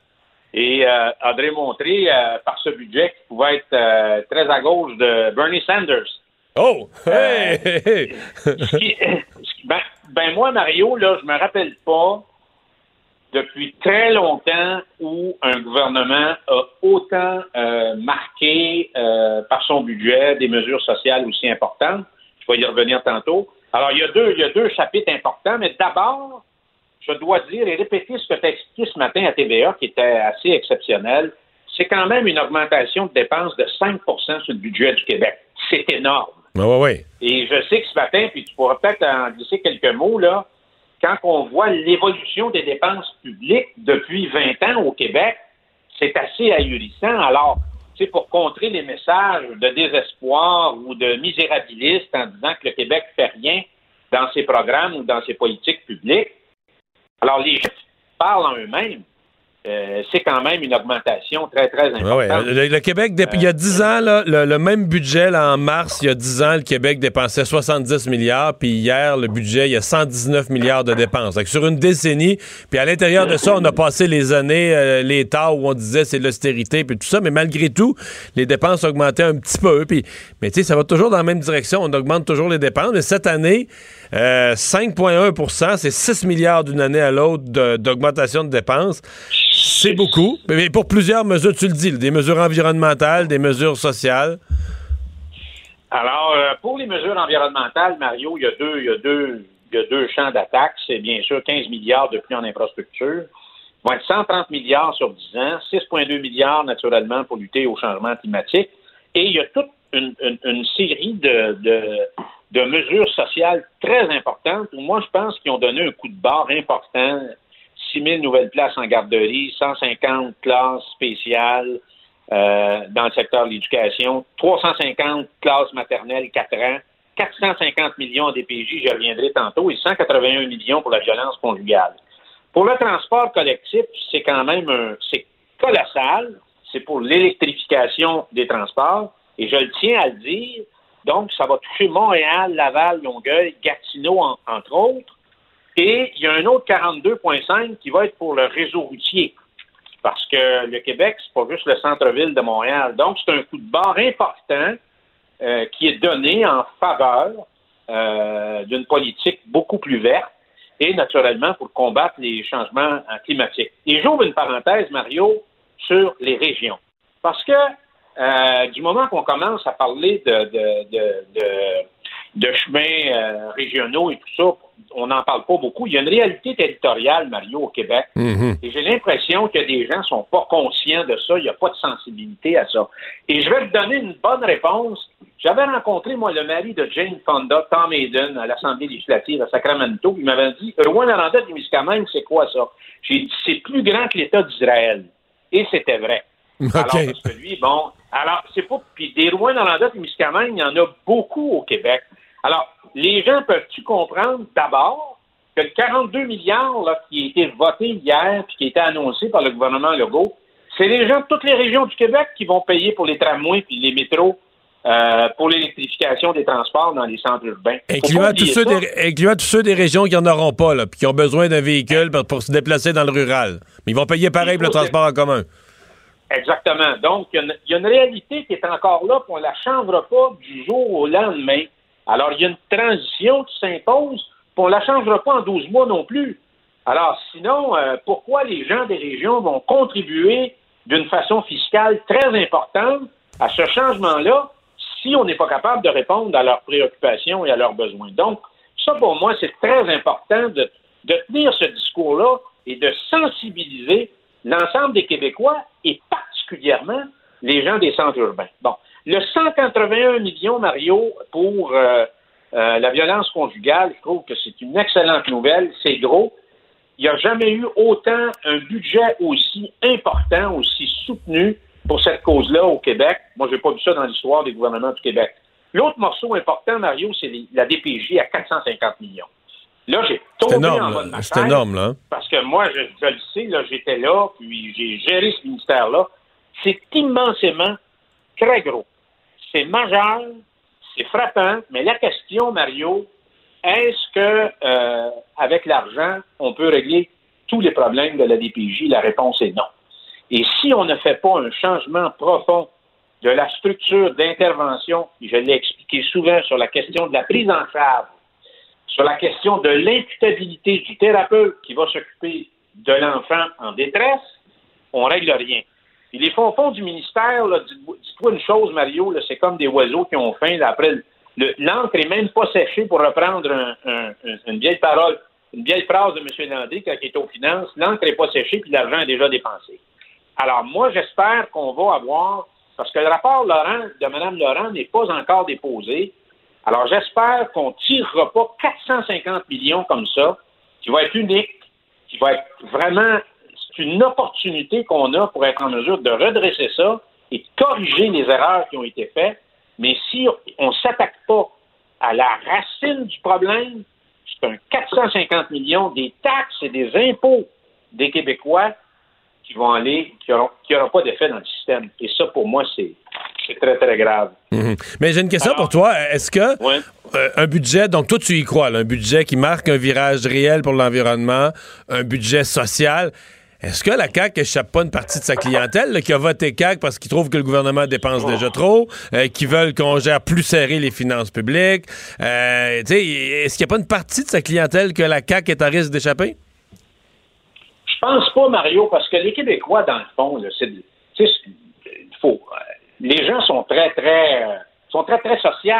Et a démontré par ce budget qu'il pouvait être très à gauche de Bernie Sanders. Oh! Hey! Moi, Mario, là, je me rappelle pas depuis très longtemps où un gouvernement a autant marqué par son budget des mesures sociales aussi importantes. Je vais y revenir tantôt. Alors, il y a deux chapitres importants, mais d'abord, je dois dire et répéter ce que tu as expliqué ce matin à TVA, qui était assez exceptionnel. C'est quand même une augmentation de dépenses de 5 % sur le budget du Québec. C'est énorme. Oui. Et je sais que ce matin, puis tu pourras peut-être en glisser quelques mots, là, quand on voit l'évolution des dépenses publiques depuis 20 ans au Québec, c'est assez ahurissant. Alors, c'est pour contrer les messages de désespoir ou de misérabilisme en disant que le Québec fait rien dans ses programmes ou dans ses politiques publiques. Alors, les gens parlent en eux-mêmes. C'est quand même une augmentation très, très importante. Ouais. Le Québec, il y a 10 ans, là, le même budget là, en mars, il y a 10 ans, le Québec dépensait 70 milliards, puis hier, le budget, il y a 119 milliards de dépenses. Donc, sur une décennie, puis à l'intérieur de ça, on a passé les années, les temps où on disait c'est l'austérité, puis tout ça, mais malgré tout, les dépenses augmentaient un petit peu. Puis, mais tu sais, ça va toujours dans la même direction, on augmente toujours les dépenses, mais cette année, 5,1 %, c'est 6 milliards d'une année à l'autre d'augmentation de dépenses. C'est beaucoup, mais pour plusieurs mesures, tu le dis, des mesures environnementales, des mesures sociales. Alors, pour les mesures environnementales, Mario, il y a deux champs d'attaque. C'est bien sûr 15 milliards de plus en infrastructure, moins de 130 milliards sur 10 ans, 6,2 milliards naturellement pour lutter au changement climatique. Et il y a toute une série de mesures sociales très importantes où moi, je pense qu'ils ont donné un coup de barre important. 6 000 nouvelles places en garderie, 150 classes spéciales dans le secteur de l'éducation, 350 classes maternelles 4 ans, 450 millions en DPJ, j'y reviendrai tantôt, et 181 millions pour la violence conjugale. Pour le transport collectif, c'est quand même c'est colossal, c'est pour l'électrification des transports, et je le tiens à le dire, donc ça va toucher Montréal, Laval, Longueuil, Gatineau, entre autres. Et il y a un autre 42,5 qui va être pour le réseau routier. Parce que le Québec, c'est pas juste le centre-ville de Montréal. Donc, c'est un coup de barre important qui est donné en faveur d'une politique beaucoup plus verte et, naturellement, pour combattre les changements climatiques. Et j'ouvre une parenthèse, Mario, sur les régions. Parce que du moment qu'on commence à parler de chemins régionaux et tout ça, on n'en parle pas beaucoup. Il y a une réalité territoriale, Mario, au Québec. Mm-hmm. Et j'ai l'impression que des gens ne sont pas conscients de ça. Il n'y a pas de sensibilité à ça. Et je vais te donner une bonne réponse. J'avais rencontré, moi, le mari de Jane Fonda, Tom Hayden, à l'Assemblée législative à Sacramento. Il m'avait dit, Rouyn-Noranda du Miscamingue, c'est quoi ça? J'ai dit, c'est plus grand que l'État d'Israël. Et c'était vrai. Okay. Alors, parce que lui, bon... Alors, c'est pas... Puis des Rouyn-Noranda du Miscamingue, il y en a beaucoup au Québec. Alors, les gens peuvent-tu comprendre d'abord que le 42 milliards là, qui a été voté hier puis qui a été annoncé par le gouvernement Legault, c'est les gens de toutes les régions du Québec qui vont payer pour les tramways puis les métros pour l'électrification des transports dans les centres urbains. Incluant tous ceux des régions qui n'en auront pas là, puis qui ont besoin d'un véhicule pour se déplacer dans le rural. Mais ils vont payer pareil pour le transport en commun. Exactement. Donc, il y a une réalité qui est encore là, puis on ne la changera pas du jour au lendemain. Alors, il y a une transition qui s'impose, puis on ne la changera pas en 12 mois non plus. Alors, sinon, pourquoi les gens des régions vont contribuer d'une façon fiscale très importante à ce changement-là si on n'est pas capable de répondre à leurs préoccupations et à leurs besoins? Donc, ça, pour moi, c'est très important de tenir ce discours-là et de sensibiliser l'ensemble des Québécois et particulièrement les gens des centres urbains. Bon, le 181 millions, Mario, pour la violence conjugale, je trouve que c'est une excellente nouvelle, c'est gros. Il n'y a jamais eu autant un budget aussi important, aussi soutenu pour cette cause-là au Québec. Moi, je n'ai pas vu ça dans l'histoire des gouvernements du Québec. L'autre morceau important, Mario, c'est la DPJ à 450 millions. Là, j'ai tombé en bas de ma chaise. C'est énorme, là. Parce que moi, je le sais, là, j'étais là, puis j'ai géré ce ministère-là. C'est immensément très gros. C'est majeur, c'est frappant, mais la question, Mario, est-ce que avec l'argent, on peut régler tous les problèmes de la DPJ? La réponse est non. Et si on ne fait pas un changement profond de la structure d'intervention, je l'ai expliqué souvent sur la question de la prise en charge, sur la question de l'imputabilité du thérapeute qui va s'occuper de l'enfant en détresse, on règle rien. Et les fonds du ministère, là, dis-toi une chose, Mario, là, c'est comme des oiseaux qui ont faim. Là, après, l'encre n'est même pas séchée, pour reprendre une vieille parole, une vieille phrase de M. Landry quand il est aux finances, l'encre n'est pas séchée puis l'argent est déjà dépensé. Alors moi, j'espère qu'on va avoir, parce que le rapport de Mme Laurent n'est pas encore déposé, alors j'espère qu'on ne tirera pas 450 millions comme ça, qui va être unique, qui va être vraiment une opportunité qu'on a pour être en mesure de redresser ça et de corriger les erreurs qui ont été faites. Mais si on ne s'attaque pas à la racine du problème, c'est un 450 millions des taxes et des impôts des Québécois qui vont aller, qui n'auront pas d'effet dans le système. Et ça, pour moi, c'est très, très grave. Mm-hmm. Mais j'ai une question pour toi. Est-ce que un budget, donc toi, tu y crois, là, un budget qui marque un virage réel pour l'environnement, un budget social, est-ce que la CAQ n'échappe pas une partie de sa clientèle là, qui a voté CAQ parce qu'ils trouvent que le gouvernement dépense déjà trop, qui veulent qu'on gère plus serré les finances publiques? Est-ce qu'il n'y a pas une partie de sa clientèle que la CAQ est à risque d'échapper? Je pense pas, Mario, parce que les Québécois, dans le fond, là, les gens sont très, très sociaux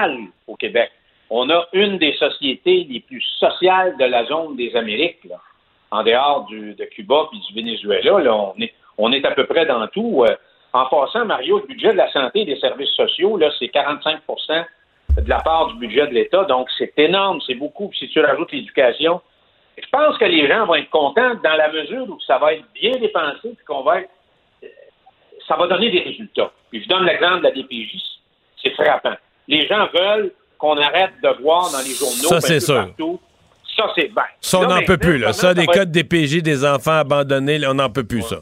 au Québec. On a une des sociétés les plus sociales de la zone des Amériques, là. En dehors de Cuba puis du Venezuela, là, on est à peu près dans tout. En passant, Mario, le budget de la santé et des services sociaux, là, c'est 45 % de la part du budget de l'État, donc c'est énorme, c'est beaucoup. Puis si tu rajoutes l'éducation, je pense que les gens vont être contents dans la mesure où ça va être bien dépensé puis ça va donner des résultats. Puis je donne l'exemple de la DPJ, c'est frappant. Les gens veulent qu'on arrête de voir dans les journaux partout. Ça, c'est bien. Ça, on n'en peut plus, là. Ça, des codes DPJ des enfants abandonnés, là, on n'en peut plus, ça.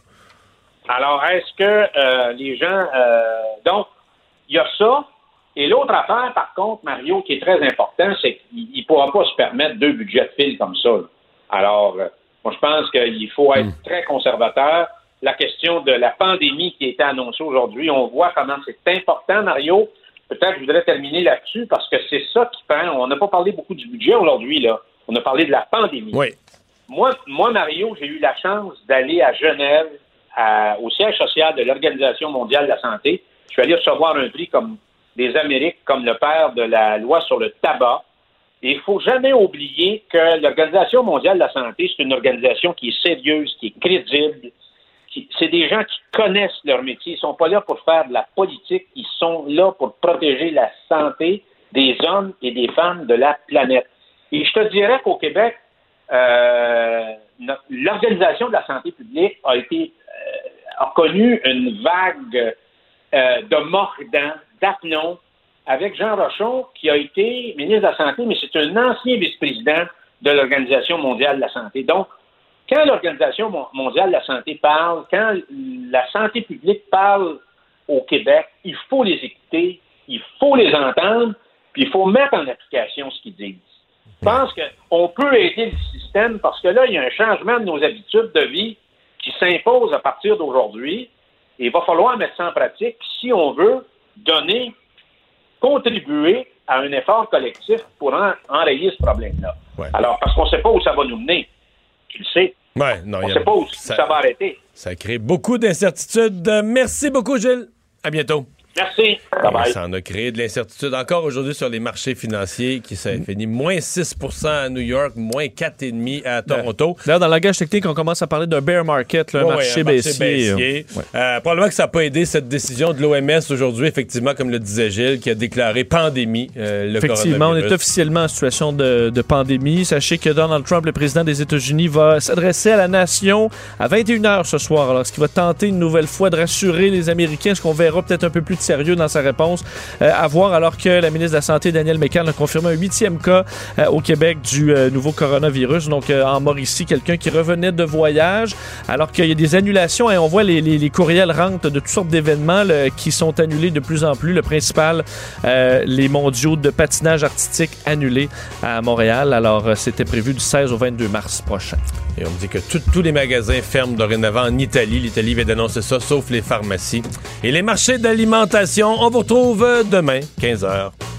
Alors, est-ce que les gens... donc, il y a ça. Et l'autre affaire, par contre, Mario, qui est très important, c'est qu'il ne pourra pas se permettre deux budgets de fil comme ça, là. Alors, moi, je pense qu'il faut être très conservateur. La question de la pandémie qui a été annoncée aujourd'hui, on voit comment c'est important, Mario. Peut-être que je voudrais terminer là-dessus, parce que c'est ça qui prend. On n'a pas parlé beaucoup du budget aujourd'hui, là. On a parlé de la pandémie. Oui. Moi, Mario, j'ai eu la chance d'aller à Genève, au siège social de l'Organisation mondiale de la santé. Je suis allé recevoir un prix comme des Amériques, comme le père de la loi sur le tabac. Et il ne faut jamais oublier que l'Organisation mondiale de la santé, c'est une organisation qui est sérieuse, qui est crédible. C'est des gens qui connaissent leur métier. Ils ne sont pas là pour faire de la politique. Ils sont là pour protéger la santé des hommes et des femmes de la planète. Et je te dirais qu'au Québec, l'Organisation de la santé publique a connu une vague de mordants, d'aplomb, avec Jean Rochon, qui a été ministre de la Santé, mais c'est un ancien vice-président de l'Organisation mondiale de la santé. Donc, quand l'Organisation mondiale de la santé parle, quand la santé publique parle au Québec, il faut les écouter, il faut les entendre, puis il faut mettre en application ce qu'ils disent. Je pense qu'on peut aider le système parce que là, il y a un changement de nos habitudes de vie qui s'impose à partir d'aujourd'hui et il va falloir mettre ça en pratique si on veut donner, contribuer à un effort collectif pour enrayer ce problème-là. Ouais. Alors, parce qu'on ne sait pas où ça va nous mener. Tu le sais. Ouais, non, on ne sait pas où ça va arrêter. Ça crée beaucoup d'incertitudes. Merci beaucoup, Gilles. À bientôt. Merci. Bye-bye. Ça en a créé de l'incertitude encore aujourd'hui sur les marchés financiers qui s'est fini moins 6% à New York, moins 4,5% à Toronto. D'ailleurs, dans le langage technique, on commence à parler d'un bear market, là, un marché baissier. Ouais. Probablement que ça n'a pas aidé cette décision de l'OMS aujourd'hui, effectivement, comme le disait Gilles, qui a déclaré pandémie le coronavirus. Effectivement, on est officiellement en situation de pandémie. Sachez que Donald Trump, le président des États-Unis, va s'adresser à la nation à 21h ce soir. Alors, ce qui va tenter une nouvelle fois de rassurer les Américains, ce qu'on verra peut-être un peu plus sérieux dans sa réponse, à voir, alors que la ministre de la Santé, Danielle McCann, a confirmé un 8e cas au Québec du nouveau coronavirus, donc en Mauricie, quelqu'un qui revenait de voyage, alors qu'il y a des annulations, et on voit les courriels rentrent de toutes sortes d'événements qui sont annulés de plus en plus, le principal, les mondiaux de patinage artistique annulés à Montréal, alors c'était prévu du 16 au 22 mars prochain. Et on me dit que tous les magasins ferment dorénavant en Italie, l'Italie vient d'annoncer ça, sauf les pharmacies, et les marchés d'aliments. On vous retrouve demain, 15h.